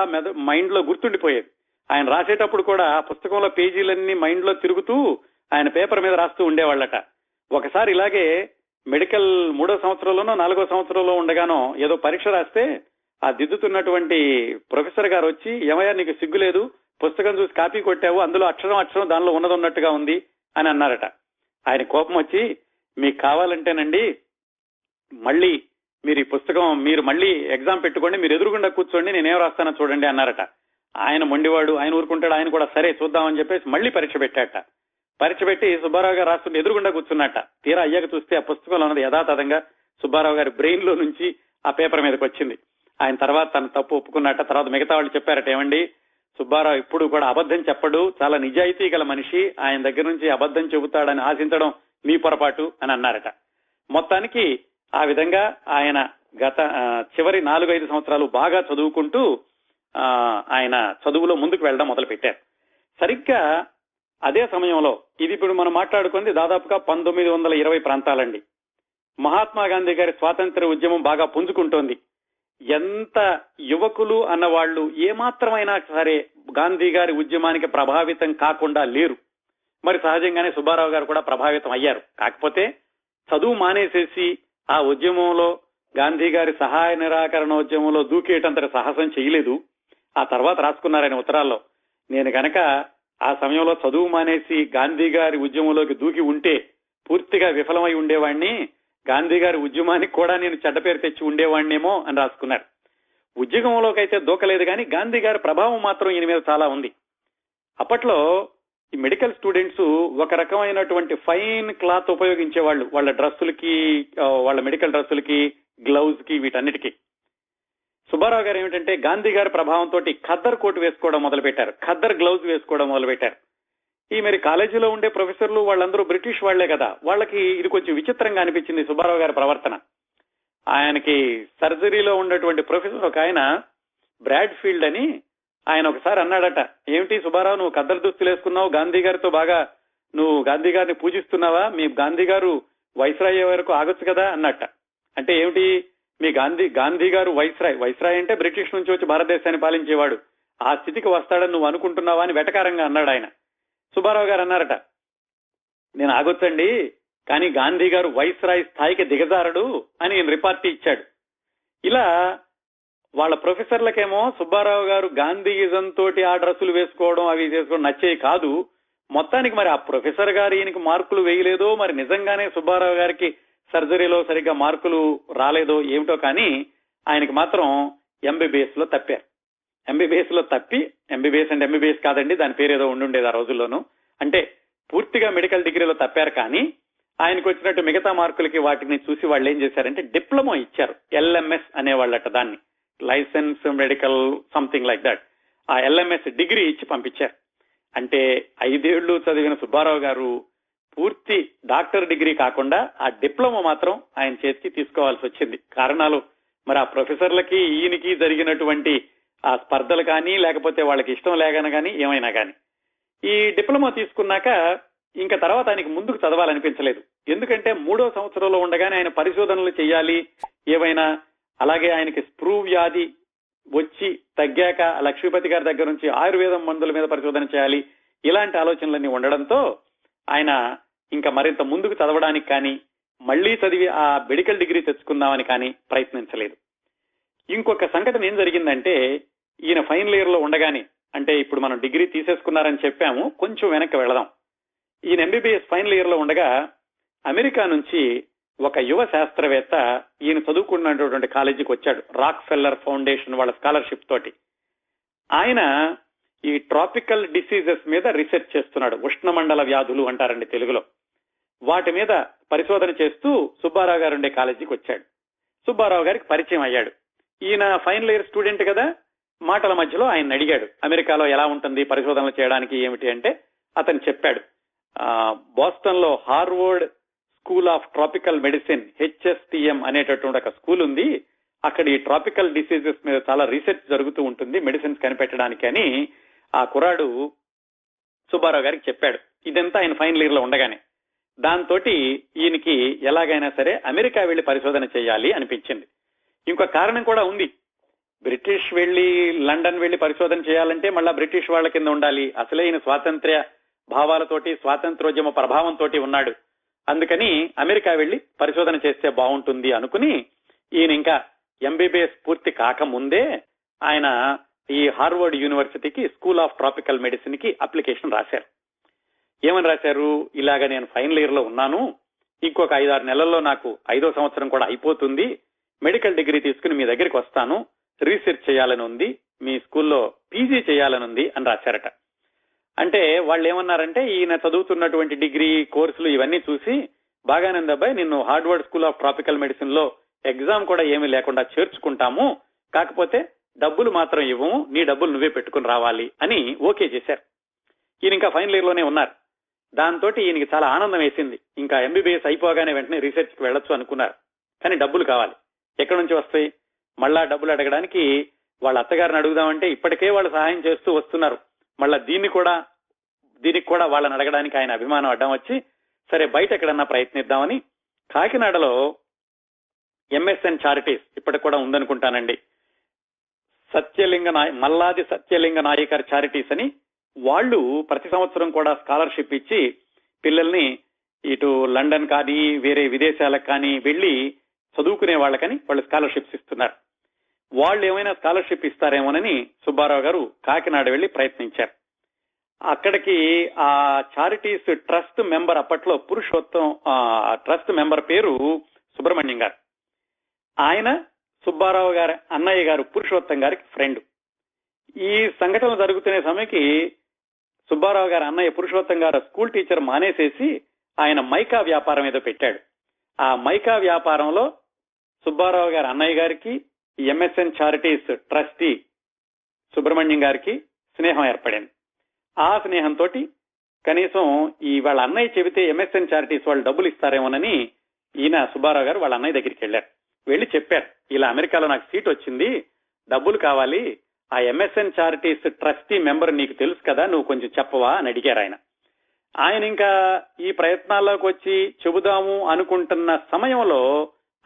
మైండ్ లో గుర్తుండిపోయేది. ఆయన రాసేటప్పుడు కూడా పుస్తకంలో పేజీలన్నీ మైండ్ లో తిరుగుతూ ఆయన పేపర్ మీద రాస్తూ ఉండేవాళ్ళట. ఒకసారి ఇలాగే మెడికల్ 3వ సంవత్సరంలోనో 4వ సంవత్సరంలో ఉండగానో ఏదో పరీక్ష రాస్తే ఆ దిద్దుతున్నటువంటి ప్రొఫెసర్ గారు వచ్చి, ఏమయ్యా నీకు సిగ్గులేదు, పుస్తకం చూసి కాపీ కొట్టావు, అందులో అక్షరం అక్షరం దానిలో ఉన్నది ఉన్నట్టుగా ఉంది అని అన్నారట. ఆయన కోపం వచ్చి, మీకు కావాలంటేనండి మళ్ళీ మీరు ఈ పుస్తకం మీరు మళ్ళీ ఎగ్జామ్ పెట్టుకోండి, మీరు ఎదురుగుండా కూర్చోండి, నేనేం రాస్తానో చూడండి అన్నారట. ఆయన మొండివాడు, ఆయన ఊరుకుంటాడు. ఆయన కూడా సరే చూద్దామని చెప్పేసి మళ్ళీ పరీక్ష పెట్టాట. పరీక్ష పెట్టి సుబ్బారావు గారు రాస్తుంటే ఎదురుగుండా కూర్చున్నట్ట. తీరా అయ్యాక చూస్తే ఆ పుస్తకంలో ఉన్నది యథాతథంగా సుబ్బారావు గారి బ్రెయిన్ లో నుంచి ఆ పేపర్ మీదకి వచ్చింది. ఆయన తర్వాత తన తప్పు ఒప్పుకున్నట్ట. తర్వాత మిగతా వాళ్ళు చెప్పారట, ఏమండి సుబ్బారావు ఇప్పుడు కూడా అబద్ధం చెప్పడు, చాలా నిజాయితీ గల మనిషి, ఆయన దగ్గర నుంచి అబద్ధం చెబుతాడని ఆశించడం మీ పొరపాటు అని అన్నారట. మొత్తానికి ఆ విధంగా ఆయన గత చివరి 4-5 సంవత్సరాలు బాగా చదువుకుంటూ ఆయన చదువులో ముందుకు వెళ్ళడం మొదలు పెట్టారు. సరిగ్గా అదే సమయంలో, ఇది ఇప్పుడు మనం మాట్లాడుకుంది దాదాపుగా 1920 ప్రాంతాలండి, మహాత్మా గాంధీ గారి స్వాతంత్ర ఉద్యమం బాగా పుంజుకుంటోంది. ఎంత యువకులు అన్నవాళ్లు ఏమాత్రమైనా సరే గాంధీ గారి ఉద్యమానికి ప్రభావితం కాకుండా లేరు. మరి సహజంగానే సుబ్బారావు గారు కూడా ప్రభావితం అయ్యారు. కాకపోతే చదువు మానేసేసి ఆ ఉద్యమంలో గాంధీ గారి సహాయ నిరాకరణ ఉద్యమంలో దూకేటంతటి సాహసం చేయలేదు. ఆ తర్వాత రాసుకున్నారని ఉత్తరాల్లో, నేను గనక ఆ సమయంలో చదువు మానేసి గాంధీ గారి ఉద్యమంలోకి దూకి ఉంటే పూర్తిగా విఫలమై ఉండేవాడిని, గాంధీ గారి ఉద్యమానికి కూడా నేను చెడ్డ పేరు తెచ్చి ఉండేవాడినేమో అని రాసుకున్నారు. ఉద్యమంలోకి అయితే దూకలేదు, కానీ గాంధీ గారి ప్రభావం మాత్రం ఈయన మీద చాలా ఉంది. అప్పట్లో ఈ మెడికల్ స్టూడెంట్స్ ఒక రకమైనటువంటి ఫైన్ క్లాత్ ఉపయోగించేవాళ్ళు, వాళ్ళ డ్రెస్సులకి, వాళ్ళ మెడికల్ డ్రెస్సులకి, గ్లౌజ్ కి, వీటన్నిటికీ. సుబ్బారావు గారు ఏమిటంటే గాంధీ గారి ప్రభావం తోటి ఖద్దర్ కోట్ వేసుకోవడం మొదలు పెట్టారు, ఖద్దర్ గ్లౌజ్ వేసుకోవడం మొదలు పెట్టారు. ఈ మరి కాలేజీలో ఉండే ప్రొఫెసర్లు వాళ్ళందరూ బ్రిటిష్ వాళ్లే కదా, వాళ్ళకి ఇది కొంచెం విచిత్రంగా అనిపించింది సుబ్బారావు గారి ప్రవర్తన. ఆయనకి సర్జరీలో ఉన్నటువంటి ప్రొఫెసర్ ఒక ఆయన బ్రాడ్ ఫీల్డ్ అని ఆయన ఒకసారి అన్నాడట, ఏమిటి సుబ్బారావు నువ్వు ఖద్దరు దుస్తులు వేసుకున్నావు, గాంధీ గారితో బాగా నువ్వు గాంధీ గారిని పూజిస్తున్నావా, మీ గాంధీ గారు వైస్రాయ్ వరకు ఆగొచ్చు కదా అన్నట్ట. అంటే ఏమిటి మీ గాంధీ గారు వైస్రాయ్ అంటే బ్రిటిష్ నుంచి వచ్చి భారతదేశాన్ని పాలించేవాడు, ఆ స్థితికి వస్తాడని నువ్వు అనుకుంటున్నావా అని వెటకారంగా అన్నాడు ఆయన. సుబ్బారావు గారు అన్నారట, నేను ఆగొచ్చండి కానీ గాంధీ గారు వైస్రాయ్ స్థాయికి దిగజారడు అని ఈయన రిపార్టీ ఇచ్చాడు. ఇలా వాళ్ళ ప్రొఫెసర్లకేమో సుబ్బారావు గారు గాంధీయిజం తోటి ఆ డ్రస్సులు వేసుకోవడం అవి చేసుకోవడం నచ్చేవి కాదు. మొత్తానికి మరి ఆ ప్రొఫెసర్ గారు ఈయనకి మార్కులు వేయలేదో, మరి నిజంగానే సుబ్బారావు గారికి సర్జరీలో సరిగ్గా మార్కులు రాలేదో ఏమిటో కానీ ఆయనకి మాత్రం ఎంబీబీఎస్ లో తప్పారు. ఎంబీబీఎస్ లో తప్పి, ఎంబీబీఎస్ కాదండి దాని పేరు ఏదో ఉండుండేది ఆ రోజుల్లోనూ, అంటే పూర్తిగా మెడికల్ డిగ్రీలో తప్పారు. కానీ ఆయనకు వచ్చినట్టు మిగతా మార్కులకి వాటిని చూసి వాళ్ళు ఏం చేశారంటే డిప్లొమా ఇచ్చారు, ఎల్ఎంఎస్ అనేవాళ్ళట దాన్ని, licence medical something like that. ఆ ఎల్ఎంఎస్ డిగ్రీ ఇచ్చి పంపించారు. అంటే 5 ఏళ్లు చదివిన సుబ్బారావు గారు పూర్తి డాక్టర్ డిగ్రీ కాకుండా ఆ డిప్లొమా మాత్రం ఆయన చేతికి తీసుకోవాల్సి వచ్చింది. కారణాలు మరి ఆ ప్రొఫెసర్లకి ఈయనకి జరిగినటువంటి ఆ స్పర్ధలు కానీ, లేకపోతే వాళ్ళకి ఇష్టం లేకన కానీ ఏమైనా కానీ. ఈ డిప్లొమా తీసుకున్నాక ఇంకా తర్వాత ఆయనకి ముందుకు చదవాలనిపించలేదు. ఎందుకంటే 3వ సంవత్సరంలో ఉండగానే ఆయన పరిశోధనలు చేయాలి ఏవైనా, అలాగే ఆయనకి స్ప్రూ వ్యాధి వచ్చి తగ్గాక లక్ష్మీపతి గారి దగ్గర నుంచి ఆయుర్వేదం మందుల మీద పరిశోధన చేయాలి, ఇలాంటి ఆలోచనలన్నీ ఉండడంతో ఆయన ఇంకా మరింత ముందుకు చదవడానికి కానీ, మళ్లీ చదివి ఆ మెడికల్ డిగ్రీ తెచ్చుకుందామని కానీ ప్రయత్నించలేదు. ఇంకొక సంఘటన ఏం జరిగిందంటే, ఈయన ఫైనల్ ఇయర్ లో ఉండగానే, అంటే ఇప్పుడు మనం డిగ్రీ తీసేసుకున్నారని చెప్పాము, కొంచెం వెనక్కి వెళదాం. ఈయన ఎంబీబీఎస్ ఫైనల్ ఇయర్ లో ఉండగా అమెరికా నుంచి ఒక యువ శాస్త్రవేత్త ఈయన చదువుకున్నటువంటి కాలేజీకి వచ్చాడు, రాక్ ఫెల్లర్ ఫౌండేషన్ వాళ్ళ స్కాలర్షిప్ తోటి. ఆయన ఈ ట్రాపికల్ డిసీజెస్ మీద రీసెర్చ్ చేస్తున్నాడు, ఉష్ణమండల వ్యాధులు అంటారండి తెలుగులో, వాటి మీద పరిశోధన చేస్తూ సుబ్బారావు గారు ఉండే కాలేజీకి వచ్చాడు. సుబ్బారావు గారికి పరిచయం అయ్యాడు. ఈయన ఫైనల్ ఇయర్ స్టూడెంట్ కదా, మాటల మధ్యలో ఆయన అడిగాడు అమెరికాలో ఎలా ఉంటుంది పరిశోధనలు చేయడానికి ఏమిటి అంటే, అతను చెప్పాడు బోస్టన్ లో Harvard school of tropical medicine HSTM అనేటటువంటి ఒక స్కూల్ ఉంది, అక్కడ ఈ ట్రాపికల్ డిసీజెస్ మీద చాలా రీసెర్చ్ జరుగుతూ ఉంటుంది మెడిసిన్స్ కనిపెట్టడానికి అని ఆ కుర్రాడు సుబ్బారావు గారికి చెప్పాడు. ఇదంతా ఆయన ఫైనల్ ఇయర్ లో ఉండగానే. దాంతో ఈయనకి ఎలాగైనా సరే అమెరికా వెళ్లి పరిశోధన చేయాలి అనిపించింది. ఇంకో కారణం కూడా ఉంది, బ్రిటిష్ వెళ్లి లండన్ వెళ్లి పరిశోధన చేయాలంటే మళ్ళా బ్రిటిష్ వాళ్ళ కింద ఉండాలి, అసలే ఈయన స్వాతంత్ర్య భావాలతోటి స్వాతంత్రోద్యమ ప్రభావంతో ఉన్నాడు, అందుకని అమెరికా వెళ్లి పరిశోధన చేస్తే బాగుంటుంది అనుకుని ఈయన ఇంకా ఎంబీబీఎస్ పూర్తి కాకముందే ఆయన ఈ హార్వర్డ్ యూనివర్సిటీకి స్కూల్ ఆఫ్ ట్రాపికల్ మెడిసిన్ కి అప్లికేషన్ రాశారు. ఏమని రాశారు, ఇలాగ నేను ఫైనల్ ఇయర్ లో ఉన్నాను, ఇంకొక 5-6 నెలల్లో నాకు 5వ సంవత్సరం కూడా అయిపోతుంది, మెడికల్ డిగ్రీ తీసుకుని మీ దగ్గరికి వస్తాను, రీసెర్చ్ చేయాలని ఉంది, మీ స్కూల్లో పీజీ చేయాలని ఉంది అని రాశారట. అంటే వాళ్ళు ఏమన్నారంటే, ఈయన చదువుతున్నటువంటి డిగ్రీ కోర్సులు ఇవన్నీ చూసి బాగానే అబ్బాయి నిన్ను Harvard school of tropical medicine లో ఎగ్జామ్ కూడా ఏమీ లేకుండా చేర్చుకుంటాము, కాకపోతే డబ్బులు మాత్రం ఇవ్వము, నీ డబ్బులు నువ్వే పెట్టుకుని రావాలి అని ఓకే చేశారు. ఈయన ఇంకా ఫైనల్ ఇయర్ లోనే ఉన్నారు. దాంతో ఈయనకి చాలా ఆనందం వేసింది, ఇంకా ఎంబీబీఎస్ అయిపోగానే వెంటనే రీసెర్చ్ కి వెళ్ళొచ్చు అనుకున్నారు. కానీ డబ్బులు కావాలి, ఎక్కడి నుంచి వస్తాయి, మళ్ళా డబ్బులు అడగడానికి వాళ్ళ అత్తగారిని అడుగుదామంటే ఇప్పటికే వాళ్ళు సహాయం చేస్తూ వస్తున్నారు, మళ్ళా దీనికి కూడా వాళ్ళని అడగడానికి ఆయన అభిమానం అడ్డం వచ్చి, సరే బయట ఎక్కడన్నా ప్రయత్నిద్దామని కాకినాడలో MSN చారిటీస్ ఇప్పటికి కూడా ఉందనుకుంటానండి, మల్లాది సత్యలింగ నాయకర్ చారిటీస్ అని, వాళ్ళు ప్రతి సంవత్సరం కూడా స్కాలర్షిప్ ఇచ్చి పిల్లల్ని ఇటు లండన్ కానీ వేరే విదేశాలకు కానీ వెళ్లి చదువుకునే వాళ్ళకని వాళ్ళు స్కాలర్షిప్స్ ఇస్తున్నారు. వాళ్ళు ఏమైనా స్కాలర్షిప్ ఇస్తారేమోనని సుబ్బారావు గారు కాకినాడ వెళ్లి ప్రయత్నించారు. అక్కడికి ఆ చారిటీస్ ట్రస్ట్ మెంబర్, అప్పట్లో పురుషోత్తం ట్రస్ట్ మెంబర్ పేరు సుబ్రహ్మణ్యం గారు, ఆయన సుబ్బారావు గారి అన్నయ్య గారు పురుషోత్తం గారికి ఫ్రెండ్. ఈ సంఘటన జరుగుతున్న సమయానికి సుబ్బారావు గారి అన్నయ్య పురుషోత్తం గారు స్కూల్ టీచర్ మానేసేసి ఆయన మైకా వ్యాపారం ఏదో పెట్టాడు. ఆ మైకా వ్యాపారంలో సుబ్బారావు గారి అన్నయ్య గారికి MSN చారిటీస్ ట్రస్టీ సుబ్రహ్మణ్యం గారికి స్నేహం ఏర్పడింది. ఆ స్నేహంతో కనీసం ఈ వాళ్ళ అన్నయ్య చెబితే MSN చారిటీస్ వాళ్ళు డబ్బులు ఇస్తారేమోనని ఈయన సుబ్బారావు గారు వాళ్ళ అన్నయ్య దగ్గరికి వెళ్ళారు. వెళ్లి చెప్పారు, ఇలా అమెరికాలో నాకు సీట్ వచ్చింది, డబ్బులు కావాలి, ఆ ఎంఎస్ఎన్ చారిటీస్ ట్రస్టీ మెంబర్ నీకు తెలుసు కదా, నువ్వు కొంచెం చెప్పవా అని అడిగారు ఆయన. ఆయన ఇంకా ఈ ప్రయత్నాల్లోకి వచ్చి చెబుదాము అనుకుంటున్న సమయంలో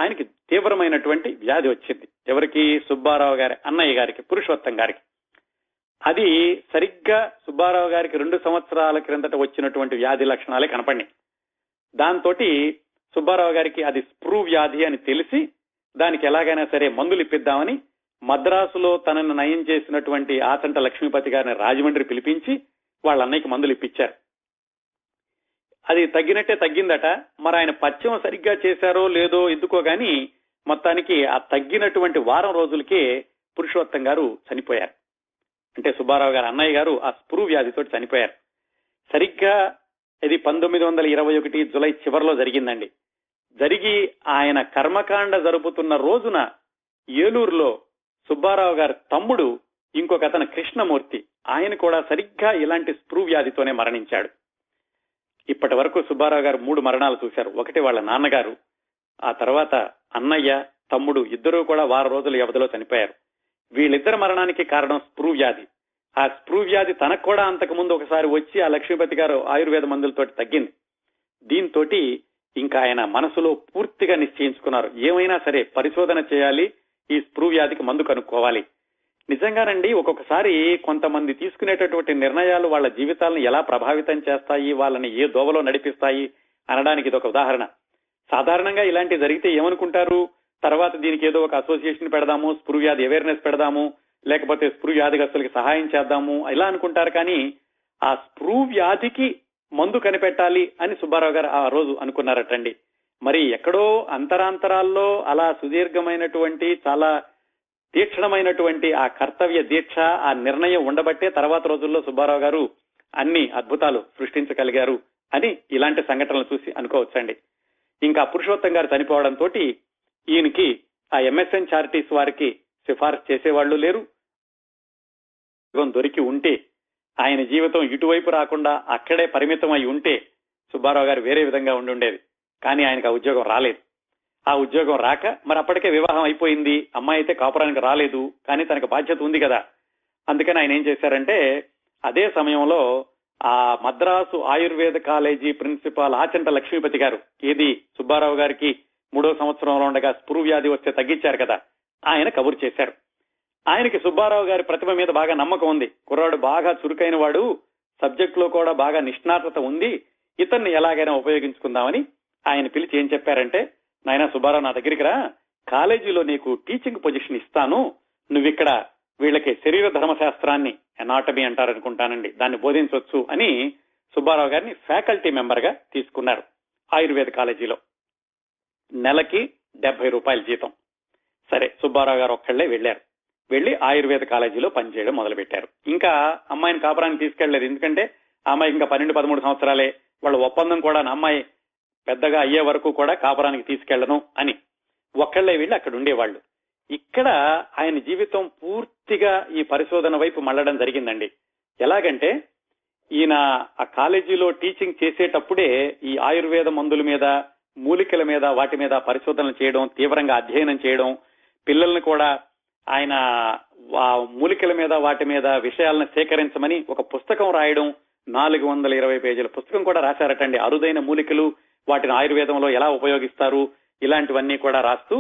ఆయనకి తీవ్రమైనటువంటి వ్యాధి వచ్చింది. ఎవరికి? సుబ్బారావు గారి అన్నయ్య గారికి, పురుషోత్తం గారికి. అది సరిగ్గా సుబ్బారావు గారికి 2 సంవత్సరాల క్రిందట వచ్చినటువంటి వ్యాధి లక్షణాలే కనపడినాయి. దాంతో సుబ్బారావు గారికి అది స్ప్రూ వ్యాధి అని తెలిసి దానికి ఎలాగైనా సరే మందులు ఇప్పిద్దామని మద్రాసులో తనను నయం చేసినటువంటి ఆచంట లక్ష్మీపతి గారిని రాజమండ్రి పిలిపించి వాళ్ళ అన్నయ్యకి మందులు ఇప్పించారు. అది తగ్గినట్టే తగ్గిందట. మరి ఆయన పథ్యం సరిగ్గా చేశారో లేదో ఎందుకో గాని మొత్తానికి ఆ తగ్గినటువంటి వారం రోజులకే పురుషోత్తం గారు చనిపోయారు. అంటే సుబ్బారావు గారు అన్నయ్య గారు ఆ స్ప్రూ వ్యాధితో చనిపోయారు. సరిగ్గా ఇది 1921 జూలై చివరిలో జరిగిందండి. జరిగి ఆయన కర్మకాండ జరుపుతున్న రోజున ఏలూరులో సుబ్బారావు గారి తమ్ముడు ఇంకొక అతను కృష్ణమూర్తి, ఆయన కూడా సరిగ్గా ఇలాంటి స్ప్రూ వ్యాధితోనే మరణించాడు. ఇప్పటి వరకు సుబ్బారావు గారు 3 మరణాలు చూశారు. ఒకటి వాళ్ళ నాన్నగారు, ఆ తర్వాత అన్నయ్య, తమ్ముడు ఇద్దరూ కూడా 6 రోజుల వ్యవధిలో చనిపోయారు. వీళ్ళిద్దరు మరణానికి కారణం స్ప్రూ వ్యాధి. ఆ స్ప్రూ వ్యాధి తనకు కూడా అంతకు ముందు ఒకసారి వచ్చి ఆ లక్ష్మీపతి గారు ఆయుర్వేద మందులతో తగ్గింది. దీంతో ఇంకా ఆయన మనసులో పూర్తిగా నిశ్చయించుకున్నారు, ఏమైనా సరే పరిశోధన చేయాలి, ఈ స్ప్రూ వ్యాధికి మందు కనుక్కోవాలి. నిజంగానండి ఒక్కొక్కసారి కొంతమంది తీసుకునేటటువంటి నిర్ణయాలు వాళ్ళ జీవితాలను ఎలా ప్రభావితం చేస్తాయి, వాళ్ళని ఏ దోవలో నడిపిస్తాయి అనడానికి ఇదొక ఉదాహరణ. సాధారణంగా ఇలాంటివి జరిగితే ఏమనుకుంటారు, తర్వాత దీనికి ఏదో ఒక అసోసియేషన్ పెడదాము, స్ప్రూ వ్యాధి అవేర్నెస్ పెడదాము, లేకపోతే స్ప్రూ వ్యాధిగ్రస్తులకి సహాయం చేద్దాము, ఇలా అనుకుంటారు. కానీ ఆ స్ప్రూ వ్యాధికి మందు కనిపెట్టాలి అని సుబ్బారావు గారు ఆ రోజు అనుకున్నారటండి. మరి ఎక్కడో అంతరాంతరాల్లో అలా సుదీర్ఘమైనటువంటి చాలా తీక్షణమైనటువంటి ఆ కర్తవ్య దీక్ష, ఆ నిర్ణయం ఉండబట్టే తర్వాత రోజుల్లో సుబ్బారావు గారు అన్ని అద్భుతాలు సృష్టించగలిగారు అని ఇలాంటి సంఘటనలు చూసి అనుకోవచ్చండి. ఇంకా పురుషోత్తం గారు చనిపోవడంతో ఈయనకి ఆ ఎంఎస్ఎన్ చారిటీస్ వారికి సిఫార్సు చేసేవాళ్లు లేరు. దొరికి ఉంటే ఆయన జీవితం ఇటువైపు రాకుండా అక్కడే పరిమితం అయి ఉంటే సుబ్బారావు గారు వేరే విధంగా ఉండుండేది. కానీ ఆయనకు ఆ ఉద్యోగం రాలేదు. ఆ ఉద్యోగం రాక మరి అప్పటికే వివాహం అయిపోయింది, అమ్మాయి అయితే కాపురానికి రాలేదు, కానీ తనకు బాధ్యత ఉంది కదా. అందుకని ఆయన ఏం చేశారంటే అదే సమయంలో ఆ మద్రాసు ఆయుర్వేద కాలేజీ ప్రిన్సిపాల్ ఆచంట లక్ష్మీపతి గారు, ఏది సుబ్బారావు గారికి 3వ సంవత్సరంలో ఉండగా స్ప్రూ వ్యాధి వస్తే తగ్గించారు కదా, ఆయన కబురు చేశారు. ఆయనకి సుబ్బారావు గారి ప్రతిభ మీద బాగా నమ్మకం ఉంది. కుర్రాడు బాగా చురుకైన వాడు, సబ్జెక్ట్ లో కూడా బాగా నిష్ణాతత ఉంది, ఇతన్ని ఎలాగైనా ఉపయోగించుకుందామని ఆయన పిలిచి ఏం చెప్పారంటే, నాయన సుబ్బారావు నా దగ్గరికి రా, కాలేజీలో నీకు టీచింగ్ పొజిషన్ ఇస్తాను, నువ్విక్కడ వీళ్ళకి శరీర ధర్మశాస్త్రాన్ని, ఎనాటమీ అంటారనుకుంటానండి, దాన్ని బోధించవచ్చు అని సుబ్బారావు గారిని ఫ్యాకల్టీ మెంబర్ గా తీసుకున్నారు ఆయుర్వేద కాలేజీలో. నెలకి 70 రూపాయల జీతం. సరే, సుబ్బారావు గారు ఒక్కళ్లే వెళ్లారు. వెళ్లి ఆయుర్వేద కాలేజీలో పనిచేయడం మొదలు పెట్టారు. ఇంకా అమ్మాయిని కాపురానికి తీసుకెళ్లలేదు, ఎందుకంటే అమ్మాయి ఇంకా 12-13 సంవత్సరాలే. వాళ్ళ ఒప్పందం కూడా అమ్మాయి పెద్దగా అయ్యే వరకు కూడా కాపురానికి తీసుకెళ్లను అని. ఒక్కళ్లే వెళ్లి అక్కడ ఉండేవాళ్లు. ఇక్కడ ఆయన జీవితం పూర్తిగా ఈ పరిశోధన వైపు మళ్లడం జరిగిందండి. ఎలాగంటే ఈయన ఆ కాలేజీలో టీచింగ్ చేసేటప్పుడే ఈ ఆయుర్వేద మందుల మీద, మూలికల మీద, వాటి మీద పరిశోధనలు చేయడం, తీవ్రంగా అధ్యయనం చేయడం, పిల్లల్ని కూడా ఆయన మూలికల మీద వాటి మీద విషయాలను సేకరించమని ఒక పుస్తకం రాయడం, 420 పేజీల పుస్తకం కూడా రాశారటండి. అరుదైన మూలికలు, వాటిని ఆయుర్వేదంలో ఎలా ఉపయోగిస్తారు, ఇలాంటివన్నీ కూడా రాస్తూ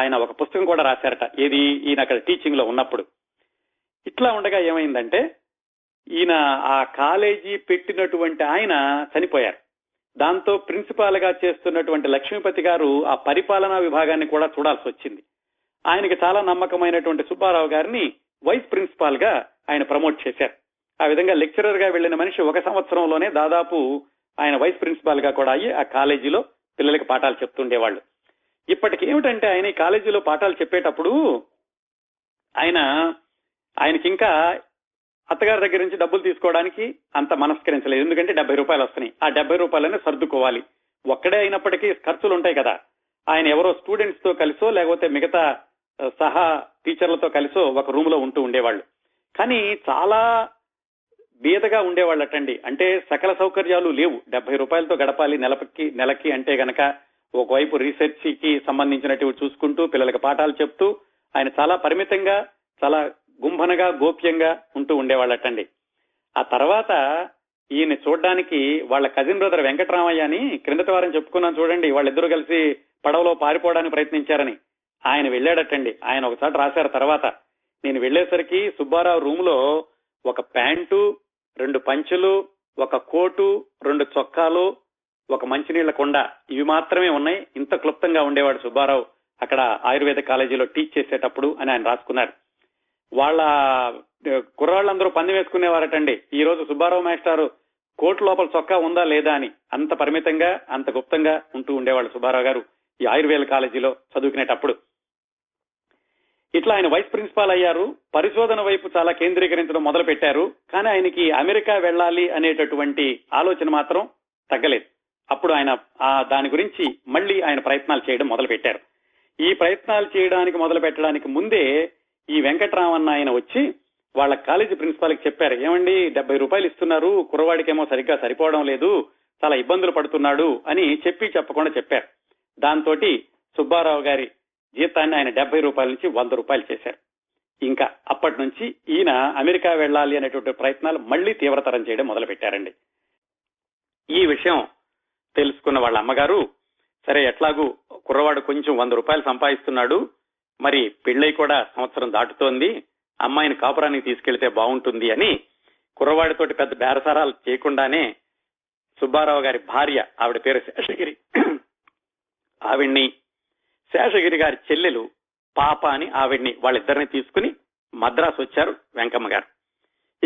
ఆయన ఒక పుస్తకం కూడా రాశారట. ఏది, ఈయన అక్కడ టీచింగ్ లో ఉన్నప్పుడు. ఇట్లా ఉండగా ఏమైందంటే ఈయన ఆ కాలేజీ పెట్టినటువంటి ఆయన చనిపోయారు. దాంతో ప్రిన్సిపాల్ గా చేస్తున్నటువంటి లక్ష్మీపతి గారు ఆ పరిపాలనా విభాగాన్ని కూడా చూడాల్సి వచ్చింది. ఆయనకి చాలా నమ్మకమైనటువంటి సుబ్బారావు గారిని వైస్ ప్రిన్సిపాల్ గా ఆయన ప్రమోట్ చేశారు. ఆ విధంగా లెక్చరర్ గా వెళ్లిన మనిషి 1 సంవత్సరంలోనే దాదాపు ఆయన వైస్ ప్రిన్సిపాల్ గా కూడా అయ్యి ఆ కాలేజీలో పిల్లలకి పాఠాలు చెప్తుండేవాళ్లు. ఇప్పటికి ఏమిటంటే ఆయన ఈ కాలేజీలో పాఠాలు చెప్పేటప్పుడు ఆయనకి ఇంకా అత్తగారి దగ్గర నుంచి డబ్బులు తీసుకోవడానికి అంత మనస్కరించలేదు. ఎందుకంటే 70 రూపాయలు వస్తున్నాయి, ఆ 70 రూపాయలనే సర్దుకోవాలి. ఒక్కడే అయినప్పటికీ ఖర్చులు ఉంటాయి కదా. ఆయన ఎవరో స్టూడెంట్స్ తో కలిసో లేకపోతే మిగతా సహా టీచర్లతో కలిసో ఒక రూమ్ లో ఉంటూ ఉండేవాళ్లు. కానీ చాలా బీదగా ఉండేవాళ్ళటండి. అంటే సకల సౌకర్యాలు లేవు. 70 రూపాయలతో గడపాలి నెలకి అంటే గనక ఒకవైపు రీసెర్చ్ కి సంబంధించినట్టు చూసుకుంటూ పిల్లలకి పాఠాలు చెప్తూ ఆయన చాలా పరిమితంగా, చాలా గుంభనగా, గోప్యంగా ఉంటూ ఉండేవాళ్ళటండి. ఆ తర్వాత ఈయన చూడడానికి వాళ్ళ కజిన్ బ్రదర్ వెంకటరామయ్య అని క్రిందటి వారం చెప్పుకున్నాను చూడండి, వాళ్ళిద్దరూ కలిసి పడవలో పారిపోవడానికి ప్రయత్నించారని, ఆయన వెళ్ళాడటండి. ఆయన ఒకసారి రాశారు, తర్వాత నేను వెళ్లేసరికి సుబ్బారావు రూమ్ లో ఒక ప్యాంటు, 2 పంచెలు, ఒక కోటు, 2 చొక్కాలు, ఒక మంచినీళ్ల కొండ, ఇవి మాత్రమే ఉన్నాయి. ఇంత క్లుప్తంగా ఉండేవాడు సుబ్బారావు అక్కడ ఆయుర్వేద కాలేజీలో టీచ్ చేసేటప్పుడు అని ఆయన రాసుకున్నారు. వాళ్ళ కుర్రాళ్ళందరూ పందెం వేసుకునేవారటండి, ఈ రోజు సుబ్బారావు మాస్టారు కోటు లోపల చొక్కా ఉందా లేదా అని. అంత పరిమితంగా, అంత గుప్తంగా ఉంటూ ఉండేవాళ్ళు సుబ్బారావు గారు ఈ ఆయుర్వేద కాలేజీలో చదువుకునేటప్పుడు. ఇట్లా ఆయన వైస్ ప్రిన్సిపాల్ అయ్యారు. పరిశోధన వైపు చాలా కేంద్రీకరించడం మొదలు పెట్టారు. కానీ ఆయనకి అమెరికా వెళ్ళాలి అనేటటువంటి ఆలోచన మాత్రం తగ్గలేదు. అప్పుడు ఆయన దాని గురించి మళ్లీ ఆయన ప్రయత్నాలు చేయడం మొదలు పెట్టారు. ఈ ప్రయత్నాలు చేయడానికి మొదలు పెట్టడానికి ముందే ఈ వెంకటరామన్న ఆయన వచ్చి వాళ్ళ కాలేజీ ప్రిన్సిపాల్ కి చెప్పారు, ఏమండి 70 రూపాయలు ఇస్తున్నారు, కుర్రవాడికేమో సరిగ్గా సరిపోవడం లేదు, చాలా ఇబ్బందులు పడుతున్నాడు అని చెప్పి చెప్పకుండా చెప్పారు. దాంతో సుబ్బారావు గారి జీతాన్ని ఆయన 70 రూపాయల నుంచి 100 రూపాయలు చేశారు. ఇంకా అప్పటి నుంచి ఈయన అమెరికా వెళ్ళాలి అనేటువంటి ప్రయత్నాలు మళ్లీ తీవ్రతరం చేయడం మొదలు పెట్టారండి. ఈ విషయం తెలుసుకున్న వాళ్ళ అమ్మగారు, సరే ఎట్లాగూ కుర్రవాడు కొంచెం 100 రూపాయలు సంపాదిస్తున్నాడు, మరి పెళ్లై కూడా సంవత్సరం దాటుతోంది, అమ్మాయిని కాపురానికి తీసుకెళ్తే బాగుంటుంది అని కుర్రవాడితోటి పెద్ద బేరసారాలు చేయకుండానే సుబ్బారావు గారి భార్య, ఆవిడ పేరు శేషగిరి, ఆవిడ్ని, శేషగిరి గారి చెల్లెలు పాప అని ఆవిడ్ని, వాళ్ళిద్దరిని తీసుకుని మద్రాసు వచ్చారు వెంకమ్మ గారు.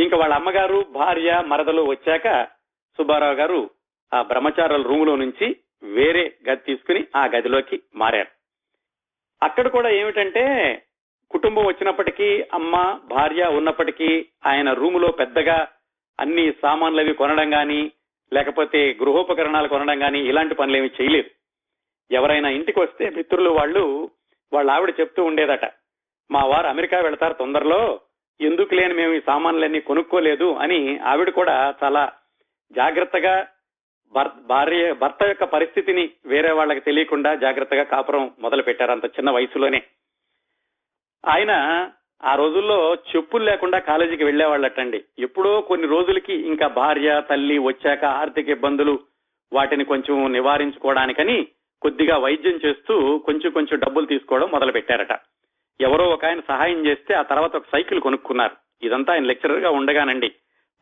ఇంకా వాళ్ళ అమ్మగారు, భార్య, మరదలు వచ్చాక సుబ్బారావు గారు ఆ బ్రహ్మచారుల రూములో నుంచి వేరే గది తీసుకుని ఆ గదిలోకి మారారు. అక్కడ కూడా ఏమిటంటే కుటుంబం వచ్చినప్పటికీ, అమ్మ, భార్య ఉన్నప్పటికీ ఆయన రూములో పెద్దగా అన్ని సామాన్లు అవి కొనడం గాని, లేకపోతే గృహోపకరణాలు కొనడం గాని ఇలాంటి పనులు ఏమి చేయలేదు. ఎవరైనా ఇంటికి వస్తే మిత్రులు వాళ్ళు, వాళ్ళ ఆవిడ చెప్తూ ఉండేదట, మా వారు అమెరికా వెళతారు తొందరలో, ఎందుకు లేని మేము ఈ సామాన్లన్నీ కొనుక్కోలేదు అని. ఆవిడ కూడా చాలా జాగ్రత్తగా భర్త యొక్క పరిస్థితిని వేరే వాళ్ళకి తెలియకుండా జాగ్రత్తగా కాపురం మొదలు పెట్టారు అంత చిన్న వయసులోనే. ఆయన ఆ రోజుల్లో చెప్పులు లేకుండా కాలేజీకి వెళ్లేవాళ్ళటండి. ఎప్పుడో కొన్ని రోజులకి ఇంకా భార్య, తల్లి వచ్చాక ఆర్థిక ఇబ్బందులు వాటిని కొంచెం నివారించుకోవడానికని కొద్దిగా వైద్యం చేస్తూ కొంచెం కొంచెం డబ్బులు తీసుకోవడం మొదలు పెట్టారట. ఎవరో ఒక ఆయన సహాయం చేస్తే ఆ తర్వాత ఒక సైకిల్ కొనుక్కున్నారు. ఇదంతా ఆయన లెక్చరర్ గా ఉండగానండి,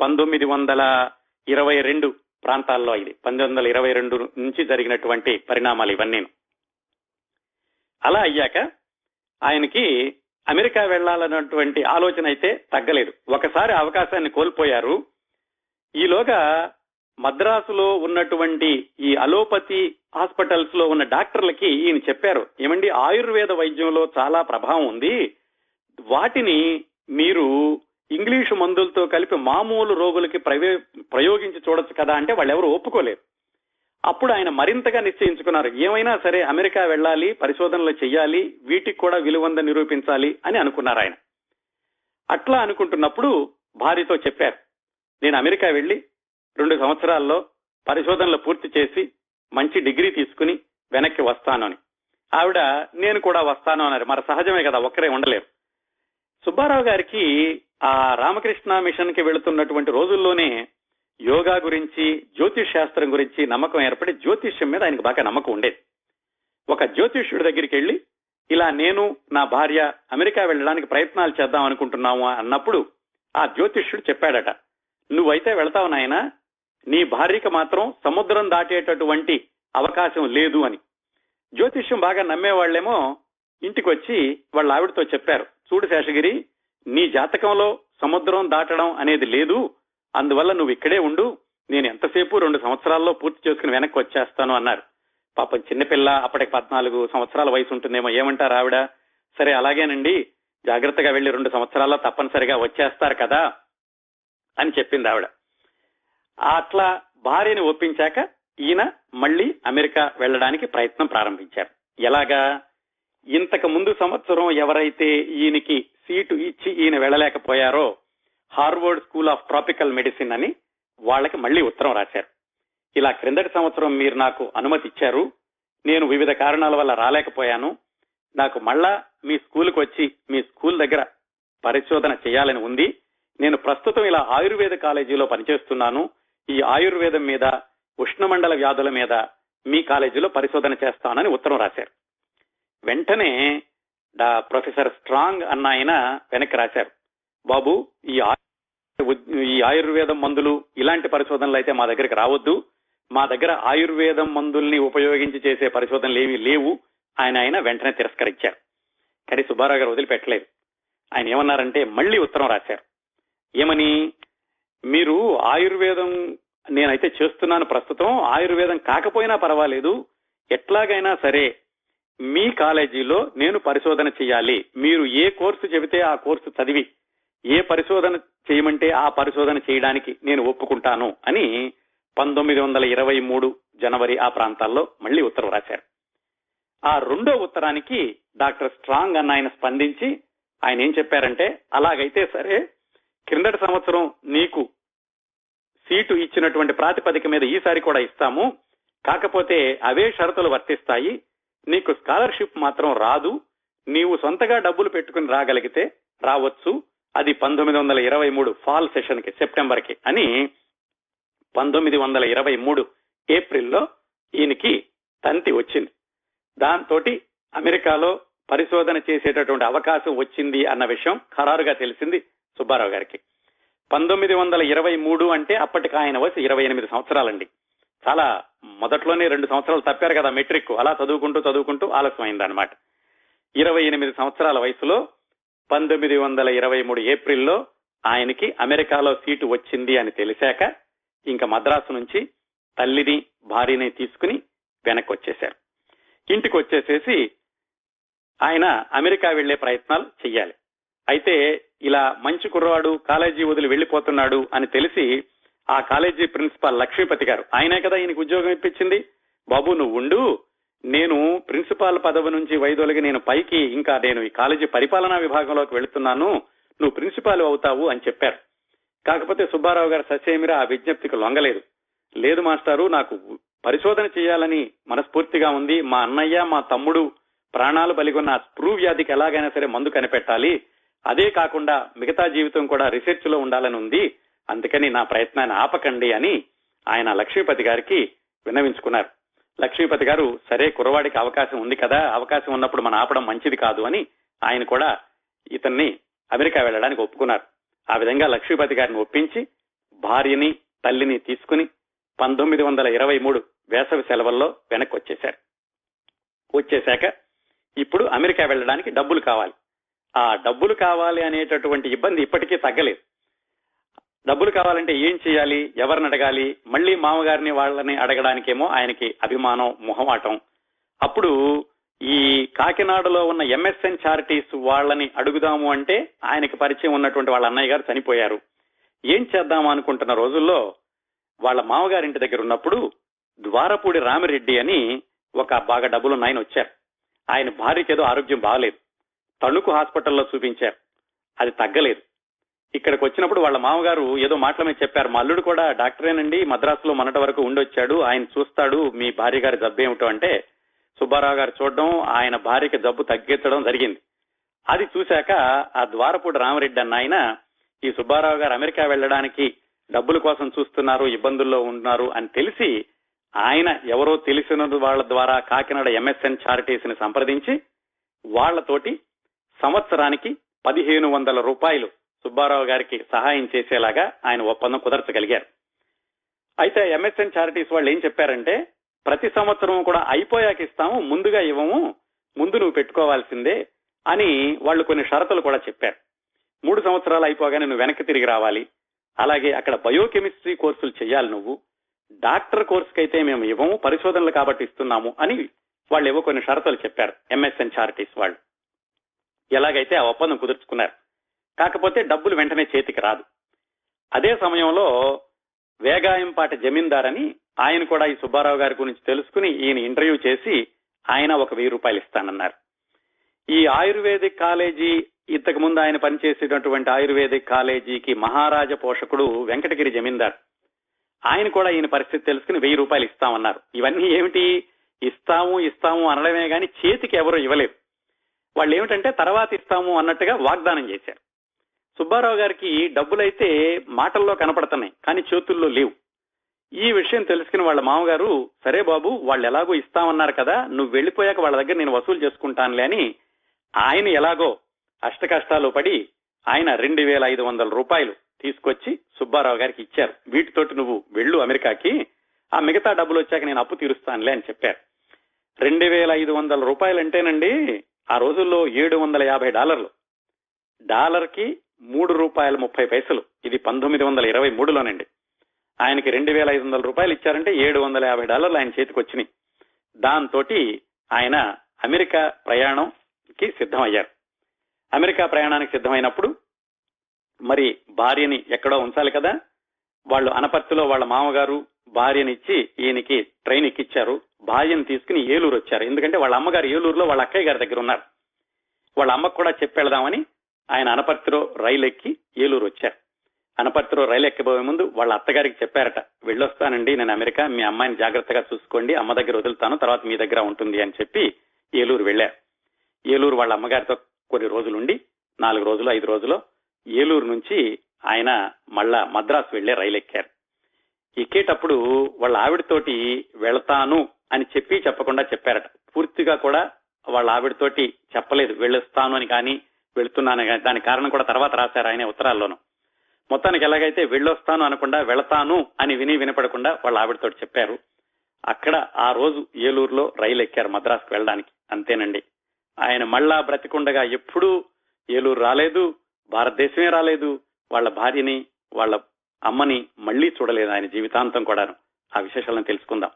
1922 ప్రాంతాల్లో, ఇది 1922 నుంచి జరిగినటువంటి పరిణామాలు ఇవన్నీ. అలా అయ్యాక ఆయనకి అమెరికా వెళ్లాలన్నటువంటి ఆలోచన అయితే తగ్గలేదు. ఒకసారి అవకాశాన్ని కోల్పోయారు. ఈలోగా మద్రాసులో ఉన్నటువంటి ఈ అలోపతి హాస్పిటల్స్ లో ఉన్న డాక్టర్లకి ఈయన చెప్పారు, ఏమండి ఆయుర్వేద వైద్యంలో చాలా ప్రభావం ఉంది, వాటిని మీరు ఇంగ్లీషు మందులతో కలిపి మామూలు రోగులకి ప్రయోగించి చూడొచ్చు కదా అంటే వాళ్ళెవరూ ఒప్పుకోలేరు. అప్పుడు ఆయన మరింతగా నిశ్చయించుకున్నారు, ఏమైనా సరే అమెరికా వెళ్ళాలి, పరిశోధనలు చెయ్యాలి, వీటికి కూడా విలువందని నిరూపించాలి అని అనుకున్నారు ఆయన. అట్లా అనుకుంటున్నప్పుడు భార్యతో చెప్పారు, నేను అమెరికా వెళ్లి 2 సంవత్సరాల్లో పరిశోధనలు పూర్తి చేసి మంచి డిగ్రీ తీసుకుని వెనక్కి వస్తాను అని. ఆవిడ, నేను కూడా వస్తాను అన్నారు. మరి సహజమే కదా, ఒక్కరే ఉండలేరు. సుబ్బారావు గారికి ఆ రామకృష్ణ మిషన్ కి వెళుతున్నటువంటి రోజుల్లోనే యోగా గురించి, జ్యోతిష్ శాస్త్రం గురించి నమ్మకం ఏర్పడి జ్యోతిష్యం మీద ఆయనకు బాగా నమ్మకం ఉండేది. ఒక జ్యోతిష్యుడి దగ్గరికి వెళ్లి ఇలా నేను, నా భార్య అమెరికా వెళ్ళడానికి ప్రయత్నాలు చేద్దాం అనుకుంటున్నాము అన్నప్పుడు ఆ జ్యోతిష్యుడు చెప్పాడట, నువ్వైతే వెళ్తావు నాయనా, నీ భార్యకి మాత్రం సముద్రం దాటేటటువంటి అవకాశం లేదు అని. జ్యోతిష్యం బాగా నమ్మేవాళ్లేమో ఇంటికి వచ్చి వాళ్ళ ఆవిడతో చెప్పారు, చూడు శేషగిరి, నీ జాతకంలో సముద్రం దాటడం అనేది లేదు, అందువల్ల నువ్వు ఇక్కడే ఉండు, నేను ఎంతసేపు 2 సంవత్సరాల్లో పూర్తి చేసుకుని వెనక్కి వచ్చేస్తాను అన్నారు. పాపం చిన్నపిల్ల, అప్పటికి 14 సంవత్సరాల వయసు ఉంటుందేమో, ఏమంటారు ఆవిడ? సరే అలాగేనండి, జాగ్రత్తగా వెళ్లి 2 సంవత్సరాల్లో తప్పనిసరిగా వచ్చేస్తారు కదా అని చెప్పింది ఆవిడ. అట్లా భార్యని ఒప్పించాక ఈయన మళ్లీ అమెరికా వెళ్లడానికి ప్రయత్నం ప్రారంభించారు. ఎలాగా, ఇంతకు ముందు సంవత్సరం ఎవరైతే ఈయనకి సీటు ఇచ్చి ఈయన వెళ్లలేకపోయారో, Harvard school of tropical medicine అని వాళ్ళకి మళ్లీ ఉత్తరం రాశారు, ఇలా క్రిందటి సంవత్సరం మీరు నాకు అనుమతి ఇచ్చారు, నేను వివిధ కారణాల వల్ల రాలేకపోయాను, నాకు మళ్ళా మీ స్కూల్కి వచ్చి మీ స్కూల్ దగ్గర పరిశోధన చేయాలని ఉంది. నేను ప్రస్తుతం ఇలా ఆయుర్వేద కాలేజీలో పనిచేస్తున్నాను. ఈ ఆయుర్వేదం మీద, ఉష్ణమండల వ్యాధుల మీద మీ కాలేజీలో పరిశోధన చేస్తానని ఉత్తరం రాశారు. వెంటనే ప్రొఫెసర్ స్ట్రాంగ్ అన్న ఆయన వెనక్కి రాశారు, బాబు ఈ ఆయుర్వేదం మందులు ఇలాంటి పరిశోధనలు అయితే మా దగ్గరికి రావద్దు, మా దగ్గర ఆయుర్వేదం మందుల్ని ఉపయోగించి చేసే పరిశోధనలు ఏమీ లేవు అని ఆయన వెంటనే తిరస్కరించారు. కానీ సుబ్బారావు గారు వదిలిపెట్టలేదు. ఆయన ఏమన్నారంటే మళ్లీ ఉత్తరం రాశారు. ఏమని? మీరు ఆయుర్వేదం నేనైతే చేస్తున్నాను ప్రస్తుతం, ఆయుర్వేదం కాకపోయినా పర్వాలేదు, ఎట్లాగైనా సరే మీ కాలేజీలో నేను పరిశోధన చేయాలి. మీరు ఏ కోర్సు చెబితే ఆ కోర్సు చదివి ఏ పరిశోధన చేయమంటే ఆ పరిశోధన చేయడానికి నేను ఒప్పుకుంటాను అని 1923 జనవరి ఆ ప్రాంతాల్లో మళ్లీ ఉత్తరం రాశారు. ఆ రెండో ఉత్తరానికి డాక్టర్ స్ట్రాంగ్ అన్న ఆయన స్పందించి ఆయన ఏం చెప్పారంటే, అలాగైతే సరే, క్రిందటి సంవత్సరం నీకు సీటు ఇచ్చినటువంటి ప్రాతిపదిక మీద ఈసారి కూడా ఇస్తాము, కాకపోతే అవే షరతులు వర్తిస్తాయి, నీకు స్కాలర్షిప్ మాత్రం రాదు, నీవు సొంతగా డబ్బులు పెట్టుకుని రాగలిగితే రావచ్చు, అది 1923 ఫాల్ సెషన్ కి, సెప్టెంబర్ కి అని 1923 ఏప్రిల్లో ఈయనకి తంతి వచ్చింది. దాంతో అమెరికాలో పరిశోధన చేసేటటువంటి అవకాశం వచ్చింది అన్న విషయం ఖరారుగా తెలిసింది సుబ్బారావు గారికి. 1923 అంటే అప్పటికి ఆయన వయసు 28 సంవత్సరాలండి. చాలా మొదట్లోనే 2 సంవత్సరాలు తప్పారు కదా మెట్రిక్, అలా చదువుకుంటూ ఆలస్యమైంది అనమాట. 28 సంవత్సరాల వయసులో 1923 ఏప్రిల్లో ఆయనకి అమెరికాలో సీటు వచ్చింది అని తెలిసాక ఇంకా మద్రాసు నుంచి తల్లిని భార్యని తీసుకుని వెనక్కి వచ్చేశారు. ఇంటికి వచ్చేసేసి ఆయన అమెరికా వెళ్లే ప్రయత్నాలు చెయ్యాలి. అయితే ఇలా మంచి కుర్రవాడు కాలేజీ వదిలి వెళ్లిపోతున్నాడు అని తెలిసి ఆ కాలేజీ ప్రిన్సిపాల్ లక్ష్మీపతి గారు, ఆయనే కదా ఈయనకు ఉద్యోగం ఇప్పించింది, బాబు నువ్వు ఉండు, నేను ప్రిన్సిపాల్ పదవి నుంచి వైదొలిగి నేను పైకి ఇంకా నేను ఈ కాలేజీ పరిపాలనా విభాగంలోకి వెళుతున్నాను, నువ్వు ప్రిన్సిపాల్ అవుతావు అని చెప్పారు. కాకపోతే సుబ్బారావు గారు ససేమిరా ఆ విజ్ఞప్తికి లొంగలేదు. లేదు మాస్టారు, నాకు పరిశోధన చేయాలని మనస్ఫూర్తిగా ఉంది, మా అన్నయ్య మా తమ్ముడు ప్రాణాలు బలిగొన్న ఆ స్ప్రూ వ్యాధికి ఎలాగైనా సరే మందు కనిపెట్టాలి, అదే కాకుండా మిగతా జీవితం కూడా రీసెర్చ్ లో ఉండాలని ఉంది, అందుకని నా ప్రయత్నాన్ని ఆపకండి అని ఆయన లక్ష్మీపతి గారికి విన్నవించుకున్నారు. లక్ష్మీపతి గారు సరే కురవాడికి అవకాశం ఉంది కదా, అవకాశం ఉన్నప్పుడు మనం ఆపడం మంచిది కాదు అని ఆయన కూడా ఇతన్ని అమెరికా వెళ్ళడానికి ఒప్పుకున్నారు. ఆ విధంగా లక్ష్మీపతి గారిని ఒప్పించి భార్యని తల్లిని తీసుకుని 1923 వేసవి సెలవుల్లో వెనక్కి వచ్చేశారు. వచ్చేశాక ఇప్పుడు అమెరికా వెళ్ళడానికి డబ్బులు కావాలి. ఆ డబ్బులు కావాలి అనేటటువంటి ఇబ్బంది ఇప్పటికీ తగ్గలేదు. డబ్బులు కావాలంటే ఏం చేయాలి, ఎవరిని అడగాలి? మళ్లీ మామగారిని వాళ్ళని అడగడానికేమో ఆయనకి అభిమానం, మొహమాటం. అప్పుడు ఈ కాకినాడలో ఉన్న MSN చారిటీస్ వాళ్ళని అడుగుదాము అంటే ఆయనకి పరిచయం ఉన్నటువంటి వాళ్ళ అన్నయ్య గారు చనిపోయారు. ఏం చేద్దాము అనుకుంటున్న రోజుల్లో వాళ్ళ మామగారింటి దగ్గర ఉన్నప్పుడు ద్వారపూడి రామిరెడ్డి అని ఒక బాగా డబ్బులున్న ఆయన వచ్చారు. ఆయన భార్యకి ఏదో ఆరోగ్యం బాగలేదు, తణుకు హాస్పిటల్లో చూపించారు, అది తగ్గలేదు. ఇక్కడికి వచ్చినప్పుడు వాళ్ళ మామగారు ఏదో మాటలమే చెప్పారు, మా అల్లుడు కూడా డాక్టరేనండి, మద్రాసులో మొన్నటి వరకు ఉండొచ్చాడు, ఆయన చూస్తాడు మీ భార్య గారి జబ్బు ఏమిటో అంటే సుబ్బారావు గారు చూడడం, ఆయన భార్యకి జబ్బు తగ్గించడం జరిగింది. అది చూశాక ఆ ద్వారపూడి రామరెడ్డి అన్న ఆయన ఈ సుబ్బారావు గారు అమెరికా వెళ్ళడానికి డబ్బుల కోసం చూస్తున్నారు, ఇబ్బందుల్లో ఉన్నారు అని తెలిసి ఆయన ఎవరో తెలిసిన వాళ్ళ ద్వారా కాకినాడ MSN చారిటీస్ ని సంప్రదించి వాళ్లతోటి సంవత్సరానికి 1500 రూపాయలు సుబ్బారావు గారికి సహాయం చేసేలాగా ఆయన ఒప్పందం కుదర్చగలిగారు. అయితే MSN చారిటీస్ వాళ్ళు ఏం చెప్పారంటే, ప్రతి సంవత్సరం కూడా అయిపోయాక ఇస్తాము, ముందుగా ఇవ్వము, ముందు నువ్వు పెట్టుకోవాల్సిందే అని వాళ్ళు కొన్ని షరతులు కూడా చెప్పారు. 3 సంవత్సరాలు అయిపోగానే నువ్వు వెనక్కి తిరిగి రావాలి, అలాగే అక్కడ బయోకెమిస్ట్రీ కోర్సులు చేయాలి, నువ్వు డాక్టర్ కోర్సుకైతే మేము ఇవ్వము, పరిశోధనలు కాబట్టి ఇస్తున్నాము అని వాళ్ళు ఏవో కొన్ని షరతులు చెప్పారు MSN చారిటీస్ వాళ్ళు. ఎలాగైతే ఆ ఒప్పందం కుదుర్చుకున్నారు. కాకపోతే డబ్బులు వెంటనే చేతికి రాదు. అదే సమయంలో వేగాయంపాటి జమీందార్ అని ఆయన కూడా ఈ సుబ్బారావు గారి గురించి తెలుసుకుని ఈయన ఇంటర్వ్యూ చేసి ఆయన ఒక 1000 రూపాయలు ఇస్తానన్నారు. ఈ ఆయుర్వేదిక్ కాలేజీ, ఇంతకు ముందు ఆయన పనిచేసేటటువంటి ఆయుర్వేదిక్ కాలేజీకి మహారాజ పోషకుడు వెంకటగిరి జమీందార్, ఆయన కూడా ఈయన పరిస్థితి తెలుసుకుని 1000 రూపాయలు ఇస్తామన్నారు. ఇవన్నీ ఏమిటి? ఇస్తాము ఇస్తాము అనడమే కానీ చేతికి ఎవరు ఇవ్వలేదు. వాళ్ళు ఏమిటంటే తర్వాత ఇస్తాము అన్నట్టుగా వాగ్దానం చేశారు. సుబ్బారావు గారికి డబ్బులైతే మాటల్లో కనపడుతున్నాయి కానీ చేతుల్లో లేవు. ఈ విషయం తెలుసుకుని వాళ్ళ మామగారు, సరే బాబు వాళ్ళు ఎలాగో ఇస్తామన్నారు కదా, నువ్వు వెళ్లిపోయాక వాళ్ళ దగ్గర నేను వసూలు చేసుకుంటానులే అని ఆయన ఎలాగో అష్ట కష్టాలు పడి ఆయన 2500 రూపాయలు తీసుకొచ్చి సుబ్బారావు గారికి ఇచ్చారు. వీటితోటి నువ్వు వెళ్ళు అమెరికాకి, ఆ మిగతా డబ్బులు వచ్చాక నేను అప్పు తీరుస్తానులే అని చెప్పారు. 2500 రూపాయలు అంటేనండి ఆ రోజుల్లో $750. డాలర్ కి $3.30. ఇది 1923లోనండి. ఆయనకి $2500 ఇచ్చారంటే $750 ఆయన చేతికి వచ్చినాయి. దాంతో ఆయన అమెరికా ప్రయాణంకి సిద్ధమయ్యారు. అమెరికా ప్రయాణానికి సిద్ధమైనప్పుడు మరి భార్యని ఎక్కడో ఉంచాలి కదా, వాళ్ళు అనపర్తిలో వాళ్ళ మామగారు భార్యనిచ్చి ఈయనకి ట్రైన్ ఎక్కిచ్చారు. భార్యను తీసుకుని ఏలూరు వచ్చారు. ఎందుకంటే వాళ్ళ అమ్మగారు ఏలూరులో వాళ్ళ అక్కయ్య గారి దగ్గర ఉన్నారు. వాళ్ళ అమ్మకు కూడా చెప్పేద్దామని ఆయన అనపర్తిలో రైలు ఎక్కి ఏలూరు వచ్చారు. అనపర్తిలో రైలు ఎక్కబోయే ముందు వాళ్ళ అత్తగారికి చెప్పారట, వెళ్ళొస్తానండి నేను అమెరికా, మీ అమ్మాయిని జాగ్రత్తగా చూసుకోండి, అమ్మ దగ్గర వదులుతాను, తర్వాత మీ దగ్గర ఉంటుంది అని చెప్పి ఏలూరు వెళ్లారు. ఏలూరు వాళ్ళ అమ్మగారితో కొన్ని రోజులుండి 4 రోజులు 5 రోజులు ఏలూరు నుంచి ఆయన మళ్ళా మద్రాసు వెళ్లే రైలు ఎక్కారు. ఎక్కేటప్పుడు వాళ్ళ ఆవిడతోటి వెళతాను అని చెప్పి చెప్పకుండా చెప్పారట. పూర్తిగా కూడా వాళ్ళ ఆవిడతోటి చెప్పలేదు వెళ్ళొస్తాను అని, కానీ వెళుతున్నాను కానీ, దాని కారణం కూడా తర్వాత రాశారు ఆయన ఉత్తరాల్లోనూ. మొత్తానికి ఎలాగైతే వెళ్ళొస్తాను అనకుండా వెళతాను అని వినపడకుండా వాళ్ళ ఆవిడతోటి చెప్పారు. అక్కడ ఆ రోజు ఏలూరులో రైలు ఎక్కారు మద్రాసుకు వెళ్ళడానికి. అంతేనండి, ఆయన మళ్ళా బ్రతికుండగా ఎప్పుడూ ఏలూరు రాలేదు, భారతదేశమే రాలేదు, వాళ్ళ భార్యని వాళ్ళ అమ్మని మళ్లీ చూడలేదు ఆయన జీవితాంతం కూడాను. ఆ విశేషాలను తెలుసుకుందాం.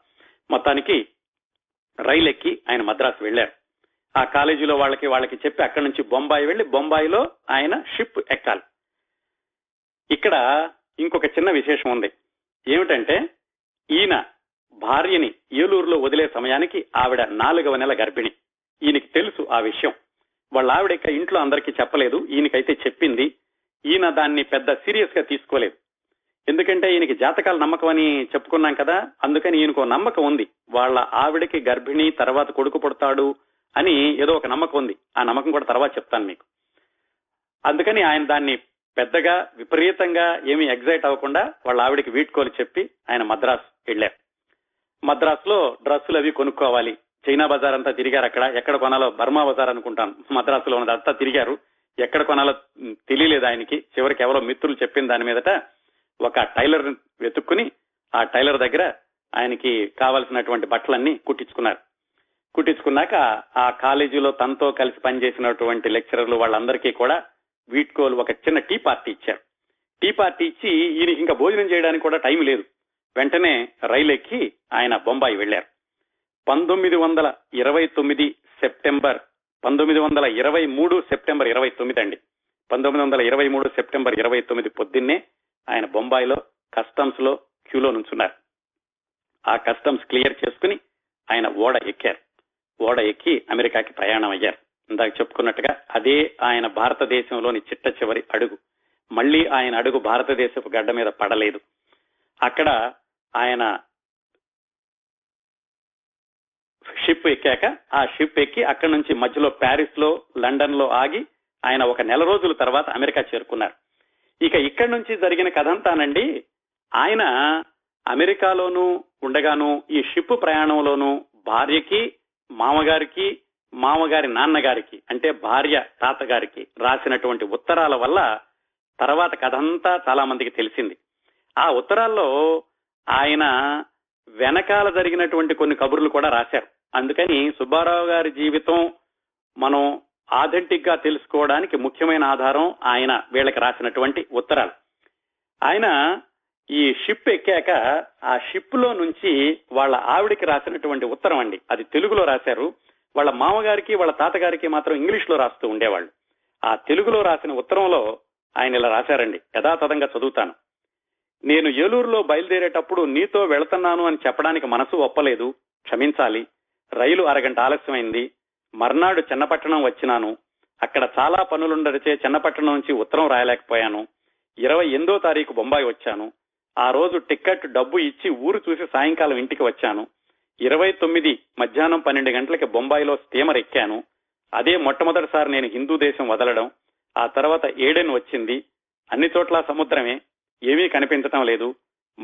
మొత్తానికి రైలు ఎక్కి ఆయన మద్రాసు వెళ్లారు. ఆ కాలేజీలో వాళ్ళకి చెప్పి అక్కడి నుంచి బొంబాయి వెళ్లి బొంబాయిలో ఆయన షిప్ ఎక్కాలి. ఇక్కడ ఇంకొక చిన్న విశేషం ఉంది. ఏమిటంటే ఈయన భార్యని ఏలూరులో వదిలే సమయానికి ఆవిడ 4వ నెల గర్భిణి. ఈయనకి తెలుసు ఆ విషయం. వాళ్ళ ఆవిడ ఇక ఇంట్లో అందరికీ చెప్పలేదు, ఈయనకైతే చెప్పింది. ఈయన దాన్ని పెద్ద సీరియస్ గా తీసుకోలేదు. ఎందుకంటే ఈయనకి జాతకాల నమ్మకం అని చెప్పుకున్నాం కదా, అందుకని ఈయనకు నమ్మకం ఉంది. వాళ్ళ ఆవిడకి గర్భిణి, తర్వాత కొడుకు పుడతాడు అని ఏదో ఒక నమ్మకం ఉంది. ఆ నమ్మకం కూడా తర్వాత చెప్తాను మీకు. అందుకని ఆయన దాన్ని పెద్దగా విపరీతంగా ఏమీ ఎగ్జైట్ అవ్వకుండా వాళ్ళ ఆవిడకి వీడ్కోలు చెప్పి ఆయన మద్రాసు వెళ్లారు. మద్రాసులో డ్రస్సులు అవి కొనుక్కోవాలి. చైనా బజార్ అంతా తిరిగారు. అక్కడ ఎక్కడ కొనాలో, బర్మా బజార్ అనుకుంటాను మద్రాసులో ఉన్నది, అంతా తిరిగారు. ఎక్కడ కొనాలో తెలియలేదు ఆయనకి. చివరికి ఎవరో మిత్రులు చెప్పిన దాని మీదట ఒక టైలర్ వెతుక్కుని ఆ టైలర్ దగ్గర ఆయనకి కావాల్సినటువంటి బట్టలన్నీ కుట్టించుకున్నారు. కుట్టించుకున్నాక ఆ కాలేజీలో తనతో కలిసి పనిచేసినటువంటి లెక్చరర్లు వాళ్ళందరికీ కూడా వీట్కోలు ఒక చిన్న టీ పార్టీ ఇచ్చారు. టీ పార్టీ ఇచ్చి ఈయనకి ఇంకా భోజనం చేయడానికి కూడా టైం లేదు. వెంటనే రైలు ఎక్కి ఆయన బొంబాయి వెళ్లారు. 1923 సెప్టెంబర్ 29 పొద్దున్నే ఆయన బొంబాయిలో కస్టమ్స్ లో క్యూలో నుంచున్నారు. ఆ కస్టమ్స్ క్లియర్ చేసుకుని ఆయన ఓడ ఎక్కారు. ఓడ ఎక్కి అమెరికాకి ప్రయాణం అయ్యారు. ఇందాక చెప్పుకున్నట్టుగా అదే ఆయన భారతదేశంలోని చిట్ట చివరి అడుగు. మళ్లీ ఆయన అడుగు భారతదేశపు గడ్డ మీద పడలేదు. అక్కడ ఆయన షిప్ ఎక్కాక ఆ షిప్ ఎక్కి అక్కడి నుంచి మధ్యలో ప్యారిస్ లో, లండన్ లో ఆగి ఆయన 1 నెల రోజుల తర్వాత అమెరికా చేరుకున్నారు. ఇక ఇక్కడి నుంచి జరిగిన కథంతానండి. ఆయన అమెరికాలోనూ ఉండగాను ఈ షిప్ ప్రయాణంలోనూ భార్యకి, మామగారికి, మామగారి నాన్నగారికి అంటే భార్య తాతగారికి రాసినటువంటి ఉత్తరాల వల్ల తర్వాత కథంతా చాలా మందికి తెలిసింది. ఆ ఉత్తరాల్లో ఆయన వెనకాల జరిగినటువంటి కొన్ని కబుర్లు కూడా రాశారు. అందుకని సుబ్బారావు గారి జీవితం మనం ఆథెంటిక్ గా తెలుసుకోవడానికి ముఖ్యమైన ఆధారం ఆయన వీళ్ళకి రాసినటువంటి ఉత్తరాలు. ఆయన ఈ షిప్ ఎక్కాక ఆ షిప్ లో నుంచి వాళ్ళ ఆవిడికి రాసినటువంటి ఉత్తరం అండి. అది తెలుగులో రాశారు. వాళ్ళ మామగారికి వాళ్ళ తాతగారికి మాత్రం ఇంగ్లీష్ లో రాస్తూ ఉండేవాళ్ళు. ఆ తెలుగులో రాసిన ఉత్తరంలో ఆయన ఇలా రాశారండి. యథాతథంగా చదువుతాను. నేను ఏలూరులో బయలుదేరేటప్పుడు నీతో వెళుతున్నాను అని చెప్పడానికి మనసు ఒప్పలేదు, క్షమించాలి. రైలు అరగంట ఆలస్యమైంది. మర్నాడు చెన్నపట్టణం వచ్చినాను. అక్కడ చాలా పనులుండరిచే చెన్నపట్టణం నుంచి ఉత్తరం రాయలేకపోయాను. 28వ తారీఖు బొంబాయి వచ్చాను. ఆ రోజు టికెట్ డబ్బు ఇచ్చి ఊరు చూసి సాయంకాలం ఇంటికి వచ్చాను. 29 మధ్యాహ్నం 12 గంటలకి బొంబాయిలో స్టీమర్ ఎక్కాను. అదే మొట్టమొదటిసారి నేను హిందూ దేశం వదలడం. ఆ తర్వాత ఏడెన్ వచ్చింది. అన్ని చోట్ల సముద్రమే, ఏమీ కనిపించటం లేదు.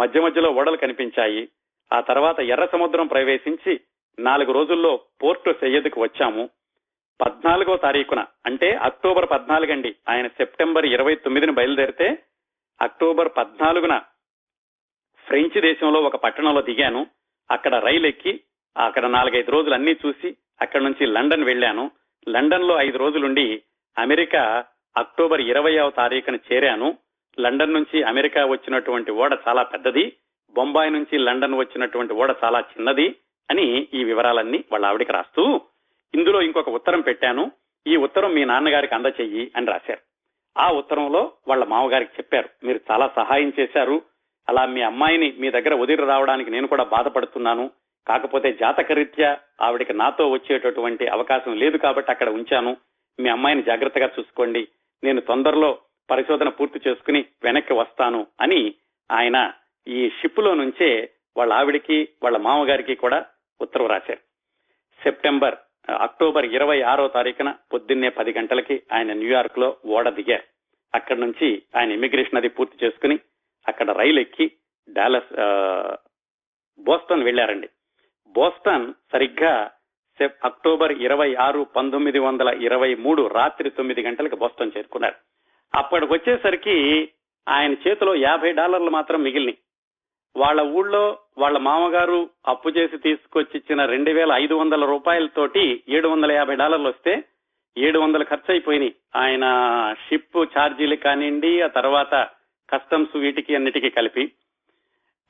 మధ్య మధ్యలో ఓడలు కనిపించాయి. ఆ తర్వాత ఎర్ర సముద్రం ప్రవేశించి 4 రోజుల్లో పోర్టు సయ్యద్కు వచ్చాము. 14వ తారీఖున అంటే అక్టోబర్ 14 అండి, ఆయన సెప్టెంబర్ 29న బయలుదేరితే అక్టోబర్ 14న ఫ్రెంచ్ దేశంలో ఒక పట్టణంలో దిగాను. అక్కడ రైలు ఎక్కి అక్కడ 4-5 రోజులు అన్ని చూసి అక్కడ నుంచి లండన్ వెళ్ళాను. లండన్ లో 5 రోజులుండి అమెరికా అక్టోబర్ 20వ తారీఖున చేరాను. లండన్ నుంచి అమెరికా వచ్చినటువంటి ఓడ చాలా పెద్దది, బొంబాయి నుంచి లండన్ వచ్చినటువంటి ఓడ చాలా చిన్నది అని ఈ వివరాలన్నీ వాళ్ళ ఆవిడికి రాస్తూ ఇందులో ఇంకొక ఉత్తరం పెట్టాను. ఈ ఉత్తరం మీ నాన్నగారికి అందచెయ్యి అని రాశారు. ఆ ఉత్తరంలో వాళ్ళ మామగారికి చెప్పారు, మీరు చాలా సహాయం చేశారు, అలా మీ అమ్మాయిని మీ దగ్గర వదిలి రావడానికి నేను కూడా బాధపడుతున్నాను, కాకపోతే జాతకరీత్యా ఆవిడికి నాతో వచ్చేటటువంటి అవకాశం లేదు కాబట్టి అక్కడ ఉంచాను, మీ అమ్మాయిని జాగ్రత్తగా చూసుకోండి, నేను తొందరలో పరిశోధన పూర్తి చేసుకుని వెనక్కి వస్తాను అని ఆయన ఈ షిప్ లో నుంచే వాళ్ళ ఆవిడికి వాళ్ళ మామగారికి కూడా ఉత్తరం రాశారు. అక్టోబర్ 26వ తారీఖున పొద్దున్నే 10 గంటలకి ఆయన న్యూయార్క్ లో ఓడ దిగారు. అక్కడి నుంచి ఆయన ఇమిగ్రేషన్ అది పూర్తి చేసుకుని అక్కడ రైలు ఎక్కి బోస్టన్ వెళ్లారండి. బోస్టన్ సరిగ్గా అక్టోబర్ 26, 1923 రాత్రి 9 గంటలకు బోస్టన్ చేరుకున్నారు. అప్పటికి వచ్చేసరికి ఆయన చేతిలో $50 మాత్రం మిగిలినాయి. వాళ్ళ ఊళ్ళో వాళ్ళ మామగారు అప్పు చేసి తీసుకొచ్చిచ్చిన $2,500 $750 వస్తే $700 ఖర్చు అయిపోయినాయి. ఆయన షిప్ ఛార్జీలు కానివ్వండి, ఆ తర్వాత కస్టమ్స్ వీటికి అన్నిటికీ కలిపి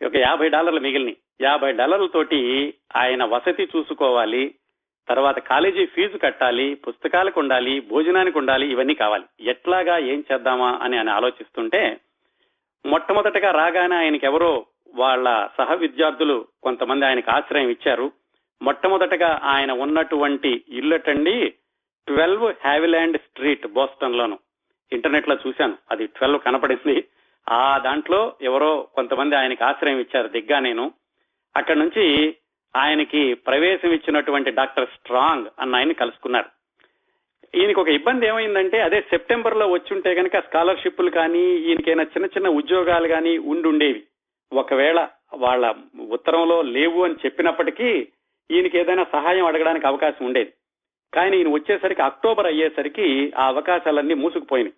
ఒక $50 మిగిలినాయి. $50 తోటి ఆయన వసతి చూసుకోవాలి, తర్వాత కాలేజీ ఫీజు కట్టాలి, పుస్తకాలకు ఉండాలి, భోజనానికి ఉండాలి, ఇవన్నీ కావాలి. ఎట్లాగా ఏం చేద్దామా అని ఆయన ఆలోచిస్తుంటే మొట్టమొదటగా రాగానే ఆయనకి ఎవరో వాళ్ళ సహ విద్యార్థులు కొంతమంది ఆయనకు ఆశ్రయం ఇచ్చారు. మొట్టమొదటగా ఆయన ఉన్నటువంటి ఇల్లటండి 12 హ్యావిలాండ్ స్ట్రీట్, బోస్టన్ లోను. ఇంటర్నెట్ లో చూశాను, అది 12 కనపడింది. ఆ దాంట్లో ఎవరో కొంతమంది ఆయనకు ఆశ్రయం ఇచ్చారు దిగ్గా. నేను అక్కడి నుంచి ఆయనకి ప్రవేశం ఇచ్చినటువంటి డాక్టర్ స్ట్రాంగ్ అన్న ఆయన్ని కలుసుకున్నారు. ఈయనకి ఒక ఇబ్బంది ఏమైందంటే, అదే సెప్టెంబర్ లో వచ్చుంటే కనుక స్కాలర్షిప్లు కానీ ఈయనకైనా చిన్న చిన్న ఉద్యోగాలు కానీ ఉండుండేవి. ఒకవేళ వాళ్ళ ఉత్తరంలో లేవు అని చెప్పినప్పటికీ ఈయనకి ఏదైనా సహాయం అడగడానికి అవకాశం ఉండేది. కానీ ఈయన వచ్చేసరికి అక్టోబర్ అయ్యేసరికి ఆ అవకాశాలన్నీ మూసుకుపోయినాయి.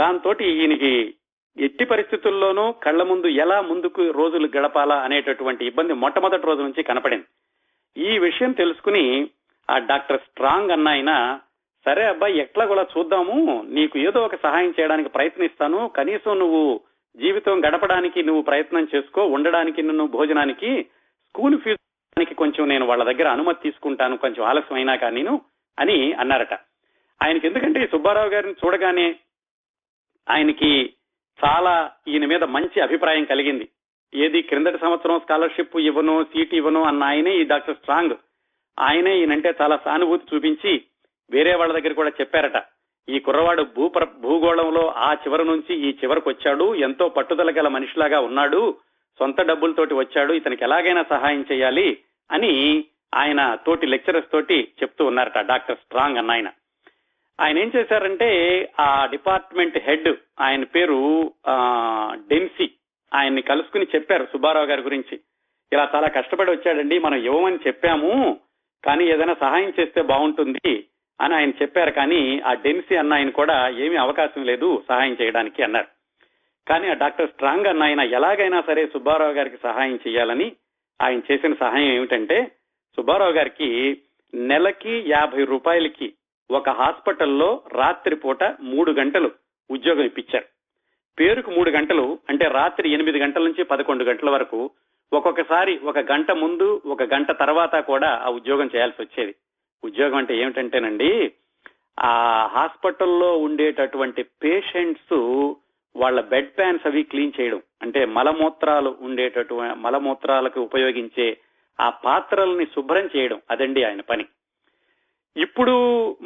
దాంతో ఈయనకి ఎట్టి పరిస్థితుల్లోనూ కళ్ల ముందు ఎలా ముందుకు రోజులు గడపాలా అనేటటువంటి ఇబ్బంది మొట్టమొదటి రోజు నుంచి కనపడింది. ఈ విషయం తెలుసుకుని ఆ డాక్టర్ స్ట్రాంగ్ అన్న ఆయన, సరే అబ్బాయి ఎట్లా కూడా చూద్దాము, నీకు ఏదో ఒక సహాయం చేయడానికి ప్రయత్నిస్తాను, కనీసం నువ్వు జీవితం గడపడానికి నువ్వు ప్రయత్నం చేసుకో, ఉండడానికి నువ్వు భోజనానికి, స్కూల్ ఫీజు కొంచెం నేను వాళ్ళ దగ్గర అనుమతి తీసుకుంటాను కొంచెం ఆలస్యమైనా కానీ అని అన్నారట. ఆయనకి ఎందుకంటే సుబ్బారావు గారిని చూడగానే ఆయనకి చాలా ఈయన మీద మంచి అభిప్రాయం కలిగింది. ఏది క్రిందటి సంవత్సరం స్కాలర్షిప్ ఇవ్వను సీట్ ఇవ్వను అన్న ఆయనే ఈ డాక్టర్ స్ట్రాంగ్, ఆయనే ఈయనంటే చాలా సానుభూతి చూపించి వేరే వాళ్ళ దగ్గర కూడా చెప్పారట, ఈ కుర్రవాడు భూగోళంలో ఆ చివరి నుంచి ఈ చివరికి వచ్చాడు, ఎంతో పట్టుదల గల మనిషిలాగా ఉన్నాడు, సొంత డబ్బులతోటి వచ్చాడు, ఇతనికి ఎలాగైనా సహాయం చేయాలి అని ఆయన తోటి లెక్చరర్స్ తోటి చెప్తూ ఉన్నారట డాక్టర్ స్ట్రాంగ్ అన్న ఆయన. ఆయన ఏం చేశారంటే ఆ డిపార్ట్మెంట్ హెడ్ ఆయన పేరు డెన్సీ, ఆయన్ని కలుసుకుని చెప్పారు సుబ్బారావు గారి గురించి, ఇలా చాలా కష్టపడి వచ్చాడండి, మనం ఇవ్వమని చెప్పాము కానీ ఏదైనా సహాయం చేస్తే బాగుంటుంది అని ఆయన చెప్పారు. కానీ ఆ డెన్సీ అన్న ఆయన కూడా ఏమీ అవకాశం లేదు సహాయం చేయడానికి అన్నారు. కానీ ఆ డాక్టర్ స్ట్రాంగ్ అన్న ఆయన ఎలాగైనా సరే సుబ్బారావు గారికి సహాయం చేయాలని ఆయన చేసిన సహాయం ఏమిటంటే, సుబ్బారావు గారికి నెలకి $50 ఒక హాస్పిటల్లో రాత్రిపూట 3 గంటలు ఉద్యోగం ఇప్పించారు. పేరుకు 3 గంటలు అంటే రాత్రి 8 గంటల నుంచి 11 గంటల వరకు, ఒక్కొక్కసారి 1 గంట ముందు 1 గంట తర్వాత కూడా ఆ ఉద్యోగం చేయాల్సి వచ్చేది. ఉద్యోగం అంటే ఏమిటంటేనండి, ఆ హాస్పిటల్లో ఉండేటటువంటి పేషెంట్స్ వాళ్ళ బెడ్ ప్యాన్స్ అవి క్లీన్ చేయడం, అంటే మలమూత్రాలు ఉండేటటువంటి మలమూత్రాలకు ఉపయోగించే ఆ పాత్రల్ని శుభ్రం చేయడం, అదండి ఆయన పని. ఇప్పుడు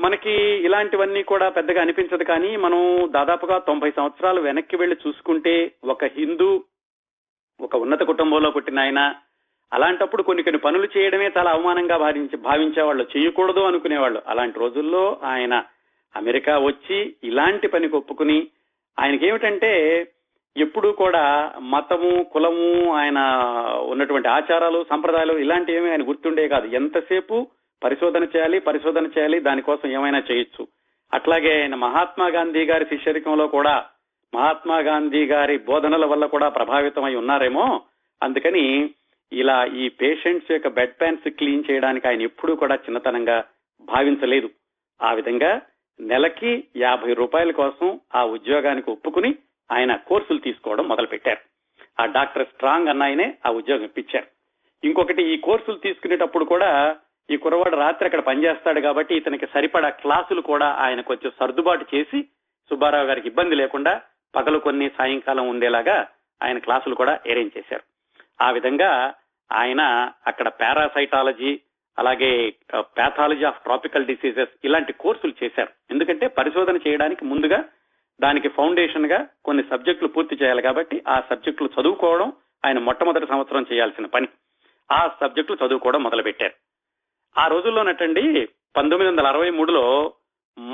మనకి ఇలాంటివన్నీ కూడా పెద్దగా అనిపించదు, కానీ మనం దాదాపుగా 90 సంవత్సరాలు వెనక్కి వెళ్లి చూసుకుంటే ఒక హిందూ, ఒక ఉన్నత కుటుంబంలో పుట్టిన ఆయన, అలాంటప్పుడు కొన్ని కొన్ని పనులు చేయడమే చాలా అవమానంగా భావించేవాళ్ళు, చేయకూడదు అనుకునేవాళ్ళు. అలాంటి రోజుల్లో ఆయన అమెరికా వచ్చి ఇలాంటి పనికి ఒప్పుకుని, ఆయనకేమిటంటే ఎప్పుడూ కూడా మతము, కులము, ఆయన ఉన్నటువంటి ఆచారాలు, సంప్రదాయాలు ఇలాంటివేమీ ఆయన గుర్తుండే కాదు. ఎంతసేపు పరిశోధన చేయాలి, పరిశోధన చేయాలి, దానికోసం ఏమైనా చేయొచ్చు. అట్లాగే ఆయన మహాత్మా గాంధీ గారి శిష్యరికంలో కూడా మహాత్మా గాంధీ గారి బోధనల వల్ల కూడా ప్రభావితమై ఉన్నారేమో. అందుకని ఇలా ఈ పేషెంట్స్ యొక్క బెడ్ పాన్స్ క్లీన్ చేయడానికి ఆయన ఎప్పుడూ కూడా చిన్నతనంగా భావించలేదు. ఆ విధంగా నెలకి 50 రూపాయల కోసం ఆ ఉద్యోగానికి ఒప్పుకుని ఆయన కోర్సులు తీసుకోవడం మొదలు పెట్టారు. ఆ డాక్టర్ స్ట్రాంగ్ అన్న ఆయనే ఆ ఉద్యోగం ఇప్పించారు. ఇంకొకటి, ఈ కోర్సులు తీసుకునేటప్పుడు కూడా ఈ కుర్రవాడు రాత్రి అక్కడ పనిచేస్తాడు కాబట్టి ఇతనికి సరిపడా క్లాసులు కూడా ఆయన కొంచెం సర్దుబాటు చేసి సుబ్బారావు గారికి ఇబ్బంది లేకుండా పగలు కొన్ని, సాయంకాలం ఉండేలాగా ఆయన క్లాసులు కూడా అరేంజ్ చేశారు. ఆ విధంగా ఆయన అక్కడ పారాసైటాలజీ, అలాగే ప్యాథాలజీ ఆఫ్ ట్రాపికల్ డిసీజెస్ ఇలాంటి కోర్సులు చేశారు. ఎందుకంటే పరిశోధన చేయడానికి ముందుగా దానికి ఫౌండేషన్ గా కొన్ని సబ్జెక్టులు పూర్తి చేయాలి కాబట్టి ఆ సబ్జెక్టులు చదువుకోవడం ఆయన మొట్టమొదటి సంవత్సరం చేయాల్సిన పని. ఆ సబ్జెక్టులు చదువుకోవడం మొదలుపెట్టారు. ఆ రోజుల్లోనటండి 1963లో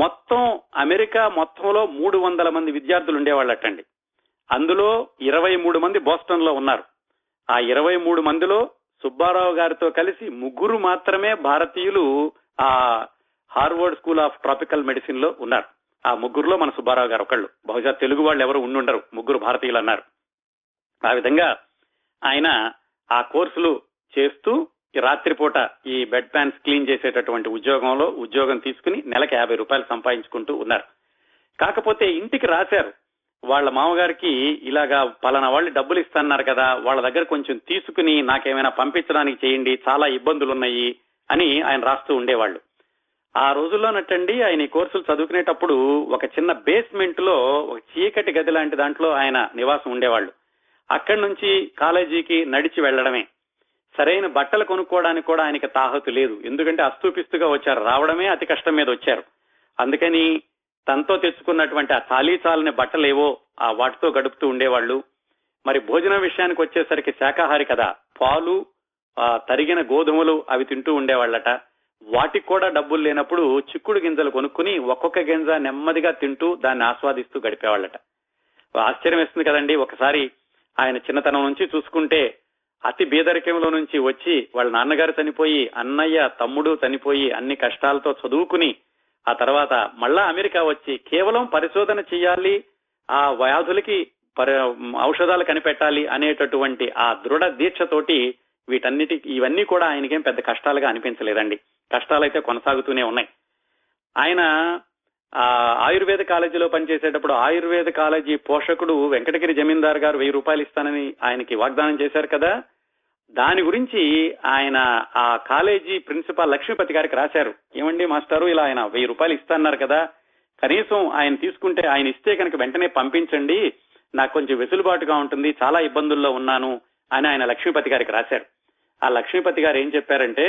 మొత్తం అమెరికా మొత్తంలో 300 మంది విద్యార్థులు ఉండేవాళ్ళటండి. అందులో 23 మంది బోస్టన్ లో ఉన్నారు. ఆ 23 మందిలో సుబ్బారావు గారితో కలిసి 3 మాత్రమే భారతీయులు ఆ Harvard school of tropical medicine లో ఉన్నారు. ఆ 3లో మన సుబ్బారావు గారు ఒకళ్ళు, బహుశా తెలుగు వాళ్ళు ఎవరు ఉండుండరు, 3 భారతీయులు అన్నారు. ఆ విధంగా ఆయన ఆ కోర్సులు చేస్తూ రాత్రిపూట ఈ బెడ్ పాన్స్ క్లీన్ చేసేటటువంటి ఉద్యోగంలో ఉద్యోగం తీసుకుని నెలకి 50 రూపాయలు సంపాదించుకుంటూ ఉన్నారు. కాకపోతే ఇంటికి రాశారు వాళ్ళ మామగారికి, ఇలాగా పలానా వాళ్ళు డబ్బులు ఇస్తున్నారు కదా, వాళ్ళ దగ్గర కొంచెం తీసుకుని నాకేమైనా పంపించడానికి చేయండి, చాలా ఇబ్బందులు ఉన్నాయి అని ఆయన రాస్తూ ఉండేవాళ్ళు. ఆ రోజుల్లోనటండి ఆయన ఈ కోర్సులు చదువుకునేటప్పుడు ఒక చిన్న బేస్మెంట్ లో ఒక చీకటి గది లాంటి దాంట్లో ఆయన నివాసం ఉండేవాళ్ళు. అక్కడి నుంచి కాలేజీకి నడిచి వెళ్లడమే. సరైన బట్టలు కొనుక్కోవడానికి కూడా ఆయనకి తాహతు లేదు. ఎందుకంటే అస్తూపిస్తుగా వచ్చారు, రావడమే అతి కష్టం మీద వచ్చారు. అందుకని తనతో తెచ్చుకున్నటువంటి ఆ చాలీచాలని బట్టలేవో ఆ వాటితో గడుపుతూ ఉండేవాళ్ళు. మరి భోజనం విషయానికి వచ్చేసరికి శాకాహారి కదా, పాలు, తరిగిన గోధుమలు అవి తింటూ ఉండేవాళ్ళట. వాటికి కూడా డబ్బులు లేనప్పుడు చిక్కుడు గింజలు కొనుక్కుని ఒక్కొక్క గింజ నెమ్మదిగా తింటూ దాన్ని ఆస్వాదిస్తూ గడిపేవాళ్ళట. ఆశ్చర్యం వేస్తుంది కదండి. ఒకసారి ఆయన చిన్నతనం నుంచి చూసుకుంటే అతి బీదరికంలో నుంచి వచ్చి, వాళ్ళ నాన్నగారు చనిపోయి, అన్నయ్య, తమ్ముడు చనిపోయి, అన్ని కష్టాలతో చదువుకుని ఆ తర్వాత మళ్ళా అమెరికా వచ్చి కేవలం పరిశోధన చేయాలి, ఆ వ్యాధులకి ఔషధాలు కనిపెట్టాలి అనేటటువంటి ఆ దృఢ దీక్షతోటి ఇవన్నీ కూడా ఆయనకేం పెద్ద కష్టాలుగా అనిపించలేదండి. కష్టాలైతే కొనసాగుతూనే ఉన్నాయి. ఆయన ఆయుర్వేద కాలేజీలో పనిచేసేటప్పుడు ఆయుర్వేద కాలేజీ పోషకుడు వెంకటగిరి జమీందార్ గారు 1000 రూపాయలు ఇస్తానని ఆయనకి వాగ్దానం చేశారు కదా, దాని గురించి ఆయన ఆ కాలేజీ ప్రిన్సిపాల్ లక్ష్మీపతి గారికి రాశారు. ఏమండి మాస్టారు, ఇలా ఆయన 1000 రూపాయలు ఇస్తాన్నారు కదా, కనీసం ఆయన తీసుకుంటే, ఆయన ఇస్తే కనుక వెంటనే పంపించండి, నాకు కొంచెం వెసులుబాటుగా ఉంటుంది, చాలా ఇబ్బందుల్లో ఉన్నాను అని ఆయన లక్ష్మీపతి గారికి రాశారు. ఆ లక్ష్మీపతి గారు ఏం చెప్పారంటే,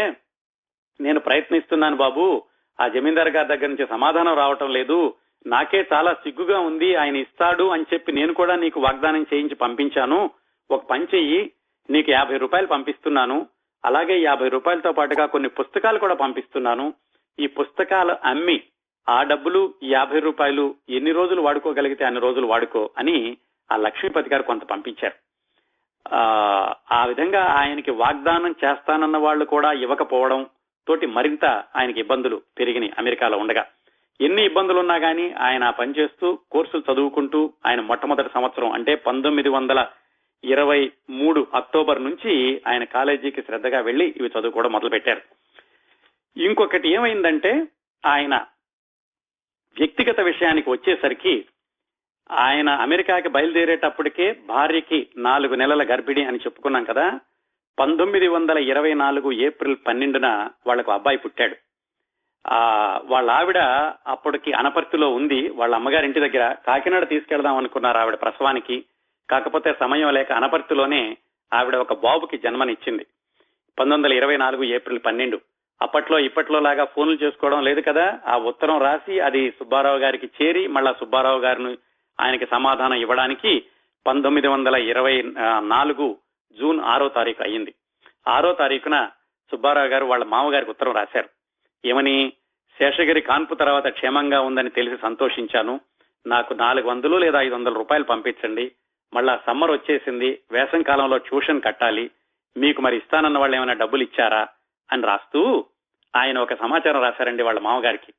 నేను ప్రయత్నిస్తున్నాను బాబు, ఆ జమీందార్ గారి దగ్గర నుంచి సమాధానం రావటం లేదు, నాకే చాలా సిగ్గుగా ఉంది, ఆయన ఇస్తాడు అని చెప్పి నేను కూడా నీకు వాగ్దానం చేయించి పంపించాను, ఒక పని చెయ్యి, నీకు 50 రూపాయలు పంపిస్తున్నాను, అలాగే 50 రూపాయలతో పాటుగా కొన్ని పుస్తకాలు కూడా పంపిస్తున్నాను, ఈ పుస్తకాలు అమ్మి ఆ డబ్బులు 50 రూపాయలు ఎన్ని రోజులు వాడుకోగలిగితే అన్ని రోజులు వాడుకో అని ఆ లక్ష్మీపతి గారు కొంత పంపించారు. ఆ విధంగా ఆయనకి వాగ్దానం చేస్తానన్న వాళ్ళు కూడా ఇవ్వకపోవడం తోటి మరింత ఆయనకి ఇబ్బందులు పెరిగినాయి. అమెరికాలో ఉండగా ఎన్ని ఇబ్బందులున్నా గానీ ఆయన పనిచేస్తూ కోర్సులు చదువుకుంటూ ఆయన మొట్టమొదటి సంవత్సరం అంటే 1923 అక్టోబర్ నుంచి ఆయన కాలేజీకి శ్రద్ధగా వెళ్లి ఇవి చదువుకోవడం మొదలుపెట్టారు. ఇంకొకటి ఏమైందంటే, ఆయన వ్యక్తిగత విషయానికి వచ్చేసరికి ఆయన అమెరికాకి బయలుదేరేటప్పటికే భార్యకి 4 నెలల గర్భిణి అని చెప్పుకున్నాం కదా. 1924 ఏప్రిల్ 12న వాళ్ళకు అబ్బాయి పుట్టాడు. వాళ్ళ ఆవిడ అప్పటికి అనపర్తిలో ఉంది, వాళ్ళ అమ్మగారింటి దగ్గర. కాకినాడ తీసుకెళ్దాం అనుకున్నారు ఆవిడ ప్రసవానికి, కాకపోతే సమయం లేక అనపర్తిలోనే ఆవిడ ఒక బాబుకి జన్మనిచ్చింది. 1924 ఏప్రిల్ 12. అప్పట్లో ఇప్పట్లో లాగా ఫోన్లు చేసుకోవడం లేదు కదా. ఆ ఉత్తరం రాసి అది సుబ్బారావు గారికి చేరి మళ్ళా సుబ్బారావు గారిని ఆయనకి సమాధానం ఇవ్వడానికి 1924 జూన్ 6వ తారీఖు అయ్యింది. 6వ తారీఖున సుబ్బారావు గారు వాళ్ళ మామగారికి ఉత్తరం రాశారు. ఏమని? శేషగిరి కాన్పు తర్వాత క్షేమంగా ఉందని తెలిసి సంతోషించాను. నాకు 400 లేదా 500 రూపాయలు పంపించండి. మళ్ళా సమ్మర్ వచ్చేసింది, వేసవి కాలంలో ట్యూషన్ కట్టాలి. మీకు మరి ఇస్తానన్న వాళ్ళు ఏమైనా డబ్బులు ఇచ్చారా అని రాస్తూ ఆయన ఒక సమాచారం రాశారండి వాళ్ళ మామగారికి.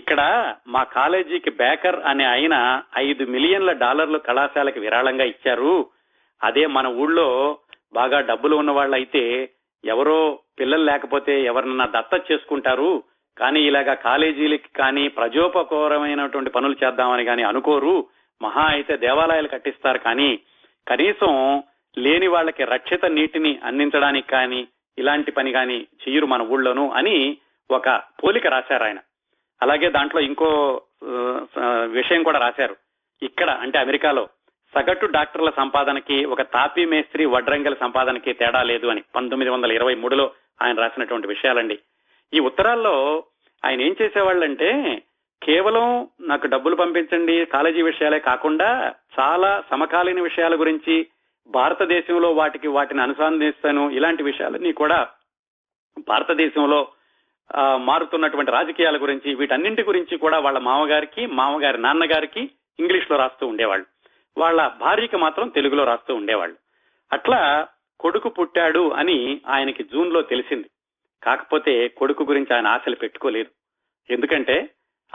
ఇక్కడ మా కాలేజీకి బేకర్ అనే ఆయన 5 మిలియన్ల డాలర్లు కళాశాలకి విరాళంగా ఇచ్చారు. అదే మన ఊళ్ళో బాగా డబ్బులు ఉన్న వాళ్ళైతే ఎవరో పిల్లలు లేకపోతే ఎవరినన్నా దత్తత చేసుకుంటారు, కానీ ఇలాగా కాలేజీలకి కానీ ప్రజోపకారమైనటువంటి పనులు చేద్దామని కానీ అనుకోరు. మహా అయితే దేవాలయాలు కట్టిస్తారు, కానీ కనీసం లేని వాళ్ళకి రక్షిత నీటిని అందించడానికి కానీ ఇలాంటి పని కానీ చెయ్యరు మన ఊళ్ళోనూ అని ఒక పోలిక రాశారు ఆయన. అలాగే దాంట్లో ఇంకో విషయం కూడా రాశారు. ఇక్కడ అంటే అమెరికాలో సగటు డాక్టర్ల సంపాదనకి ఒక తాపీ మేస్త్రి వడ్రంగల సంపాదనకి తేడా లేదు అని 1923లో ఆయన రాసినటువంటి విషయాలండి. ఈ ఉత్తరాల్లో ఆయన ఏం చేసేవాళ్ళంటే కేవలం నాకు డబ్బులు పంపించండి కాలేజీ విషయాలే కాకుండా చాలా సమకాలీన విషయాల గురించి, భారతదేశంలో వాటిని అనుసంధానిస్తాను, ఇలాంటి విషయాలన్నీ కూడా భారతదేశంలో మారుతున్నటువంటి రాజకీయాల గురించి వీటన్నింటి గురించి కూడా వాళ్ళ మామగారికి, మామగారి నాన్నగారికి ఇంగ్లీష్ లో రాస్తూ ఉండేవాళ్ళు. వాళ్ళ భార్యకి మాత్రం తెలుగులో రాస్తూ ఉండేవాళ్ళు. అట్లా కొడుకు పుట్టాడు అని ఆయనకి జూన్ లో తెలిసింది. కాకపోతే కొడుకు గురించి ఆయన ఆశలు పెట్టుకోలేదు. ఎందుకంటే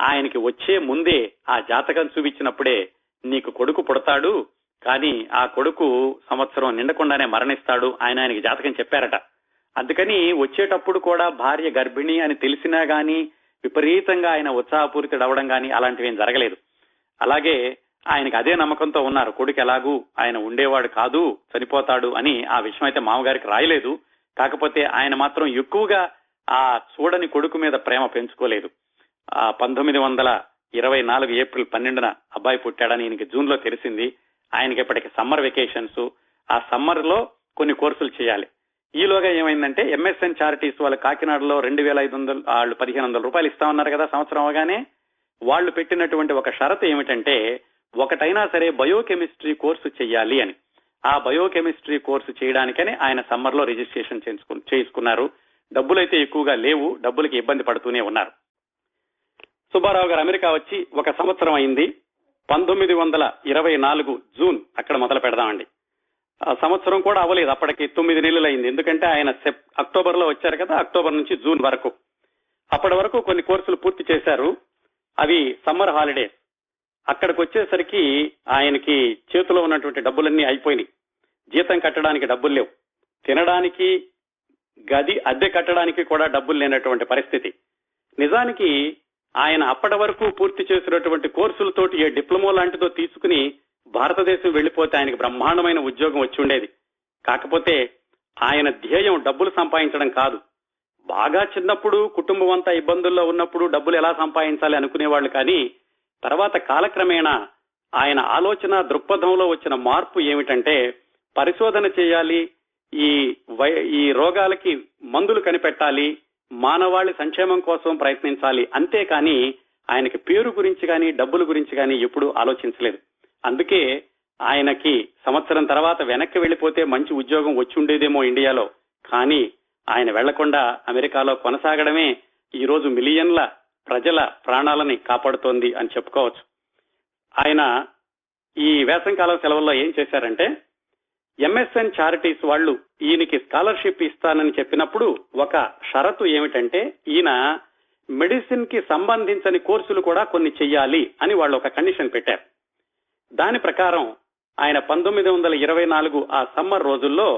ఆయనకి వచ్చే ముందే ఆ జాతకం చూపించినప్పుడే నీకు కొడుకు పుడతాడు, కానీ ఆ కొడుకు 1 సంవత్సరం నిండకుండానే మరణిస్తాడు ఆయన ఆయనకి జాతకం చెప్పారట. అందుకని వచ్చేటప్పుడు కూడా భార్య గర్భిణి అని తెలిసినా గానీ విపరీతంగా ఆయన ఉత్సాహపూరితుడవడం గానీ అలాంటివేం జరగలేదు. అలాగే ఆయనకి అదే నమ్మకంతో ఉన్నారు, కొడుకు ఎలాగూ ఆయన ఉండేవాడు కాదు, చనిపోతాడు అని. ఆ విషయం అయితే మామగారికి రాయలేదు. కాకపోతే ఆయన మాత్రం ఎక్కువగా ఆ చూడని కొడుకు మీద ప్రేమ పెంచుకోలేదు. 1924 ఏప్రిల్ 12న అబ్బాయి పుట్టాడని ఈయనకి జూన్ లో తెలిసింది. ఆయనకి ఇప్పటికి సమ్మర్ వెకేషన్స్, ఆ సమ్మర్ లో కొన్ని కోర్సులు చేయాలి. ఈలోగా ఏమైందంటే MSN చారిటీస్ వాళ్ళు కాకినాడలో 2500 వాళ్ళు 1500 రూపాయలు ఇస్తా ఉన్నారు కదా సంవత్సరం అవగానే. వాళ్ళు పెట్టినటువంటి ఒక షరతు ఏమిటంటే ఒకటైనా సరే బయోకెమిస్ట్రీ కోర్సు చేయాలి అని. ఆ బయోకెమిస్ట్రీ కోర్సు చేయడానికని ఆయన సమ్మర్ లో రిజిస్ట్రేషన్ చేసుకున్నారు. డబ్బులైతే ఎక్కువగా లేవు, డబ్బులకి ఇబ్బంది పడుతూనే ఉన్నారు. సుబ్బారావు గారు అమెరికా వచ్చి 1 సంవత్సరం అయింది. 1924 జూన్ అక్కడ మొదలు పెడదామండి. సంవత్సరం కూడా అవ్వలేదు అప్పటికి, 9 నెలలు అయింది. ఎందుకంటే ఆయన అక్టోబర్ లో వచ్చారు కదా, అక్టోబర్ నుంచి జూన్ వరకు. అప్పటి వరకు కొన్ని కోర్సులు పూర్తి చేశారు, అవి సమ్మర్ హాలిడేస్. అక్కడికి వచ్చేసరికి ఆయనకి చేతిలో ఉన్నటువంటి డబ్బులన్నీ అయిపోయినాయి. జీతం కట్టడానికి డబ్బులు లేవు, తినడానికి, గది అద్దె కట్టడానికి కూడా డబ్బులు లేనటువంటి పరిస్థితి. నిజానికి ఆయన అప్పటి వరకు పూర్తి చేసినటువంటి కోర్సులతోటి ఏ డిప్లొమో లాంటిదో తీసుకుని భారతదేశం వెళ్లిపోతే ఆయనకు బ్రహ్మాండమైన ఉద్యోగం వచ్చి ఉండేది. కాకపోతే ఆయన ధ్యేయం డబ్బులు సంపాదించడం కాదు. బాగా చిన్నప్పుడు కుటుంబం అంతా ఇబ్బందుల్లో ఉన్నప్పుడు డబ్బులు ఎలా సంపాదించాలి అనుకునేవాళ్ళు. కానీ తర్వాత కాలక్రమేణా ఆయన ఆలోచన దృక్పథంలో వచ్చిన మార్పు ఏమిటంటే పరిశోధన చేయాలి, ఈ రోగాలకి మందులు కనిపెట్టాలి, మానవాళి సంక్షేమం కోసం ప్రయత్నించాలి. అంతేకాని ఆయనకి పేరు గురించి కానీ డబ్బుల గురించి కానీ ఎప్పుడూ ఆలోచించలేదు. అందుకే ఆయనకి 1 సంవత్సరం తర్వాత వెనక్కి వెళ్లిపోతే మంచి ఉద్యోగం వచ్చి ఉండేదేమో ఇండియాలో, కానీ ఆయన వెళ్లకుండా అమెరికాలో కొనసాగడమే ఈ రోజు మిలియన్ల ప్రజల ప్రాణాలని కాపాడుతోంది అని చెప్పుకోవచ్చు. ఆయన ఈ వేసవికాలం సెలవుల్లో ఏం చేశారంటే MSN చారిటీస్ వాళ్ళు ఈయనకి స్కాలర్షిప్ ఇస్తానని చెప్పినప్పుడు ఒక షరతు ఏమిటంటే ఈయన మెడిసిన్ కి సంబంధించని కోర్సులు కూడా కొన్ని చెయ్యాలి అని వాళ్ళు ఒక కండిషన్ పెట్టారు. దాని ప్రకారం ఆయన 1924 ఆ సమ్మర్ రోజుల్లో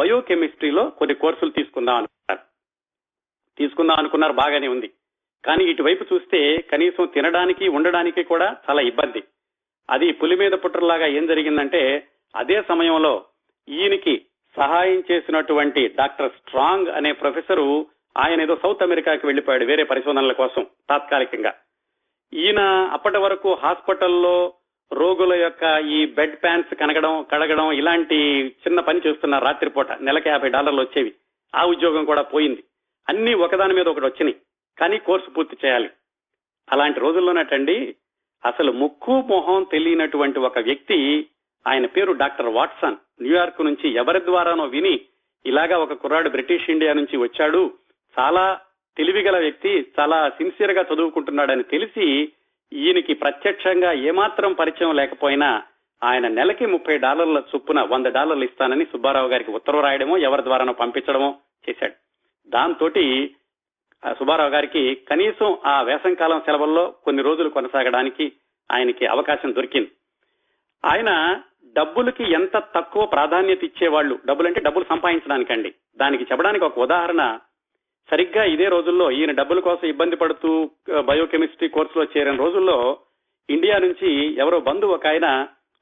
బయోకెమిస్ట్రీలో కొన్ని కోర్సులు తీసుకుందాం అనుకున్నారు. బాగానే ఉంది, కానీ ఇటువైపు చూస్తే కనీసం తినడానికి ఉండడానికి కూడా చాలా ఇబ్బంది. అది పులి మీద పుట్టలాగా ఏం జరిగిందంటే అదే సమయంలో ఈయనకి సహాయం చేసినటువంటి డాక్టర్ స్ట్రాంగ్ అనే ప్రొఫెసరు ఆయన ఏదో సౌత్ అమెరికాకి వెళ్లిపోయాడు వేరే పరిశోధనల కోసం తాత్కాలికంగా. ఈయన అప్పటి వరకు హాస్పిటల్లో రోగుల యొక్క ఈ బెడ్ ప్యాన్స్ కడగడం ఇలాంటి చిన్న పని చేస్తున్నారు రాత్రిపూట. నెలకి $50 వచ్చేవి, ఆ ఉద్యోగం కూడా పోయింది. అన్ని ఒకదాని మీద ఒకటి వచ్చినాయి, కానీ కోర్సు పూర్తి చేయాలి. అలాంటి రోజుల్లోనటండి అసలు ముక్కు మొహం తెలియనటువంటి ఒక వ్యక్తి, ఆయన పేరు డాక్టర్ వాట్సన్, న్యూయార్క్ నుంచి ఎవరి ద్వారానో విని ఇలాగా ఒక కుర్రాడు బ్రిటిష్ ఇండియా నుంచి వచ్చాడు, చాలా తెలివిగల వ్యక్తి, చాలా సిన్సియర్ గా చదువుకుంటున్నాడని తెలిసి ఈయనకి ప్రత్యక్షంగా ఏమాత్రం పరిచయం లేకపోయినా ఆయన నెలకి $30 చొప్పున $100 ఇస్తానని సుబ్బారావు గారికి ఉత్తర్వు రాయడమో ఎవరి ద్వారానో పంపించడమో చేశాడు. దాంతో సుబ్బారావు గారికి కనీసం ఆ వేసంకాలం సెలవుల్లో కొన్ని రోజులు కొనసాగడానికి ఆయనకి అవకాశం దొరికింది. ఆయన డబ్బులకి ఎంత తక్కువ ప్రాధాన్యత ఇచ్చేవాళ్ళు, డబ్బులంటే డబ్బులు సంపాదించడానికండి. దానికి చెప్పడానికి ఒక ఉదాహరణ, సరిగ్గా ఇదే రోజుల్లో ఈయన డబ్బుల కోసం ఇబ్బంది పడుతూ బయోకెమిస్ట్రీ కోర్సులో చేరిన రోజుల్లో ఇండియా నుంచి ఎవరో బంధువు ఒక ఆయన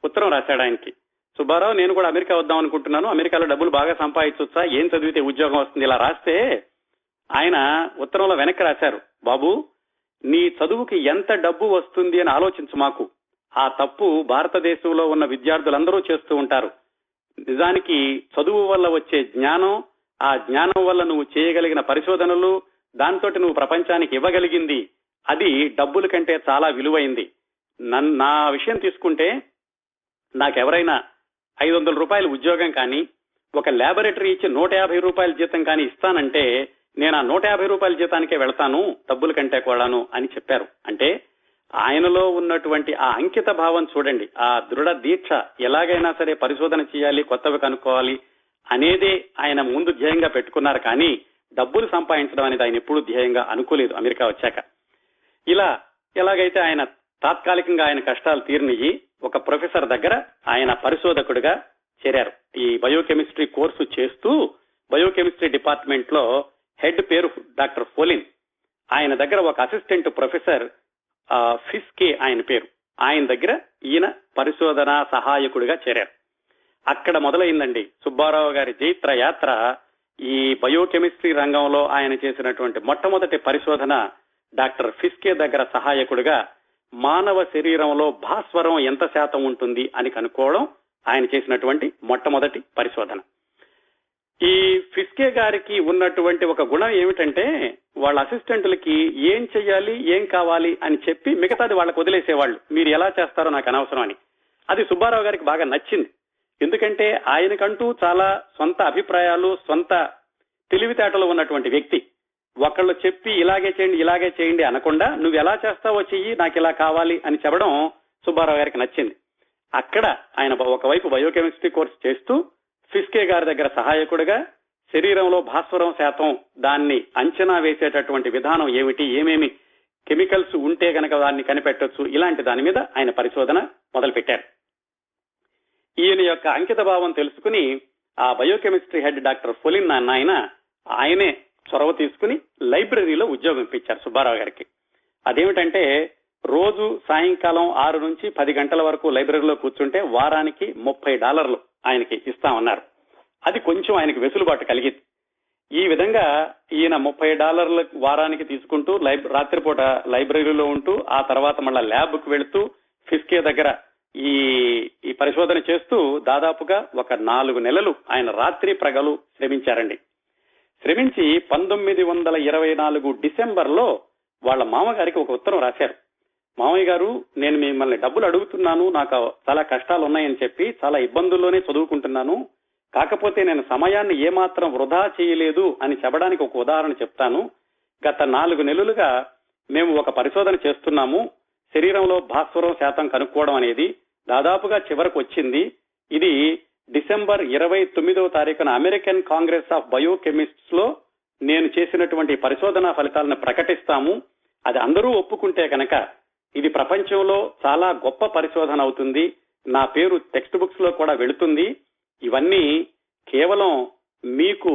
ఉత్తరం రాశాడు ఆయనకి, సుబ్బారావు నేను కూడా అమెరికా వద్దాం అనుకుంటున్నాను, అమెరికాలో డబ్బులు బాగా సంపాదించొచ్చా, ఏం చదివితే ఉద్యోగం వస్తుంది, ఇలా రాస్తే ఆయన ఉత్తరంలో వెనక్కి రాశారు, బాబు నీ చదువుకి ఎంత డబ్బు వస్తుంది అని ఆలోచించు మాకు, ఆ తప్పు భారతదేశంలో ఉన్న విద్యార్థులందరూ చేస్తూ ఉంటారు, నిజానికి చదువు వల్ల వచ్చే జ్ఞానం, ఆ జ్ఞానం వల్ల నువ్వు చేయగలిగిన పరిశోధనలు, దాంతో నువ్వు ప్రపంచానికి ఇవ్వగలిగింది అది డబ్బుల కంటే చాలా విలువైంది. నా విషయం తీసుకుంటే నాకెవరైనా $500 ఉద్యోగం కానీ ఒక ల్యాబొరేటరీ ఇచ్చి $150 జీతం కానీ ఇస్తానంటే నేను ఆ $150 జీతానికే వెళ్తాను డబ్బుల కంటే కూడాను అని చెప్పారు. అంటే ఆయనలో ఉన్నటువంటి ఆ అంకిత భావం చూడండి, ఆ దృఢ దీక్ష, ఎలాగైనా సరే పరిశోధన చేయాలి, కొత్తవి కనుక్కోవాలి అనేదే ఆయన ముందు ధ్యేయంగా పెట్టుకున్నారు. కానీ డబ్బులు సంపాదించడం అనేది ఆయన ఎప్పుడూ ధ్యేయంగా అనుకోలేదు అమెరికా వచ్చాక. ఇలా ఎలాగైతే ఆయన తాత్కాలికంగా ఆయన కష్టాలు తీరినయి, ఒక ప్రొఫెసర్ దగ్గర ఆయన పరిశోధకుడిగా చేరారు. ఈ బయోకెమిస్ట్రీ కోర్సు చేస్తూ బయోకెమిస్ట్రీ డిపార్ట్మెంట్ లో హెడ్ పేరు డాక్టర్ ఫోలిన్, ఆయన దగ్గర ఒక అసిస్టెంట్ ప్రొఫెసర్ ఫిస్కే ఆయన పేరు, ఆయన దగ్గర ఈయన పరిశోధనా సహాయకుడిగా చేరారు. అక్కడ మొదలైందండి సుబ్బారావు గారి జైత్ర యాత్ర. ఈ బయోకెమిస్ట్రీ రంగంలో ఆయన చేసినటువంటి మొట్టమొదటి పరిశోధన డాక్టర్ ఫిస్కే దగ్గర సహాయకుడిగా మానవ శరీరంలో భాస్వరం ఎంత శాతం ఉంటుంది అని కనుక్కోవడం ఆయన చేసినటువంటి మొట్టమొదటి పరిశోధన. ఈ ఫిస్కే గారికి ఉన్నటువంటి ఒక గుణం ఏమిటంటే వాళ్ళ అసిస్టెంట్లకి ఏం చెయ్యాలి, ఏం కావాలి అని చెప్పి మిగతాది వాళ్ళకు వదిలేసేవాళ్ళు, మీరు ఎలా చేస్తారో నాకు అనవసరం అని. అది సుబ్బారావు గారికి బాగా నచ్చింది, ఎందుకంటే ఆయనకంటూ చాలా సొంత అభిప్రాయాలు, సొంత తెలివితేటలు ఉన్నటువంటి వ్యక్తి. ఒకళ్ళు చెప్పి ఇలాగే చేయండి అనకుండా నువ్వు ఎలా చేస్తావో చెయ్యి, నాకు ఇలా కావాలి అని చెప్పడం సుబ్బారావు గారికి నచ్చింది. అక్కడ ఆయన ఒకవైపు బయోకెమిస్ట్రీ కోర్స్ చేస్తూ ఫిస్కే గారి దగ్గర సహాయకుడిగా శరీరంలో భాస్వరం శాతం దాన్ని అంచనా వేసేటటువంటి విధానం ఏమిటి, ఏమేమి కెమికల్స్ ఉంటే కనుక దాన్ని కనిపెట్టొచ్చు, ఇలాంటి దాని మీద ఆయన పరిశోధన మొదలుపెట్టారు. ఈయన యొక్క అంకిత భావం తెలుసుకుని ఆ బయోకెమిస్ట్రీ హెడ్ డాక్టర్ ఫొలిన్ ఆయనే చొరవ తీసుకుని లైబ్రరీలో ఉద్యోగం ఇప్పించారు సుబ్బారావు గారికి. అదేమిటంటే రోజు సాయంకాలం 6 నుంచి 10 గంటల వరకు లైబ్రరీలో కూర్చుంటే వారానికి $30 ఆయనకి ఇస్తామన్నారు. అది కొంచెం ఆయనకి వెసులుబాటు కలిగింది. ఈ విధంగా ఈయన $30 వారానికి తీసుకుంటూ రాత్రిపూట లైబ్రరీలో ఉంటూ, ఆ తర్వాత మళ్ళా ల్యాబ్ కు వెళుతూ ఫిస్కే దగ్గర ఈ పరిశోధన చేస్తూ దాదాపుగా ఒక 4 నెలలు ఆయన రాత్రి ప్రగలు శ్రమించారండి. శ్రమించి 1924 డిసెంబర్లో వాళ్ళ మామగారికి ఒక ఉత్తరం రాశారు. మామయ్య గారు, నేను మిమ్మల్ని డబ్బులు అడుగుతున్నాను, నాకు చాలా కష్టాలు ఉన్నాయని చెప్పి చాలా ఇబ్బందుల్లోనే చదువుకుంటున్నాను, కాకపోతే నేను సమయాన్ని ఏమాత్రం వృధా చేయలేదు అని చెప్పడానికి ఒక ఉదాహరణ చెప్తాను. గత 4 నెలలుగా మేము ఒక పరిశోధన చేస్తున్నాము, శరీరంలో భాస్వరం శాతం కనుక్కోవడం అనేది దాదాపుగా చివరకు వచ్చింది. ఇది డిసెంబర్ 29వ తారీఖున అమెరికన్ కాంగ్రెస్ ఆఫ్ బయోకెమిస్ట్స్ లో నేను చేసినటువంటి పరిశోధనా ఫలితాలను ప్రకటిస్తాము. అది అందరూ ఒప్పుకుంటే కనుక ఇది ప్రపంచంలో చాలా గొప్ప పరిశోధన అవుతుంది, నా పేరు టెక్స్ట్ బుక్స్ లో కూడా వెళుతుంది. ఇవన్నీ కేవలం మీకు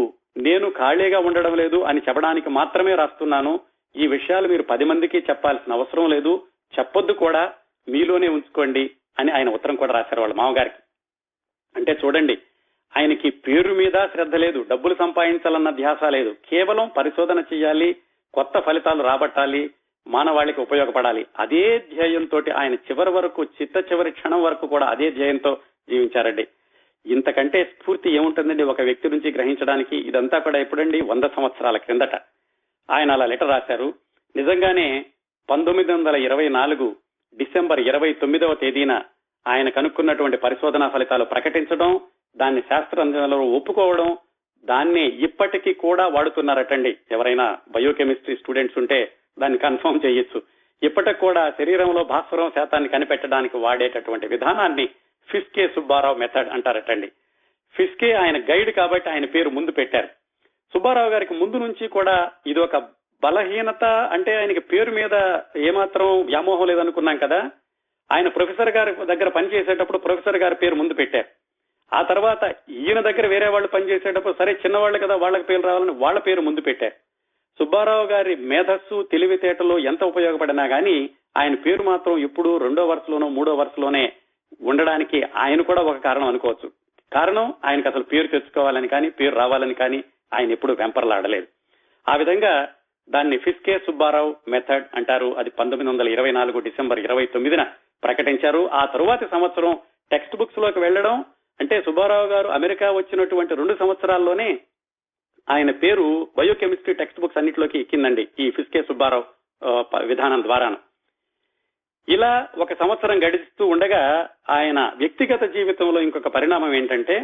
నేను ఖాళీగా ఉండడం లేదు అని చెప్పడానికి మాత్రమే రాస్తున్నాను. ఈ విషయాలు మీరు 10 మందికి చెప్పాల్సిన అవసరం లేదు, చెప్పొద్దు కూడా, మీలోనే ఉంచుకోండి అని ఆయన ఉత్తరం కూడా రాశారు వాళ్ళ మామగారికి. అంటే చూడండి, ఆయనకి పేరు మీద శ్రద్ధ లేదు, డబ్బులు సంపాదించాలన్న ధ్యాస లేదు, కేవలం పరిశోధన చేయాలి, కొత్త ఫలితాలు రాబట్టాలి, మానవాళికి ఉపయోగపడాలి, అదే ధ్యేయంతో ఆయన చివరి వరకు, చివరి క్షణం వరకు కూడా అదే ధ్యేయంతో జీవించారండి. ఇంతకంటే స్ఫూర్తి ఏముంటుందండి ఒక వ్యక్తి నుంచి గ్రహించడానికి? ఇదంతా కూడా ఎప్పుడండి, 100 సంవత్సరాల క్రిందట ఆయన అలా లెటర్ రాశారు. నిజంగానే 1924 డిసెంబర్ 29వ తేదీన ఆయన కనుక్కున్నటువంటి పరిశోధనా ఫలితాలు ప్రకటించడం, దాన్ని శాస్త్రంలో ఒప్పుకోవడం, దాన్ని ఇప్పటికీ కూడా వాడుతున్నారటండి. ఎవరైనా బయోకెమిస్ట్రీ స్టూడెంట్స్ ఉంటే దాన్ని కన్ఫర్మ్ చేయొచ్చు. ఇప్పటికి కూడా శరీరంలో భాస్వరం శాతాన్ని కనిపెట్టడానికి వాడేటటువంటి విధానాన్ని ఫిస్కే సుబ్బారావు మెథడ్ అంటారటండి. ఫిస్కే ఆయన గైడ్ కాబట్టి ఆయన పేరు ముందు పెట్టారు. సుబ్బారావు గారికి ముందు నుంచి కూడా ఇది ఒక బలహీనత, అంటే ఆయనకి పేరు మీద ఏమాత్రం వ్యామోహం లేదనుకున్నాం కదా. ఆయన ప్రొఫెసర్ గారి దగ్గర పనిచేసేటప్పుడు ప్రొఫెసర్ గారి పేరు ముందు పెట్టారు. ఆ తర్వాత ఈయన దగ్గర వేరే వాళ్ళు పనిచేసేటప్పుడు సరే చిన్నవాళ్ళు కదా వాళ్ళకి పేరు రావాలని వాళ్ళ పేరు ముందు పెట్టారు. సుబ్బారావు గారి మేధస్సు తెలివితేటలు ఎంత ఉపయోగపడినా గానీ ఆయన పేరు మాత్రం ఇప్పుడు రెండో వరుసలోనో మూడో వరుసలోనే ఉండడానికి ఆయన కూడా ఒక కారణం అనుకోవచ్చు. కారణం ఆయనకు అసలు పేరు తెచ్చుకోవాలని కానీ పేరు రావాలని కానీ ఆయన ఎప్పుడు వెంపర్లాడలేదు. ఆ విధంగా దాన్ని ఫిస్కే సుబ్బారావు మెథడ్ అంటారు. అది 1924 డిసెంబర్ 29న ప్రకటించారు. ఆ తరువాతి సంవత్సరం టెక్స్ట్ బుక్స్ లోకి వెళ్లడం అంటే సుబ్బారావు గారు అమెరికా వచ్చినటువంటి 2 సంవత్సరాల్లోనే ఆయన పేరు బయోకెమిస్ట్రీ టెక్స్ట్ బుక్స్ అన్నిటిలోకి ఎక్కిందండి ఈ ఫిస్కే సుబ్బారావు విధానం ద్వారాను. ఇలా ఒక సంవత్సరం గడిస్తూ ఉండగా ఆయన వ్యక్తిగత జీవితంలో ఇంకొక పరిణామం ఏంటంటే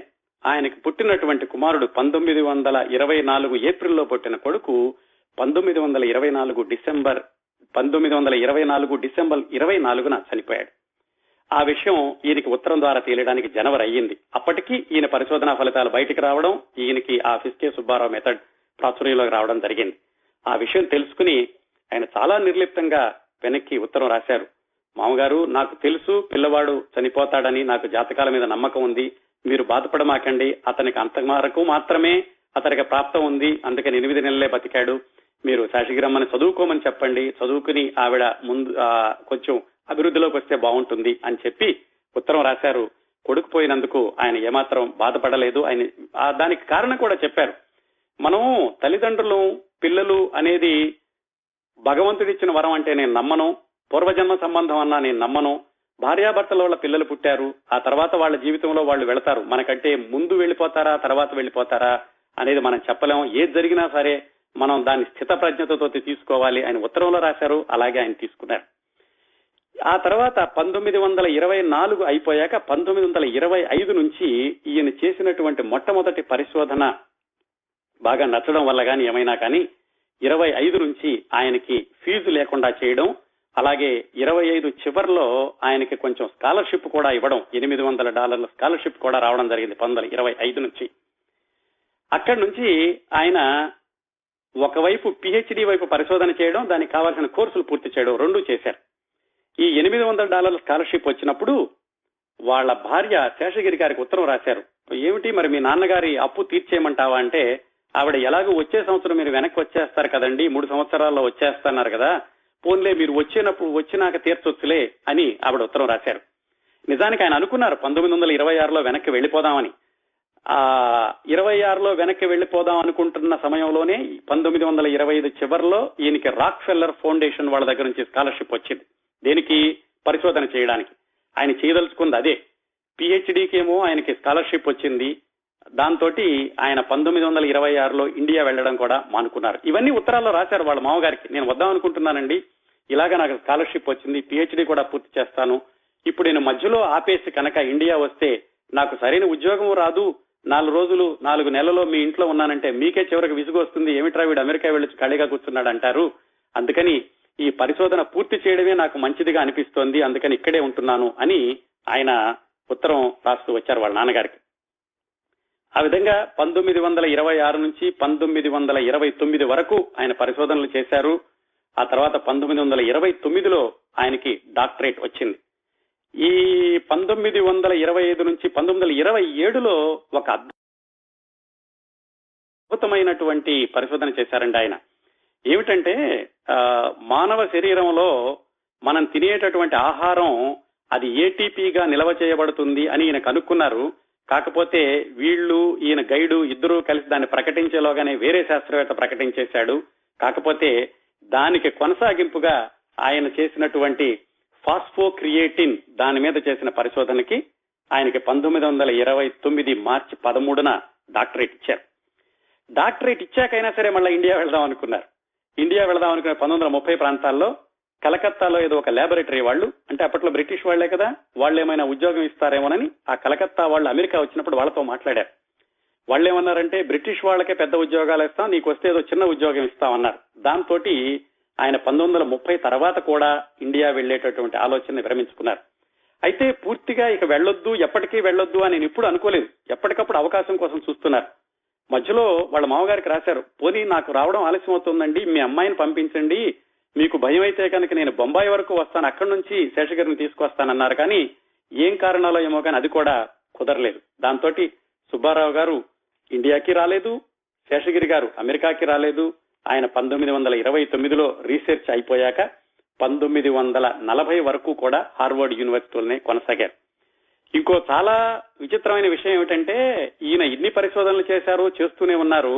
ఆయనకు పుట్టినటువంటి కుమారుడు 1924 ఏప్రిల్లో పుట్టిన కొడుకు 1924 డిసెంబర్ 24న చనిపోయాడు. ఆ విషయం ఈయనకి ఉత్తరం ద్వారా తేలడానికి జనవరి అయ్యింది. అప్పటికీ ఈయన పరిశోధనా ఫలితాలు బయటికి రావడం, ఈయనకి ఆ ఫిస్కే సుబ్బారావు మెథడ్ ప్రాచుర్యంలోకి రావడం జరిగింది. ఆ విషయం తెలుసుకుని ఆయన చాలా నిర్లిప్తంగా వెనక్కి ఉత్తరం రాశారు. మామగారు, నాకు తెలుసు పిల్లవాడు చనిపోతాడని, నాకు జాతకాల మీద నమ్మకం ఉంది, మీరు బాధపడమాకండి, అతనికి అంత వరకు మాత్రమే అతనికి ప్రాప్తం ఉంది, అందుకని 8 నెలలే బతికాడు, మీరు శాషిగ్రమ్మని చదువుకోమని చెప్పండి, చదువుకుని ఆవిడ ముందు కొంచెం అభివృద్ధిలోకి వస్తే బాగుంటుంది అని చెప్పి ఉత్తరం రాశారు. కొడుకు పోయినందుకు ఆయన ఏమాత్రం బాధపడలేదు. ఆయన దానికి కారణం కూడా చెప్పారు. మనం తల్లిదండ్రులు పిల్లలు అనేది భగవంతుడిచ్చిన వరం అంటే నేను నమ్మను, పూర్వజన్మ సంబంధం అన్నా నేను నమ్మను. భార్యాభర్తల వల్ల పిల్లలు పుట్టారు, ఆ తర్వాత వాళ్ళ జీవితంలో వాళ్ళు వెళతారు, మనకంటే ముందు వెళ్ళిపోతారా తర్వాత వెళ్ళిపోతారా అనేది మనం చెప్పలేము. ఏది జరిగినా సరే మనం దాని స్థిత ప్రజ్ఞతతో తీసుకోవాలి అని ఉత్తరంలో రాశారు. అలాగే ఆయన తీసుకున్నారు. ఆ తర్వాత 1924 అయిపోయాక 1925 నుంచి ఈయన చేసినటువంటి మొట్టమొదటి పరిశోధన బాగా నచ్చడం వల్ల కానీ ఏమైనా కానీ 25 నుంచి ఆయనకి ఫీజు లేకుండా చేయడం, అలాగే 25 చివరిలో ఆయనకి కొంచెం స్కాలర్షిప్ కూడా ఇవ్వడం, $800 స్కాలర్షిప్ కూడా రావడం జరిగింది 1925 నుంచి. అక్కడి నుంచి ఆయన ఒకవైపు పిహెచ్డి వైపు పరిశోధన చేయడం, దానికి కావాల్సిన కోర్సులు పూర్తి చేయడం రెండూ చేశారు. ఈ $800 స్కాలర్షిప్ వచ్చినప్పుడు వాళ్ళ భార్య శేషగిరి గారికి ఉత్తరం రాశారు. ఏమిటి మరి మీ నాన్నగారి అప్పు తీర్చేయమంటావా అంటే, ఆవిడ ఎలాగో వచ్చే సంవత్సరం మీరు వెనక్కి వచ్చేస్తారు కదండి, 3 సంవత్సరాల్లో వచ్చేస్తున్నారు కదా, పోన్లే మీరు వచ్చినాక తీర్చొచ్చులే అని ఆవిడ ఉత్తరం రాశారు. నిజానికి ఆయన అనుకున్నారు 1926లో వెనక్కి వెళ్ళిపోదామని. 26లో వెనక్కి వెళ్ళిపోదాం అనుకుంటున్న సమయంలోనే 1925 చివరిలో ఈయనకి రాక్ ఫెల్లర్ ఫౌండేషన్ వాళ్ళ దగ్గర నుంచి స్కాలర్షిప్ వచ్చింది. దేనికి? పరిశోధన చేయడానికి. ఆయన చేయదలుచుకుంది అదే. పిహెచ్డీకేమో ఆయనకి స్కాలర్షిప్ వచ్చింది, దాంతో ఆయన 1926లో ఇండియా వెళ్లడం కూడా మానుకున్నారు. ఇవన్నీ ఉత్తరాల్లో రాశారు వాళ్ళ మామగారికి. నేను వద్దాం అనుకుంటున్నానండి, ఇలాగా నాకు స్కాలర్షిప్ వచ్చింది, పిహెచ్డీ కూడా పూర్తి చేస్తాను, ఇప్పుడు నేను మధ్యలో ఆపేసి కనుక ఇండియా వస్తే నాకు సరైన ఉద్యోగం రాదు, 4 నెలల్లో మీ ఇంట్లో ఉన్నానంటే మీకే చివరికి విసుగు వస్తుంది, ఏమిట్రా వీడు అమెరికా వెళ్ళి ఖాళీగా కూర్చున్నాడు అంటారు, అందుకని ఈ పరిశోధన పూర్తి చేయడమే నాకు మంచిదిగా అనిపిస్తోంది, అందుకని ఇక్కడే ఉంటున్నాను అని ఆయన ఉత్తరం రాస్తూ వచ్చారు వాళ్ళ నాన్నగారికి. ఆ విధంగా 1926 నుంచి 1929 వరకు ఆయన పరిశోధనలు చేశారు. ఆ తర్వాత 1929లో ఆయనకి డాక్టరేట్ వచ్చింది. ఈ 1925 నుంచి 1927లో ఒక అద్భుతమైనటువంటి పరిశోధన చేశారండి ఆయన. ఏమిటంటే మానవ శరీరంలో మనం తినేటటువంటి ఆహారం అది ఏటీపీగా నిల్వ చేయబడుతుంది అని ఈయన కనుక్కున్నారు. కాకపోతే వీళ్ళు ఈయన గైడు ఇద్దరూ కలిసి దాన్ని ప్రకటించేలోగానే వేరే శాస్త్రవేత్త ప్రకటించేశాడు. కాకపోతే దానికి కొనసాగింపుగా ఆయన చేసినటువంటి ఫాస్ఫోక్రియేటిన్ దాని మీద చేసిన పరిశోధనకి ఆయనకి 1929 మార్చి 13న డాక్టరేట్ ఇచ్చారు. డాక్టరేట్ ఇచ్చాకైనా సరే మళ్ళీ ఇండియా వెళదాం అనుకున్నారు. ఇండియా వెళదాం అనుకున్న 1930 ప్రాంతాల్లో కలకత్తాలో ఏదో ఒక ల్యాబొరేటరీ వాళ్ళు, అంటే అప్పట్లో బ్రిటిష్ వాళ్లే కదా, వాళ్ళు ఏమైనా ఉద్యోగం ఇస్తారేమోనని ఆ కలకత్తా వాళ్ళు అమెరికా వచ్చినప్పుడు వాళ్ళతో మాట్లాడారు. వాళ్ళు ఏమన్నారంటే బ్రిటిష్ వాళ్ళకే పెద్ద ఉద్యోగాలు ఇస్తాం, నీకు వస్తే ఏదో చిన్న ఉద్యోగం ఇస్తామన్నారు. దాంతో ఆయన 1930 తర్వాత కూడా ఇండియా వెళ్లేటటువంటి ఆలోచన విరమించుకున్నారు. అయితే పూర్తిగా ఇక వెళ్ళొద్దు, ఎప్పటికీ వెళ్ళొద్దు అని ఎప్పుడు అనుకోలేదు, ఎప్పటికప్పుడు అవకాశం కోసం చూస్తున్నారు. మధ్యలో వాళ్ళ మామగారికి రాశారు, పోనీ నాకు రావడం ఆలస్యం అవుతుందండి, మీ అమ్మాయిని పంపించండి, మీకు భయం అయితే కనుక నేను బొంబాయి వరకు వస్తాను, అక్కడి నుంచి శేషగిరిని తీసుకొస్తానన్నారు. కానీ ఏం కారణాలో ఏమో కానీ అది కూడా కుదరలేదు. దాంతో సుబ్బారావు గారు ఇండియాకి రాలేదు, శేషగిరి గారు అమెరికాకి రాలేదు. ఆయన 1929లో రీసెర్చ్ అయిపోయాక 1940 వరకు కూడా హార్వర్డ్ యూనివర్సిటీలోనే కొనసాగారు. ఇంకో చాలా విచిత్రమైన విషయం ఏమిటంటే ఈయన ఇన్ని పరిశోధనలు చేశారు, చేస్తూనే ఉన్నారు,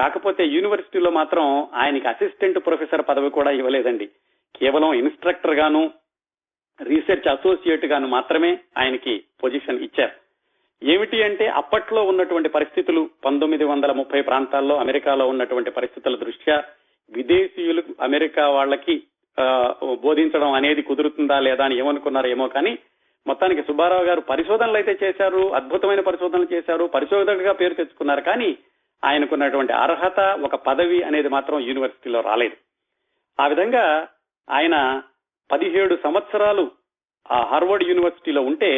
కాకపోతే యూనివర్సిటీలో మాత్రం ఆయనకి అసిస్టెంట్ ప్రొఫెసర్ పదవి కూడా ఇవ్వలేదండి. కేవలం ఇన్స్ట్రక్టర్ గాను రీసెర్చ్ అసోసియేట్ గాను మాత్రమే ఆయనకి పొజిషన్ ఇచ్చారు. ఏమిటి అంటే అప్పట్లో ఉన్నటువంటి పరిస్థితులు, 1930 ప్రాంతాల్లో అమెరికాలో ఉన్నటువంటి పరిస్థితుల దృష్ట్యా విదేశీయులు అమెరికా వాళ్ళకి బోధించడం అనేది కుదురుతుందా లేదా అని ఏమనుకున్నారో ఏమో కానీ మొత్తానికి సుబ్బారావు గారు పరిశోధనలు అయితే చేశారు, అద్భుతమైన పరిశోధనలు చేశారు, పరిశోధకుడిగా పేరు తెచ్చుకున్నారు. కానీ ఆయనకున్నటువంటి అర్హత, ఒక పదవి అనేది మాత్రం యూనివర్సిటీలో రాలేదు. ఆ విధంగా ఆయన 17 సంవత్సరాలు ఆ హార్వర్డ్ యూనివర్సిటీలో ఉంటే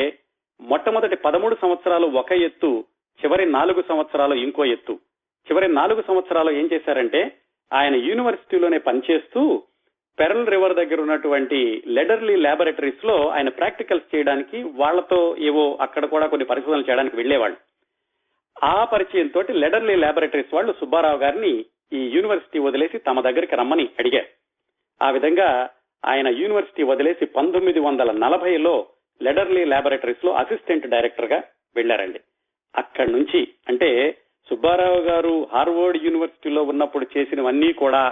మొట్టమొదటి 13 సంవత్సరాలు ఒక ఎత్తు, చివరి 4 సంవత్సరాలు ఇంకో ఎత్తు. చివరి 4 సంవత్సరాలు ఏం చేశారంటే ఆయన యూనివర్సిటీలోనే పనిచేస్తూ పెరల్ రివర్ దగ్గర ఉన్నటువంటి లెడర్లీ ల్యాబొరేటరీస్ లో ఆయన ప్రాక్టికల్స్ చేయడానికి వాళ్లతో ఏవో అక్కడ కూడా కొన్ని పరిశోధనలు చేయడానికి వెళ్లేవాళ్ళు. ఆ పరిచయం తోటి లెడర్లీ ల్యాబొరేటరీస్ వాళ్ళు సుబ్బారావు గారిని ఈ యూనివర్సిటీ వదిలేసి తమ దగ్గరికి రమ్మని అడిగారు. ఆ విధంగా ఆయన యూనివర్సిటీ వదిలేసి 1940లో లెడర్లీ ల్యాబొరేటరీస్ లో అసిస్టెంట్ డైరెక్టర్ గా వెళ్లారండి. అక్కడి నుంచి అంటే సుబ్బారావు గారు హార్వర్డ్ యూనివర్సిటీలో ఉన్నప్పుడు చేసినవన్నీ కూడా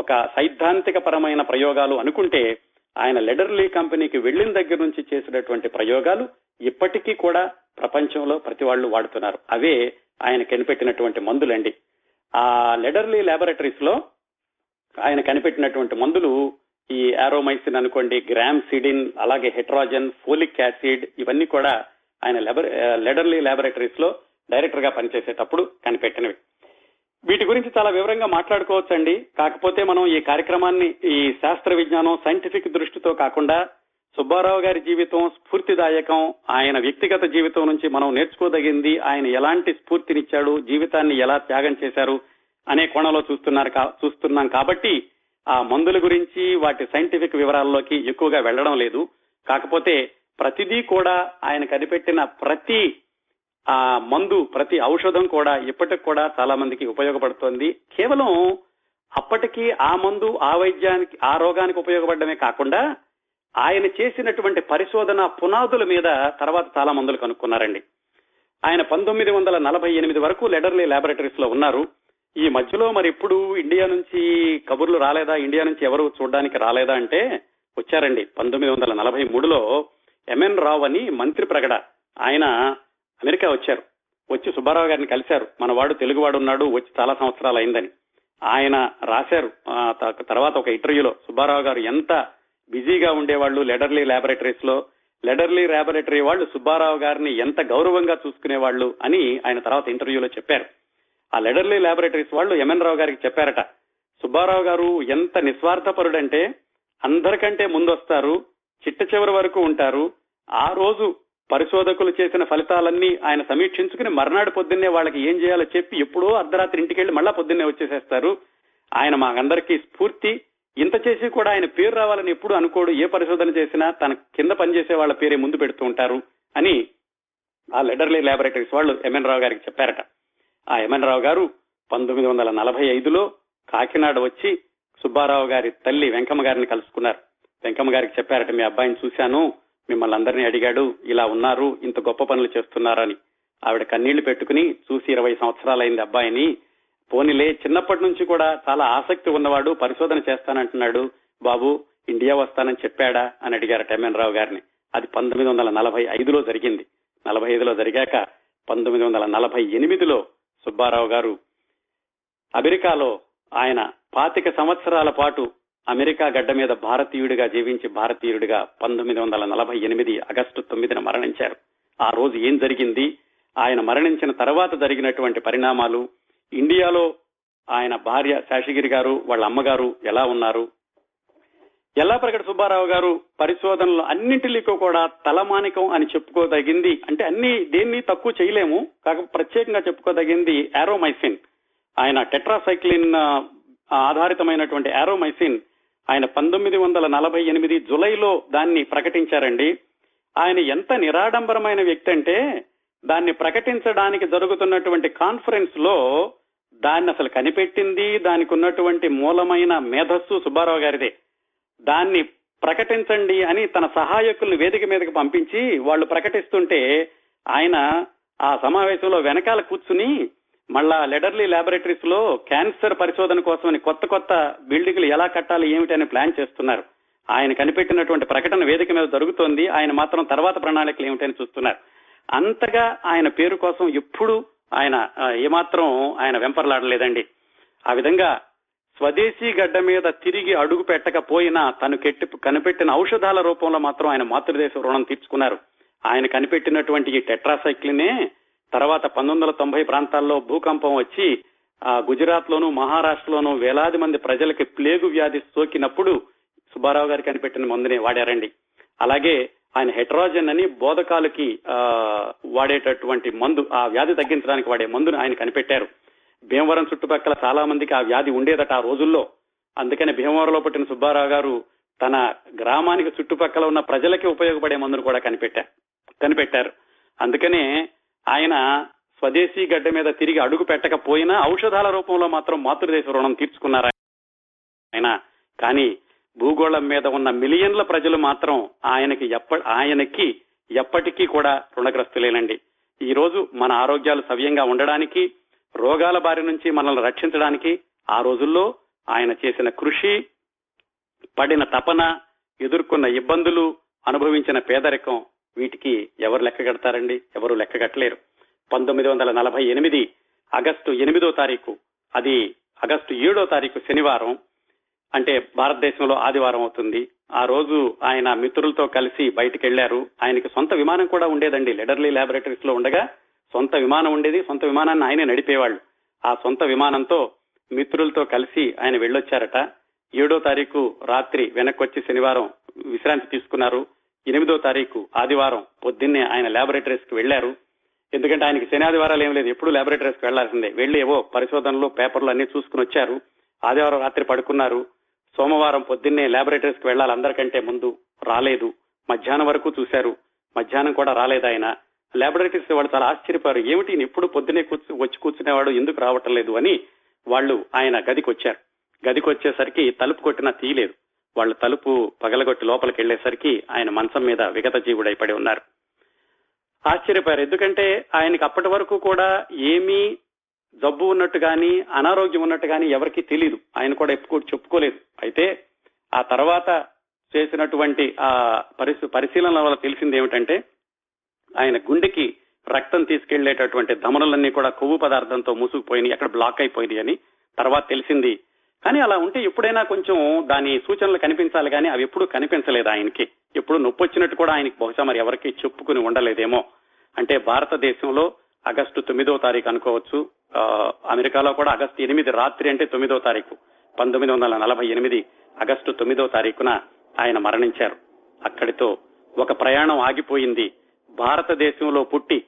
ఒక సైద్ధాంతిక పరమైన ప్రయోగాలు అనుకుంటే, ఆయన లెడర్లీ కంపెనీకి వెళ్లిన దగ్గర నుంచి చేసినటువంటి ప్రయోగాలు ఇప్పటికీ కూడా ప్రపంచంలో ప్రతి వాళ్ళు వాడుతున్నారు. అవే ఆయన కనిపెట్టినటువంటి మందులండి. ఆ లెడర్లీ ల్యాబొరేటరీస్ లో ఆయన కనిపెట్టినటువంటి మందులు ఈ ఆరోమైసిన్ అనుకోండి, గ్రామ్ సిడిన్, అలాగే హెట్రాజన్, ఫోలిక్ యాసిడ్, ఇవన్నీ కూడా ఆయన లెడర్లీ ల్యాబొరేటరీస్ లో డైరెక్టర్ గా పనిచేసేటప్పుడు కనిపెట్టినవి. వీటి గురించి చాలా వివరంగా మాట్లాడుకోవచ్చండి. కాకపోతే మనం ఈ కార్యక్రమాన్ని ఈ శాస్త్ర విజ్ఞానం సైంటిఫిక్ దృష్టితో కాకుండా సుబ్బారావు గారి జీవితం స్ఫూర్తిదాయకం, ఆయన వ్యక్తిగత జీవితం నుంచి మనం నేర్చుకోదగింది, ఆయన ఎలాంటి స్ఫూర్తినిచ్చాడు, జీవితాన్ని ఎలా త్యాగం చేశారు అనే కోణంలో చూస్తున్నాం కాబట్టి ఆ మందుల గురించి వాటి సైంటిఫిక్ వివరాల్లోకి ఎక్కువగా వెళ్లడం లేదు. కాకపోతే ప్రతిదీ కూడా ఆయన కనిపెట్టిన ప్రతి ఆ మందు, ప్రతి ఔషధం కూడా ఇప్పటికి కూడా చాలా మందికి ఉపయోగపడుతోంది. కేవలం అప్పటికీ ఆ మందు ఆ వైద్యానికి ఆ రోగానికి ఉపయోగపడమే కాకుండా ఆయన చేసినటువంటి పరిశోధన పునాదుల మీద తర్వాత చాలా మందులు కనుక్కున్నారండి. ఆయన 1948 వరకు లెడర్లీ ల్యాబొరేటరీస్ లో ఉన్నారు. ఈ మధ్యలో మరి ఇప్పుడు ఇండియా నుంచి కబుర్లు రాలేదా, ఇండియా నుంచి ఎవరు చూడడానికి రాలేదా అంటే వచ్చారండి. 1943లో ఎంఎన్ రావు అని మంత్రి ప్రగడ ఆయన అమెరికా వచ్చారు. వచ్చి సుబ్బారావు గారిని కలిశారు. మనవాడు తెలుగువాడు ఉన్నాడు, వచ్చి చాలా సంవత్సరాలు అయిందని ఆయన రాశారు. తర్వాత ఒక ఇంటర్వ్యూలో సుబ్బారావు గారు ఎంత బిజీగా ఉండేవాళ్ళు లెడర్లీ ల్యాబొరేటరీస్ లో, లెడర్లీ ల్యాబొరేటరీ వాళ్ళు సుబ్బారావు గారిని ఎంత గౌరవంగా చూసుకునేవాళ్ళు అని ఆయన తర్వాత ఇంటర్వ్యూలో చెప్పారు. ఆ లెడర్లీ ల్యాబొరేటరీస్ వాళ్ళు ఎంఎన్ రావు గారికి చెప్పారట, సుబ్బారావు గారు ఎంత నిస్వార్థపరుడంటే అందరికంటే ముందొస్తారు, చిట్ట చివరి వరకు ఉంటారు. ఆ రోజు పరిశోధకులు చేసిన ఫలితాలన్నీ ఆయన సమీక్షించుకుని మర్నాడు పొద్దున్నే వాళ్ళకి ఏం చేయాలో చెప్పి ఎప్పుడో అర్ధరాత్రి ఇంటికి వెళ్లి మళ్ళా పొద్దున్నే వచ్చేసేస్తారు. ఆయన మాకందరికీ స్ఫూర్తి. ఇంత చేసి కూడా ఆయన పేరు రావాలని ఎప్పుడు అనుకోడు. ఏ పరిశోధన చేసినా తన కింద పనిచేసే వాళ్ళ పేరే ముందు పెడుతూ ఉంటారు అని ఆ లెడర్లీ ల్యాబొరేటరీస్ వాళ్ళు ఎంఎన్ రావు గారికి చెప్పారట. ఆ ఎంఎన్ రావు గారు 1945లో కాకినాడ వచ్చి సుబ్బారావు గారి తల్లి వెంకమ్మ గారిని కలుసుకున్నారు. వెంకమ్మ గారికి చెప్పారట, మీ అబ్బాయిని చూశాను, మిమ్మల్ని అందరినీ అడిగాడు, ఇలా ఉన్నారు, ఇంత గొప్ప పనులు చేస్తున్నారని. ఆవిడ కన్నీళ్లు పెట్టుకుని, చూసి 20 సంవత్సరాలైంది అబ్బాయిని, పోనీలే చిన్నప్పటి నుంచి కూడా చాలా ఆసక్తి ఉన్నవాడు, పరిశోధన చేస్తానంటున్నాడు, బాబు ఇండియా వస్తానని చెప్పాడా అని అడిగారట ఎంఎన్ రావు గారిని. అది 1945లో జరిగింది. 45లో జరిగాక 1948లో సుబ్బారావు గారు అమెరికాలో ఆయన 25 సంవత్సరాల పాటు అమెరికా గడ్డ మీద భారతీయుడిగా జీవించి భారతీయుడిగా 1948 ఆగస్టు 9న మరణించారు. ఆ రోజు ఏం జరిగింది, ఆయన మరణించిన తర్వాత జరిగినటువంటి పరిణామాలు, ఇండియాలో ఆయన భార్య శేషగిరి గారు వాళ్ళ అమ్మగారు ఎలా ఉన్నారు, యల్లాప్రగడ సుబ్బారావు గారు పరిశోధనలు అన్నింటిలో కూడా తలమానికం అని చెప్పుకోదగింది అంటే దేన్ని తక్కువ చేయలేము. కాకపోతే ప్రత్యేకంగా చెప్పుకోదగింది ఆరోమైసిన్. ఆయన టెట్రాసైక్లిన్ ఆధారితమైనటువంటి ఆరోమైసిన్ ఆయన 1948 జూలైలో దాన్ని ప్రకటించారండి. ఆయన ఎంత నిరాడంబరమైన వ్యక్తి అంటే దాన్ని ప్రకటించడానికి జరుగుతున్నటువంటి కాన్ఫరెన్స్ లో దాన్ని అసలు కనిపెట్టింది, దానికి ఉన్నటువంటి మూలమైన మేధస్సు సుబ్బారావు గారిదే. దాన్ని ప్రకటించండి అని తన సహాయకుల్ని వేదిక మీదకి పంపించి వాళ్ళు ప్రకటిస్తుంటే ఆయన ఆ సమావేశంలో వెనకాల కూర్చుని మళ్ళా లెడర్లీ ల్యాబొరేటరీస్ లో క్యాన్సర్ పరిశోధన కోసమని కొత్త బిల్డింగ్లు ఎలా కట్టాలి ఏమిటని ప్లాన్ చేస్తున్నారు. ఆయన కనిపెట్టినటువంటి ప్రకటన వేదిక మీద జరుగుతోంది, ఆయన మాత్రం తర్వాత ప్రణాళికలు ఏమిటని చూస్తున్నారు. అంతగా ఆయన పేరు కోసం ఎప్పుడు ఆయన ఏమాత్రం ఆయన వెంపర్లాడలేదండి. ఆ విధంగా స్వదేశీ గడ్డ మీద తిరిగి అడుగు పెట్టకపోయినా తను కనిపెట్టిన ఔషధాల రూపంలో మాత్రం ఆయన మాతృదేశ రుణం తీర్చుకున్నారు. ఆయన కనిపెట్టినటువంటి ఈ టెట్రాసైక్లినే తర్వాత 1990 ప్రాంతాల్లో భూకంపం వచ్చి ఆ గుజరాత్ లోను మహారాష్ట్రలోనూ వేలాది మంది ప్రజలకి ప్లేగు వ్యాధి సోకినప్పుడు సుబ్బారావు గారు కనిపెట్టిన మందునే వాడారండి. అలాగే ఆయన హెట్రాజన్ అని బోధకాలకి వాడేటటువంటి మందు, ఆ వ్యాధి తగ్గించడానికి వాడే మందును ఆయన కనిపెట్టారు. భీమవరం చుట్టుపక్కల చాలా మందికి ఆ వ్యాధి ఉండేదట ఆ రోజుల్లో. అందుకని భీమవరంలో పుట్టిన సుబ్బారావు గారు తన గ్రామానికి చుట్టుపక్కల ఉన్న ప్రజలకి ఉపయోగపడే మందును కూడా కనిపెట్టారు. అందుకనే ఆయన స్వదేశీ గడ్డ మీద తిరిగి అడుగు పెట్టకపోయినా ఔషధాల రూపంలో మాత్రం మాతృదేశ రుణం తీర్చుకున్నారు ఆయన. కానీ భూగోళం మీద ఉన్న మిలియన్ల ప్రజలు మాత్రం ఆయనకి ఎప్పటికీ కూడా రుణగ్రస్తులేనండి. ఈ రోజు మన ఆరోగ్యాలు సవ్యంగా ఉండడానికి, రోగాల బారి నుంచి మనల్ని రక్షించడానికి ఆ రోజుల్లో ఆయన చేసిన కృషి, పడిన తపన, ఎదుర్కొన్న ఇబ్బందులు, అనుభవించిన పేదరికం, వీటికి ఎవరు లెక్క కడతారండి? ఎవరు లెక్క కట్టలేరు. 1948 ఆగస్టు 8వ తారీఖు, అది ఆగస్టు 7వ తారీఖు శనివారం, అంటే భారతదేశంలో ఆదివారం అవుతుంది. ఆ రోజు ఆయన మిత్రులతో కలిసి బయటికి వెళ్లారు. ఆయనకి సొంత విమానం కూడా ఉండేదండి. లెడర్లీ ల్యాబొరేటరీస్ లో ఉండగా సొంత విమానం ఉండేది, సొంత విమానాన్ని ఆయనే నడిపేవాళ్ళు. ఆ సొంత విమానంతో మిత్రులతో కలిసి ఆయన వెళ్ళొచ్చారట. 7వ తారీఖు రాత్రి వెనక్కి వచ్చి శనివారం విశ్రాంతి తీసుకున్నారు. 8వ తారీఖు ఆదివారం పొద్దున్నే ఆయన ల్యాబొరేటరీస్ కి వెళ్లారు. ఎందుకంటే ఆయనకి శని ఆదివారాలు ఏం లేదు, ఎప్పుడు ల్యాబొరేటరీస్ కి వెళ్లాల్సిందే. వెళ్లి ఏవో పరిశోధనలు, పేపర్లు అన్ని చూసుకుని వచ్చారు. ఆదివారం రాత్రి పడుకున్నారు. సోమవారం పొద్దున్నే ల్యాబొరేటరీస్ కి వెళ్లాలి అందరికంటే ముందు, రాలేదు. మధ్యాహ్నం వరకు చూశారు, మధ్యాహ్నం కూడా రాలేదు ఆయన. ల్యాబొరేటరీస్ వాళ్ళు చాలా ఆశ్చర్యపోయారు, ఏమిటి ఎప్పుడు పొద్దునే వచ్చి కూర్చునేవాడు, ఎందుకు రావటం లేదు అని. వాళ్ళు ఆయన గదికి వచ్చారు. గదికి వచ్చేసరికి తలుపు కొట్టినా తీయలేదు. వాళ్ళు తలుపు పగలగొట్టి లోపలికి వెళ్లేసరికి ఆయన మంచం మీద విగత జీవుడై పడి ఉన్నారు. ఆశ్చర్యపోయారు, ఎందుకంటే ఆయనకి అప్పటి వరకు కూడా ఏమీ జబ్బు ఉన్నట్టు గాని అనారోగ్యం ఉన్నట్టు గాని ఎవరికీ తెలీదు. ఆయన కూడా ఎప్పుడు చెప్పుకోలేదు. అయితే ఆ తర్వాత చేసినటువంటి ఆ పరిశీలనల వల్ల తెలిసింది ఏమిటంటే ఆయన గుండెకి రక్తం తీసుకెళ్లేటటువంటి ధమనులన్నీ కూడా కొవ్వు పదార్థంతో మూసుకుపోయినాయి, అక్కడ బ్లాక్ అయిపోయినాయి అని తర్వాత తెలిసింది. కానీ అలా ఉంటే ఎప్పుడైనా కొంచెం దాని సూచనలు కనిపించాలి, కానీ అవి ఎప్పుడు కనిపించలేదు ఆయనకి. ఎప్పుడు నొప్పి వచ్చినట్టు కూడా ఆయనకి బహుశా మరి ఎవరికి చెప్పుకుని ఉండలేదేమో. అంటే భారతదేశంలో ఆగస్టు 9వ తారీఖు అనుకోవచ్చు, అమెరికాలో కూడా ఆగస్టు 8 రాత్రి అంటే 9వ తారీఖు. 1948 ఆగస్టు 9వ తారీఖున ఆయన మరణించారు. అక్కడితో ఒక ప్రయాణం ఆగిపోయింది. భారతదేశంలో పుట్టి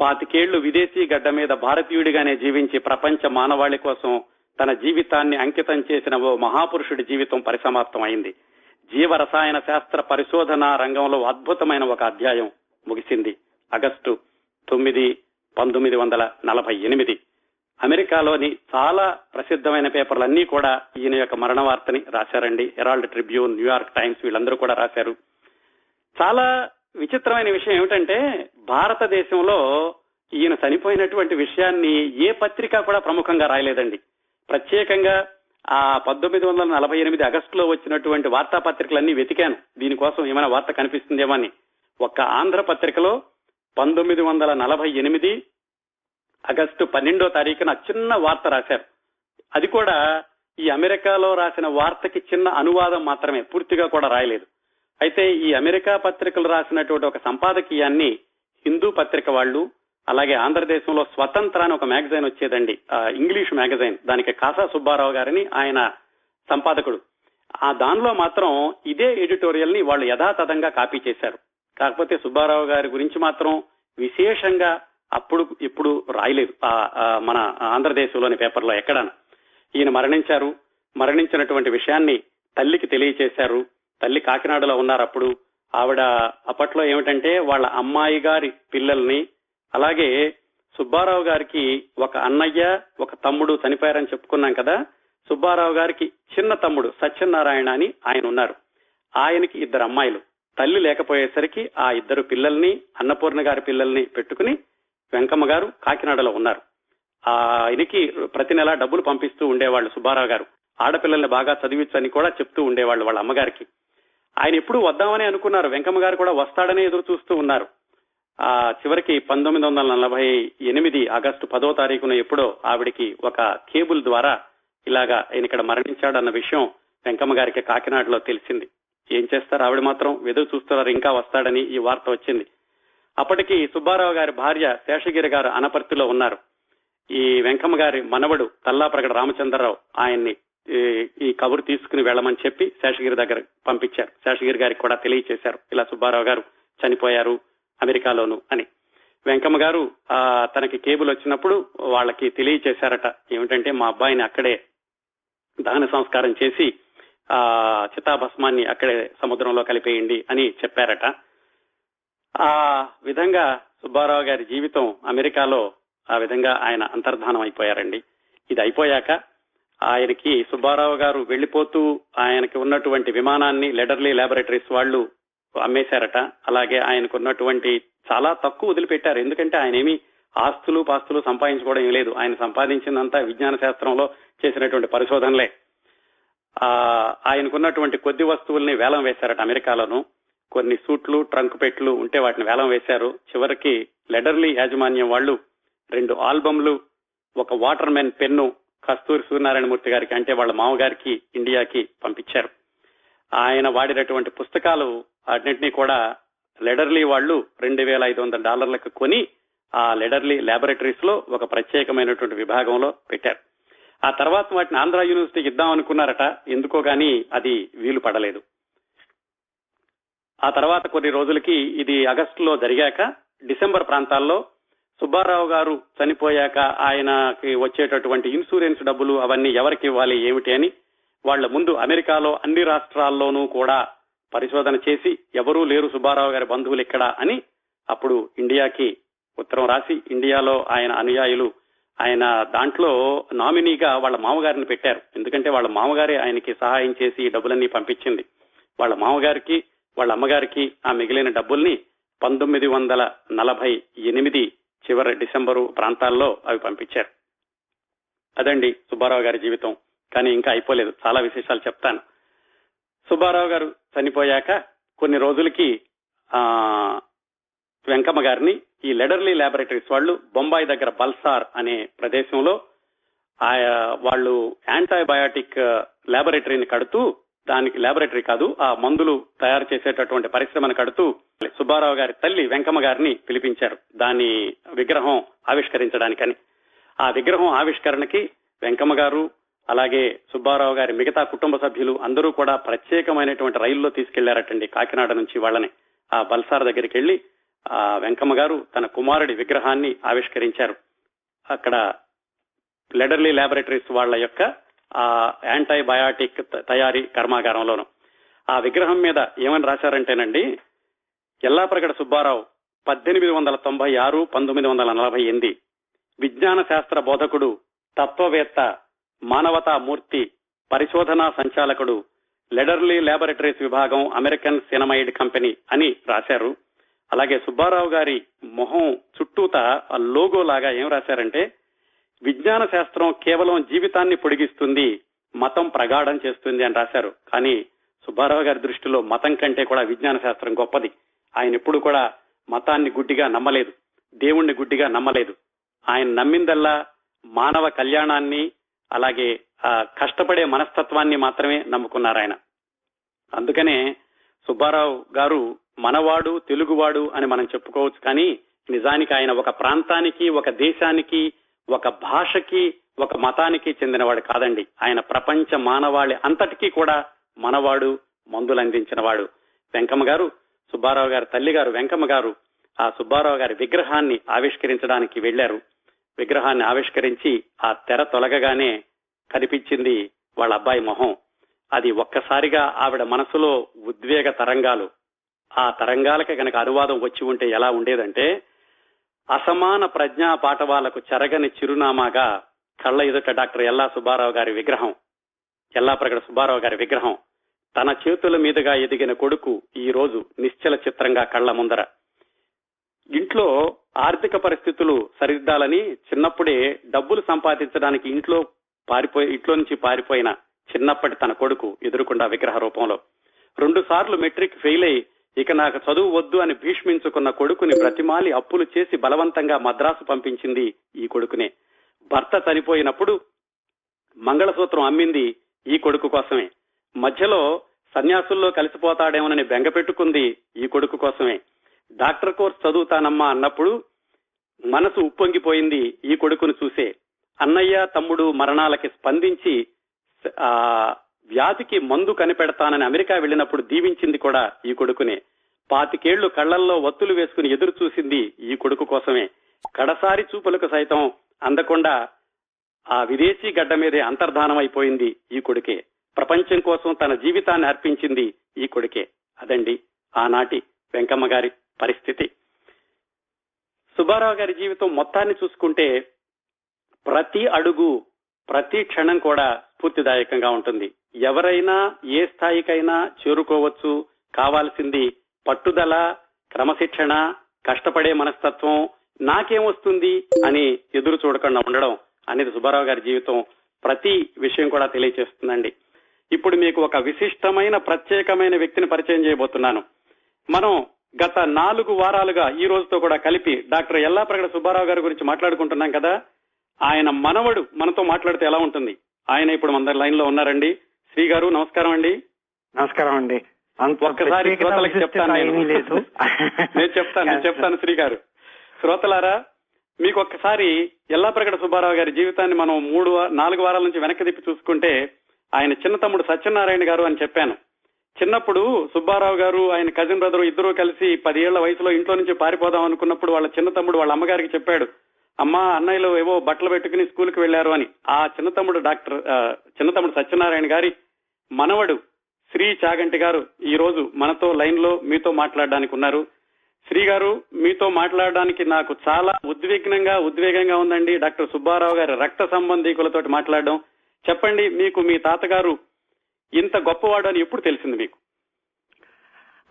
25 ఏళ్లు విదేశీ గడ్డ మీద భారతీయుడిగానే జీవించి ప్రపంచ మానవాళి కోసం తన జీవితాన్ని అంకితం చేసిన ఓ మహాపురుషుడి జీవితం పరిసమాప్తం అయింది. జీవ రసాయన శాస్త్ర పరిశోధన రంగంలో అద్భుతమైన ఒక అధ్యాయం ముగిసింది. ఆగస్టు 9, 1948. అమెరికాలోని చాలా ప్రసిద్ధమైన పేపర్లన్నీ కూడా ఈయన యొక్క మరణ వార్తని రాశారండి. హెరాల్డ్ ట్రిబ్యూన్, న్యూయార్క్ టైమ్స్ వీళ్ళందరూ కూడా రాశారు. చాలా విచిత్రమైన విషయం ఏమిటంటే భారతదేశంలో ఈయన చనిపోయినటువంటి విషయాన్ని ఏ పత్రిక కూడా ప్రముఖంగా రాయలేదండి. ప్రత్యేకంగా ఆ 1948 ఆగస్టులో వచ్చినటువంటి వార్తాపత్రికలన్నీ వెతికాను దీనికోసం ఏమైనా వార్త కనిపిస్తుందేమో అని. ఒక్క ఆంధ్ర పత్రికలో 1948 ఆగస్టు 12వ తారీఖున చిన్న వార్త రాశారు. అది కూడా ఈ అమెరికాలో రాసిన వార్తకి చిన్న అనువాదం మాత్రమే, పూర్తిగా కూడా రాయలేదు. అయితే ఈ అమెరికా పత్రికలు రాసినటువంటి ఒక సంపాదకీయాన్ని హిందూ పత్రిక వాళ్ళు అలాగే ఆంధ్రదేశంలో స్వతంత్ర అని ఒక మ్యాగజైన్ వచ్చేదండి, ఇంగ్లీష్ మ్యాగజైన్, దానికి కాసా సుబ్బారావు గారిని ఆయన సంపాదకుడు. ఆ దానిలో మాత్రం ఇదే ఎడిటోరియల్ ని వాళ్ళు యథాతథంగా కాపీ చేశారు. కాకపోతే సుబ్బారావు గారి గురించి మాత్రం విశేషంగా అప్పుడు ఎప్పుడు రాయలేదు మన ఆంధ్రదేశంలోని పేపర్లో ఎక్కడాను. ఈయన మరణించారు, మరణించినటువంటి విషయాన్ని తల్లికి తెలియచేశారు. తల్లి కాకినాడలో ఉన్నారు అప్పుడు. ఆవిడ అప్పట్లో ఏమిటంటే వాళ్ళ అమ్మాయి గారి పిల్లల్ని, అలాగే సుబ్బారావు గారికి ఒక అన్నయ్య ఒక తమ్ముడు చనిపోయారని చెప్పుకున్నాం కదా, సుబ్బారావు గారికి చిన్న తమ్ముడు సత్యనారాయణ అని ఆయన ఉన్నారు, ఆయనకి ఇద్దరు అమ్మాయిలు. తల్లి లేకపోయేసరికి ఆ ఇద్దరు పిల్లల్ని, అన్నపూర్ణ గారి పిల్లల్ని పెట్టుకుని వెంకమ్మ గారు కాకినాడలో ఉన్నారు. ఆయనకి ప్రతి నెలా డబ్బులు పంపిస్తూ ఉండేవాళ్ళు సుబ్బారావు గారు. ఆడపిల్లల్ని బాగా చదివించని కూడా చెప్తూ ఉండేవాళ్ళు వాళ్ళ అమ్మగారికి. ఆయన ఎప్పుడు వద్దామని అనుకున్నారు, వెంకమ్మ గారు కూడా వస్తాడని ఎదురు చూస్తూ ఉన్నారు. ఆ చివరికి 1948 ఆగస్టు 10వ తారీఖున ఎప్పుడో ఆవిడికి ఒక కేబుల్ ద్వారా ఇలాగా ఆయన ఇక్కడ మరణించాడన్న విషయం వెంకమ్మ గారికి కాకినాడలో తెలిసింది. ఏం చేస్తారు, ఆవిడ మాత్రం ఎదురు చూస్తున్నారు ఇంకా వస్తాడని. ఈ వార్త వచ్చింది. అప్పటికి సుబ్బారావు గారి భార్య శేషగిరి గారు అనపర్తిలో ఉన్నారు. ఈ వెంకమ్మ గారి మనవడు తల్లాప్రగడ రామచంద్రరావు ఆయన్ని ఈ కబురు తీసుకుని వెళ్ళమని చెప్పి శేషగిరి దగ్గర పంపించారు. శేషగిరి గారికి కూడా తెలియచేశారు, ఇలా సుబ్బారావు గారు చనిపోయారు అమెరికాలోను అని. వెంకమ్మ గారు తనకి కేబుల్ వచ్చినప్పుడు వాళ్ళకి తెలియచేశారట, ఏమిటంటే మా అబ్బాయిని అక్కడే దహన సంస్కారం చేసి చితాభస్మాన్ని అక్కడే సముద్రంలో కలిపేయండి అని చెప్పారట. ఆ విధంగా సుబ్బారావు గారి జీవితం అమెరికాలో ఆ విధంగా ఆయన అంతర్ధానం అయిపోయారండి. ఇది అయిపోయాక ఆయనకి సుబ్బారావు గారు వెళ్లిపోతూ ఆయనకి ఉన్నటువంటి విమానాన్ని లెడర్లీ ల్యాబొరేటరీస్ వాళ్ళు అమ్మేశారట. అలాగే ఆయనకు ఉన్నటువంటి చాలా తక్కువ వదిలిపెట్టారు, ఎందుకంటే ఆయన ఏమి ఆస్తులు పాస్తులు సంపాదించుకోవడం లేదు. ఆయన సంపాదించిందంతా విజ్ఞాన శాస్త్రంలో చేసినటువంటి పరిశోధనలే. ఆయనకున్నటువంటి కొద్ది వస్తువుల్ని వేలం వేశారట అమెరికాలోను. కొన్ని సూట్లు ట్రంక్ పెట్లు ఉంటే వాటిని వేలం వేశారు. చివరికి లెడర్లీ యాజమాన్యం వాళ్ళు 2 ఆల్బమ్లు, 1 వాటర్మెన్ పెన్ను కస్తూరి సూర్యనారాయణమూర్తి గారికి, అంటే వాళ్ళ మామగారికి, ఇండియాకి పంపించారు. ఆయన వాడినటువంటి పుస్తకాలు అన్నింటినీ కూడా లెడర్లీ వాళ్ళు $2,500కు కొని ఆ లెడర్లీ ల్యాబొరేటరీస్ లో ఒక ప్రత్యేకమైనటువంటి విభాగంలో పెట్టారు. ఆ తర్వాత వాటిని ఆంధ్ర యూనివర్సిటీకి ఇద్దాం అనుకున్నారట, ఎందుకో గాని అది వీలు పడలేదు. ఆ తర్వాత కొన్ని రోజులకి, ఇది ఆగస్టులో జరిగాక డిసెంబర్ ప్రాంతాల్లో సుబ్బారావు గారు చనిపోయాక ఆయనకి వచ్చేటటువంటి ఇన్సూరెన్స్ డబ్బులు అవన్నీ ఎవరికి ఇవ్వాలి ఏమిటి అని వాళ్ళ ముందు అమెరికాలో అన్ని రాష్ట్రాల్లోనూ కూడా పరిశోధన చేసి ఎవరూ లేరు సుబ్బారావు గారి బంధువులు ఇక్కడ అని అప్పుడు ఇండియాకి ఉత్తరం రాసి ఇండియాలో ఆయన అనుయాయులు ఆయన దాంట్లో నామినీగా వాళ్ళ మామగారిని పెట్టారు. ఎందుకంటే వాళ్ళ మామగారే ఆయనకి సహాయం చేసి డబ్బులన్నీ పంపించింది. వాళ్ళ మామగారికి వాళ్ళ అమ్మగారికి ఆ మిగిలిన డబ్బుల్ని 1948 చివరి డిసెంబరు ప్రాంతాల్లో అవి పంపించారు. అదండి సుబ్బారావు గారి జీవితం. కానీ ఇంకా అయిపోలేదు, చాలా విశేషాలు చెప్తాను. సుబ్బారావు గారు చనిపోయాక కొన్ని రోజులకి వెంకమ్మ గారిని ఈ లెడర్లీ ల్యాబొరేటరీస్ వాళ్ళు బొంబాయి దగ్గర బల్సార్ అనే ప్రదేశంలో వాళ్ళు యాంటీబయాటిక్ ల్యాబొరేటరీని కడుతూ, దానికి ల్యాబొరేటరీ కాదు ఆ మందులు తయారు చేసేటటువంటి పరిశ్రమను కడుతూ సుబ్బారావు గారి తల్లి వెంకమ్మ గారిని పిలిపించారు దాని విగ్రహం ఆవిష్కరించడానికని. ఆ విగ్రహం ఆవిష్కరణకి వెంకమ్మ గారు అలాగే సుబ్బారావు గారి మిగతా కుటుంబ సభ్యులు అందరూ కూడా ప్రత్యేకమైనటువంటి రైల్లో తీసుకెళ్లారటండి కాకినాడ నుంచి వాళ్ళని. ఆ బల్సార్ దగ్గరికి వెళ్లి ఆ వెంకమ్మ గారు తన కుమారుడి విగ్రహాన్ని ఆవిష్కరించారు. అక్కడ లెడర్లీ ల్యాబొరేటరీస్ వాళ్ళ యొక్క ఆ యాంటీబయాటిక్ తయారీ కర్మాగారంలోను ఆ విగ్రహం మీద ఏమని రాశారంటేనండి, ఎల్లాప్రగడ సుబ్బారావు 1896 1948 విజ్ఞాన శాస్త్ర బోధకుడు, తత్వవేత్త, మానవతామూర్తి, పరిశోధనా సంచాలకుడు, లెడర్లీ ల్యాబొరేటరీస్ విభాగం, అమెరికన్ సినమైడ్ కంపెనీ అని రాశారు. అలాగే సుబ్బారావు గారి మొహం చుట్టూత ఆ లోగో లాగా ఏం రాశారంటే, విజ్ఞాన శాస్త్రం కేవలం జీవితాన్ని పొడిగిస్తుంది, మతం ప్రగాఢం చేస్తుంది అని రాశారు. కానీ సుబ్బారావు గారి దృష్టిలో మతం కంటే కూడా విజ్ఞాన శాస్త్రం గొప్పది. ఆయన ఎప్పుడు కూడా మతాన్ని గుడ్డిగా నమ్మలేదు, దేవుణ్ణి గుడ్డిగా నమ్మలేదు. ఆయన నమ్మిందల్లా మానవ కళ్యాణాన్ని అలాగే కష్టపడే మనస్తత్వాన్ని మాత్రమే నమ్ముకున్నారు ఆయన. అందుకనే సుబ్బారావు గారు మనవాడు, తెలుగువాడు అని మనం చెప్పుకోవచ్చు. కానీ నిజానికి ఆయన ఒక ప్రాంతానికి, ఒక దేశానికి, ఒక భాషకి, ఒక మతానికి చెందినవాడు కాదండి. ఆయన ప్రపంచ మానవాళి అంతటికీ కూడా మనవాడు, మందులు అందించినవాడు. వెంకమ్మ గారు, సుబ్బారావు గారి తల్లి గారు వెంకమ్మ గారు ఆ సుబ్బారావు గారి విగ్రహాన్ని ఆవిష్కరించడానికి వెళ్లారు. విగ్రహాన్ని ఆవిష్కరించి ఆ తెర తొలగగానే కనిపించింది వాళ్ళ అబ్బాయి మొహం. అది ఒక్కసారిగా ఆవిడ మనసులో ఉద్వేగ తరంగాలు, ఆ తరంగాలకి కనుక అనువాదం వచ్చి ఉంటే ఎలా ఉండేదంటే, అసమాన ప్రజ్ఞా పాఠవాలకు చెరగని చిరునామాగా కళ్ళ ఎదుట డాక్టర్ ఎల్లా సుబ్బారావు గారి విగ్రహం, ఎల్లాప్రగడ సుబ్బారావు గారి విగ్రహం, తన చేతుల మీదుగా ఎదిగిన కొడుకు ఈ రోజు నిశ్చల చిత్రంగా కళ్ల ముందర. ఇంట్లో ఆర్థిక పరిస్థితులు సరిదిద్దాలని చిన్నప్పుడే డబ్బులు సంపాదించడానికి ఇంట్లో నుంచి పారిపోయిన చిన్నప్పటి తన కొడుకు ఎదురుకుండా విగ్రహ రూపంలో. 2 సార్లు మెట్రిక్ ఫెయిల్ అయి ఇక నాకు చదువు వద్దు అని భీష్మించుకున్న కొడుకుని బ్రతిమాలి అప్పులు చేసి బలవంతంగా మద్రాసు పంపించింది ఈ కొడుకునే. భర్త చనిపోయినప్పుడు మంగళసూత్రం అమ్మింది ఈ కొడుకు కోసమే. మధ్యలో సన్యాసుల్లో కలిసిపోతాడేమోనని బెంగ పెట్టుకుంది ఈ కొడుకు కోసమే. డాక్టర్ కోర్స్ చదువుతానమ్మా అన్నప్పుడు మనసు ఉప్పొంగిపోయింది ఈ కొడుకును చూసే. అన్నయ్య, తమ్ముడు మరణాలకి స్పందించి ఆ వ్యాధికి మందు కనిపెడతానని అమెరికా వెళ్ళినప్పుడు దీవించింది కూడా ఈ కొడుకునే. 25 ఏళ్లు కళ్లల్లో వత్తులు వేసుకుని ఎదురు చూసింది ఈ కొడుకు కోసమే. కడసారి చూపులకు సైతం అందకుండా ఆ విదేశీ గడ్డ మీదే అంతర్ధానం అయిపోయింది ఈ కొడుకే. ప్రపంచం కోసం తన జీవితాన్ని అర్పించింది ఈ కొడుకే. అదండి ఆనాటి వెంకమ్మ గారి పరిస్థితి. సుబ్బారావు గారి జీవితం మొత్తాన్ని చూసుకుంటే ప్రతి అడుగు, ప్రతి క్షణం కూడా స్ఫూర్తిదాయకంగా ఉంటుంది. ఎవరైనా ఏ స్థాయికైనా చేరుకోవచ్చు, కావాల్సింది పట్టుదల, క్రమశిక్షణ, కష్టపడే మనస్తత్వం, నాకేమొస్తుంది అని ఎదురు చూడకుండా ఉండడం అనేది సుబ్బారావు గారి జీవితం ప్రతి విషయం కూడా తెలియజేస్తుందండి. ఇప్పుడు మీకు ఒక విశిష్టమైన, ప్రత్యేకమైన వ్యక్తిని పరిచయం చేయబోతున్నాను. మనం గత 4 వారాలుగా ఈ రోజుతో కూడా కలిపి డాక్టర్ ఎల్లాప్రగడ సుబ్బారావు గారి గురించి మాట్లాడుకుంటున్నాం కదా. ఆయన మనవడు మనతో మాట్లాడితే ఎలా ఉంటుంది? ఆయన ఇప్పుడు మన లైన్ లో ఉన్నారండి. శ్రీ గారు, నమస్కారం అండి. నమస్కారం అండి. ఒక్కసారి శ్రోతలకు చెప్తాను శ్రీ గారు. శ్రోతలారా, మీకు ఒక్కసారి ఎల్లాప్రగడ సుబ్బారావు గారి జీవితాన్ని మనం 4 వారాల నుంచి వెనక్కి తిప్పి చూసుకుంటే, ఆయన చిన్న తమ్ముడు సత్యనారాయణ గారు అని చెప్పాను. చిన్నప్పుడు సుబ్బారావు గారు, ఆయన కజిన్ బ్రదర్ ఇద్దరూ కలిసి 10 ఏళ్ల వయసులో ఇంట్లో నుంచి పారిపోదాం అనుకున్నప్పుడు వాళ్ళ చిన్న తమ్ముడు వాళ్ళ అమ్మగారికి చెప్పాడు, అమ్మా అన్నయ్యలు ఏవో బట్టలు పెట్టుకుని స్కూల్కి వెళ్లారు అని. ఆ చిన్న తమ్ముడు సత్యనారాయణ గారి మనవడు శ్రీ చాగంటి గారు ఈ రోజు మనతో లైన్ లో మీతో మాట్లాడడానికి ఉన్నారు. శ్రీ గారు, మీతో మాట్లాడడానికి నాకు చాలా ఉద్వేగంగా ఉందండి. డాక్టర్ సుబ్బారావు గారి రక్త సంబంధీకులతో మాట్లాడడం. చెప్పండి, మీకు మీ తాతగారు ఇంత గొప్పవాడు అని ఎప్పుడు తెలిసింది మీకు?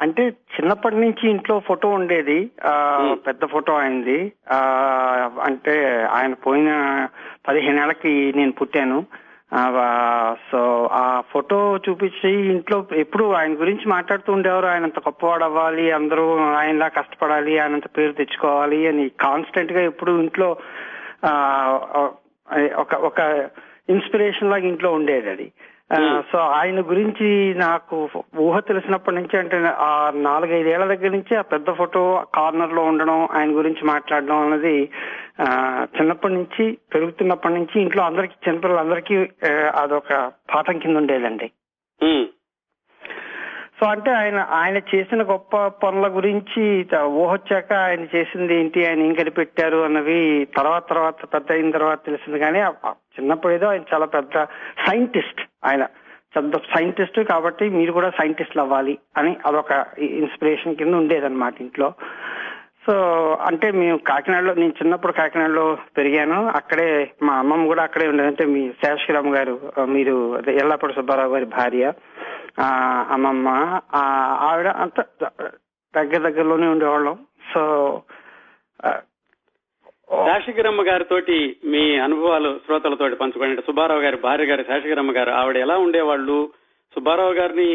అంటే చిన్నప్పటి నుంచి ఇంట్లో ఫోటో ఉండేది, పెద్ద ఫోటో ఆయనది. అంటే ఆయన పోయిన 15 ఏళ్లకి నేను పుట్టాను. సో ఆ ఫోటో చూపించి ఇంట్లో ఎప్పుడు ఆయన గురించి మాట్లాడుతూ ఉండేవారు. ఆయనంత గొప్పవాడు అవ్వాలి, అందరూ ఆయనలా కష్టపడాలి, ఆయనంత పేరు తెచ్చుకోవాలి అని కాన్స్టెంట్ గా ఎప్పుడు ఇంట్లో ఒక ఇన్స్పిరేషన్ లాగా ఇంట్లో ఉండేది అది. సో ఆయన గురించి నాకు ఊహ తెలిసినప్పటి నుంచి, అంటే ఆ 4-5 ఏళ్ల దగ్గర నుంచి ఆ పెద్ద ఫోటో కార్నర్ లో ఉండడం, ఆయన గురించి మాట్లాడడం అనేది చిన్నప్పటి నుంచి, పెరుగుతున్నప్పటి నుంచి ఇంట్లో అందరికి, చిన్నపిల్లలందరికీ అదొక పాఠం కింద ఉండేదండి. సో అంటే ఆయన చేసిన గొప్ప పనుల గురించి ఊహొచ్చాక ఆయన చేసింది ఏంటి, ఆయన ఏం కనిపెట్టారు అన్నవి తర్వాత పెద్ద అయిన తర్వాత తెలిసింది. కానీ చిన్నప్పుడు ఏదో ఆయన చాలా పెద్ద సైంటిస్ట్, ఆయన పెద్ద సైంటిస్ట్ కాబట్టి మీరు కూడా సైంటిస్ట్లు అవ్వాలి అని అదొక ఇన్స్పిరేషన్ కింద ఉండేదన్నమాట ఇంట్లో. సో అంటే మేము కాకినాడలో, నేను చిన్నప్పుడు కాకినాడలో పెరిగాను. అక్కడే మా అమ్మమ్మ కూడా అక్కడే ఉండేది. అంటే మీ శాశ్వరామ్ గారు, మీరు ఎల్లాప్రగడ సుబ్బారావు గారి భార్య అమ్మమ్మ, ఆవిడ అంత దగ్గరలోనే ఉండేవాళ్ళం. సో శాశగిరమ్మ గారితో మీ అనుభవాలు శ్రోతలతో పంచుకోండి. సుబ్బారావు గారి భార్య గారు శాశగిరమ్మ గారు, ఆవిడ ఎలా ఉండేవాళ్ళు? సుబ్బారావు గారిని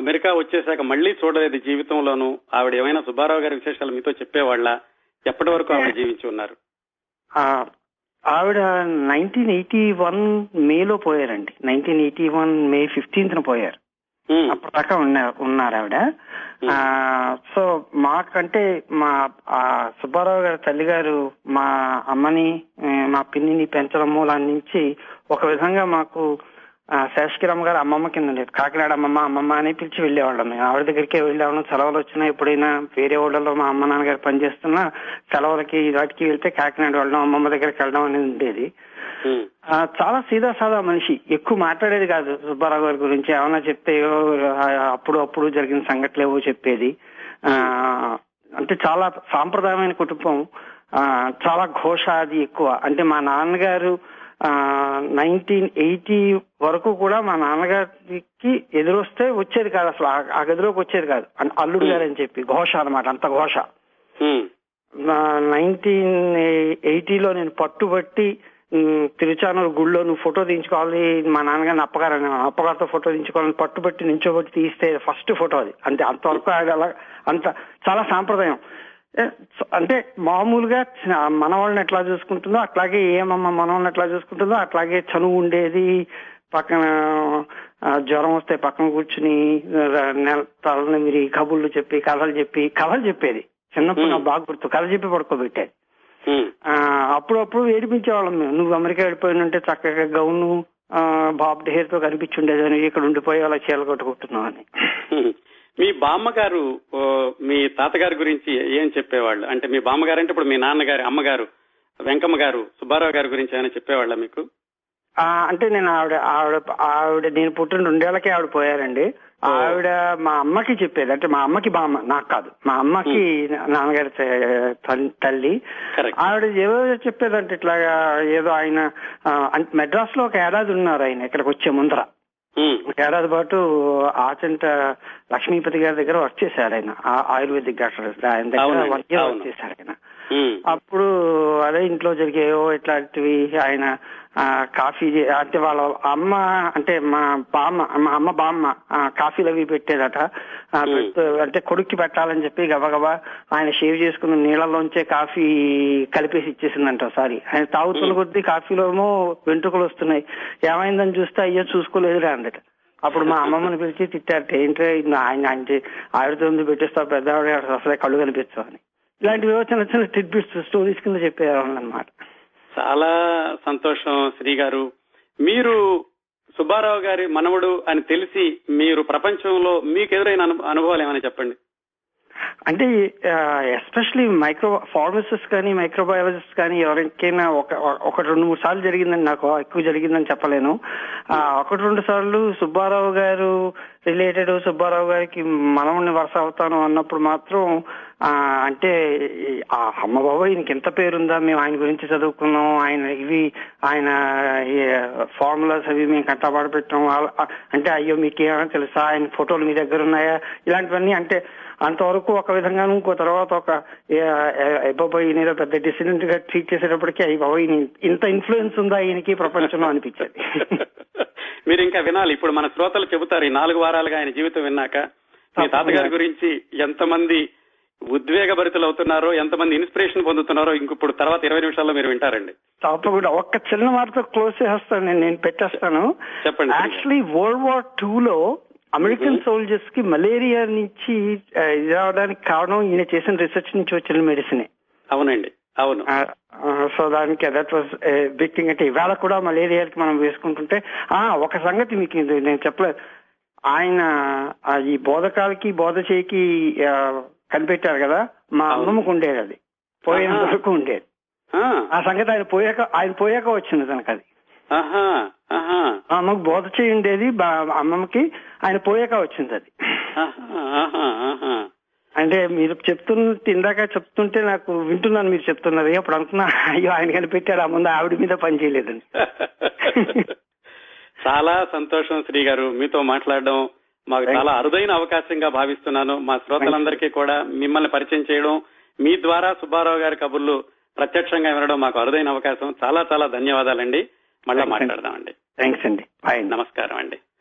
అమెరికా వచ్చేసాక మళ్లీ చూడలేదు జీవితంలోనూ. ఆవిడ ఏమైనా సుబ్బారావు గారి విశేషాలు మీతో చెప్పేవాళ్ళ? ఎప్పటి వరకు ఆవిడ జీవించి ఉన్నారు? ఆవిడ 1981 మేలో పోయారండి. 1981 May 15th పోయారు. అప్పుడు దాకా ఉన్నారు ఆవిడ. సో మాకంటే మా సుబ్బారావు గారి తల్లిగారు మా అమ్మని మా పిన్నిని పెంచడం మూలం నుంచి ఒక విధంగా మాకు శేషకిరామ గారు అమ్మమ్మ కింద ఉండేది. కాకినాడ అమ్మమ్మ అమ్మమ్మ అని పిలిచి వెళ్ళేవాళ్ళం. మేము ఆవిడ దగ్గరికే వెళ్ళాము. సెలవులు వచ్చినా ఎప్పుడైనా వేరే ఊళ్ళలో మా అమ్మ నాన్నగారు పనిచేస్తున్నా సెలవులకి వాటికి వెళ్తే కాకినాడ వెళ్ళడం, అమ్మమ్మ దగ్గరికి వెళ్ళడం అనేది ఉండేది. చాలా సీదా సాదా మనిషి, ఎక్కువ మాట్లాడేది కాదు. సుబ్బారావు గారి గురించి ఏమైనా చెప్తే అప్పుడు అప్పుడు జరిగిన సంఘటనలు ఏవో చెప్పేది. అంటే చాలా సాంప్రదాయమైన కుటుంబం, చాలా ఘోష అది ఎక్కువ. అంటే మా నాన్నగారు 1980 వరకు కూడా మా నాన్నగారికి ఎదురొస్తే వచ్చేది కాదు, అసలు ఆ గదిలోకి వచ్చేది కాదు. అల్లుడు గారు అని చెప్పి ఘోష అనమాట, అంత ఘోష. 1980లో నేను పట్టుబట్టి తిరుచానూరు గుళ్ళో నువ్వు ఫోటో తీయించుకోవాలి, మా నాన్నగారిని అప్పగారని అప్పగారితో ఫోటో తీయించుకోవాలని పట్టుబట్టి నించోబట్టి తీస్తే ఫస్ట్ ఫోటో అది. అంటే అంతవరకు అలా అంత చాలా సాంప్రదాయం. అంటే మామూలుగా మన వాళ్ళని ఎట్లా చూసుకుంటుందో అట్లాగే ఏమమ్మ మన వాళ్ళని ఎట్లా చూసుకుంటుందో అట్లాగే చనువు ఉండేది. పక్కన జ్వరం వస్తే పక్కన కూర్చుని తలని మీరు కబుర్లు చెప్పి కథలు చెప్పేది. చిన్నప్పుడు నాకు బాగా గుర్తు, కథ చెప్పి పడుకోబెట్టేది. అప్పుడప్పుడు ఏడిపించేవాళ్ళం మేము, నువ్వు అమెరికా వెళ్ళిపోయినంటే చక్కగా గౌను బాబ్డ్ హెయిర్ తో కనిపించి ఉండేదని, ఇక్కడ ఉండిపోయి అలా చీల కొట్టుకుంటున్నావు అని. మీ బామ్మగారు మీ తాతగారి గురించి ఏం చెప్పేవాళ్ళు? అంటే మీ బామ్మగారు అంటే ఇప్పుడు మీ నాన్నగారి అమ్మగారు వెంకమ్మ గారు సుబ్బారావు గారి గురించి ఏమైనా చెప్పేవాళ్ళ మీకు? అంటే నేను నేను పుట్టిన 2 ఏళ్లకే ఆవిడ పోయారండి. ఆవిడ మా అమ్మకి చెప్పేది, అంటే మా అమ్మకి బామ్మ, నాకు కాదు, మా అమ్మకి నాన్నగారి తల్లి. ఆవిడ ఏదో చెప్పేదంటే ఇట్లాగా ఏదో ఆయన మెడ్రాస్ లో 1 ఏడాది ఉన్నారు ఆయన ఇక్కడికి వచ్చే ముందర. 1 ఏడాది పాటు ఆచంట లక్ష్మీపతి గారి దగ్గర వర్క్ చేశాడు ఆయన, ఆయుర్వేదిక్ డాక్టర్ ఆయన దగ్గర వర్క్ చేశాడు ఆయన. అప్పుడు అదే ఇంట్లో జరిగేవో ఇట్లాంటివి ఆయన కాఫీ అంటే వాళ్ళ అమ్మ అంటే మా అమ్మ బామ్మ కాఫీలు అవి పెట్టేదట. అంటే కొడుక్కి పెట్టాలని చెప్పి గబగబా ఆయన షేవ్ చేసుకున్న నీళ్ళలోంచే కాఫీ కలిపేసి ఇచ్చేసిందంట ఒకసారి. ఆయన తాగుతున్న కొద్దీ కాఫీలోమో వెంట్రుకలు వస్తున్నాయి, ఏమైందని చూస్తే అయ్యో చూసుకోలేదులే అందట. అప్పుడు మా అమ్మమ్మని పిలిచి తిట్టారట, ఏంటో ఆయన ఆవిడతో పెట్టేస్తావు పెద్ద ఆవిడ అసలే కళ్ళు కనిపించవు అని. ఇలాంటి వివచన చిన్న టిడ్బిట్స్ స్టోరీస్ కింద చెప్పేవాళ్ళు అనమాట. చాలా సంతోషం శ్రీ గారు. మీరు సుబ్బారావు గారి మనవడు అని తెలిసి మీరు ప్రపంచంలో మీకు ఎదురైన అనుభవాలు ఏమైనా చెప్పండి. అంటే ఎస్పెషలీ ఫార్మసిస్ట్ కానీ మైక్రోబయాలజిస్ట్ కానీ ఎవరికైనా 1-2-3 సార్లు జరిగిందని, నాకు ఎక్కువ జరిగిందని చెప్పలేను. 1-2 సార్లు సుబ్బారావు గారు రిలేటెడ్ సుబ్బారావు గారికి మనవని వరుస అవుతాను అన్నప్పుడు మాత్రం అంటే అమ్మ బాబాయ్ ఈయనకి ఎంత పేరుందా, మేము ఆయన గురించి చదువుకున్నాం, ఆయన ఫార్ములాస్ అవి మేము కట్టబడి పెట్టాం, అంటే అయ్యో మీకేమైనా తెలుసా, ఆయన ఫోటోలు మీ దగ్గర ఉన్నాయా, ఇలాంటివన్నీ. అంటే అంతవరకు ఒక విధంగా ఇంకో తర్వాత ఒక అబ్బాయి ఈయన పెద్ద డిసిడెంట్ గా ట్రీట్ చేసేటప్పటికీ అయ్యి బాబాయ్ ఇంత ఇన్ఫ్లుయెన్స్ ఉందా ఈయనకి ప్రపంచంలో అనిపించేది. మీరు ఇంకా వినాలి, ఇప్పుడు మన శ్రోతలు చెబుతారు. ఈ 4 వారాలుగా ఆయన జీవితం విన్నాక మీ తాతగారి గురించి ఎంతమంది ఉద్వేగభరితులు అవుతున్నారో, ఎంతమంది ఇన్స్పిరేషన్ పొందుతున్నారో ఇంకిప్పుడు తర్వాత 20 నిమిషాల్లో మీరు వింటారండి. తప్పకుండా ఒక్క చిన్న వార్త క్లోజ్ చేస్తాను నేను పెట్టేస్తాను. చెప్పండి. యాక్చువల్లీ World War II లో అమెరికన్ సోల్జర్స్ కి మలేరియా నుంచి ఇది రావడానికి కారణం ఈయన చేసిన రీసెర్చ్ నుంచి వచ్చిన మెడిసినే. అవునండి, అవును. సో దానికి దట్ వాజ్ బిగ్ థింగ్. అంటే ఇవాళ కూడా మలేరియాకి మనం వేసుకుంటుంటే ఒక సంగతి మీకు నేను చెప్పలేదు, ఆయన ఈ బోధకాలకి బోధ చేయికి కనిపెట్టారు కదా, మా అమ్మమ్మకు ఉండేది, అది పోయేంత వరకు ఉండేది. ఆ సంగతి ఆయన పోయాక వచ్చింది తనకు. అది అమ్మకు బోధ చేయి ఉండేది, అమ్మమ్మకి, ఆయన పోయాక వచ్చింది అది. అంటే మీరు ఇందాక చెప్తుంటే నాకు వింటున్నాను మీరు చెప్తున్నది. అప్పుడు అనుకున్నా అయ్యో ఆయన కనిపెట్టాడు, ఆ ముందు ఆవిడ మీద పని చేయలేదండి. చాలా సంతోషం శ్రీ గారు, మీతో మాట్లాడడం మాకు చాలా అరుదైన అవకాశంగా భావిస్తున్నాను. మా శ్రోతలందరికీ కూడా మిమ్మల్ని పరిచయం చేయడం, మీ ద్వారా సుబ్బారావు గారి కబుర్లు ప్రత్యక్షంగా వినడం మాకు అరుదైన అవకాశం. చాలా చాలా ధన్యవాదాలండి. మళ్ళీ మాట్లాడదామండి. థ్యాంక్స్ అండి. నమస్కారం అండి.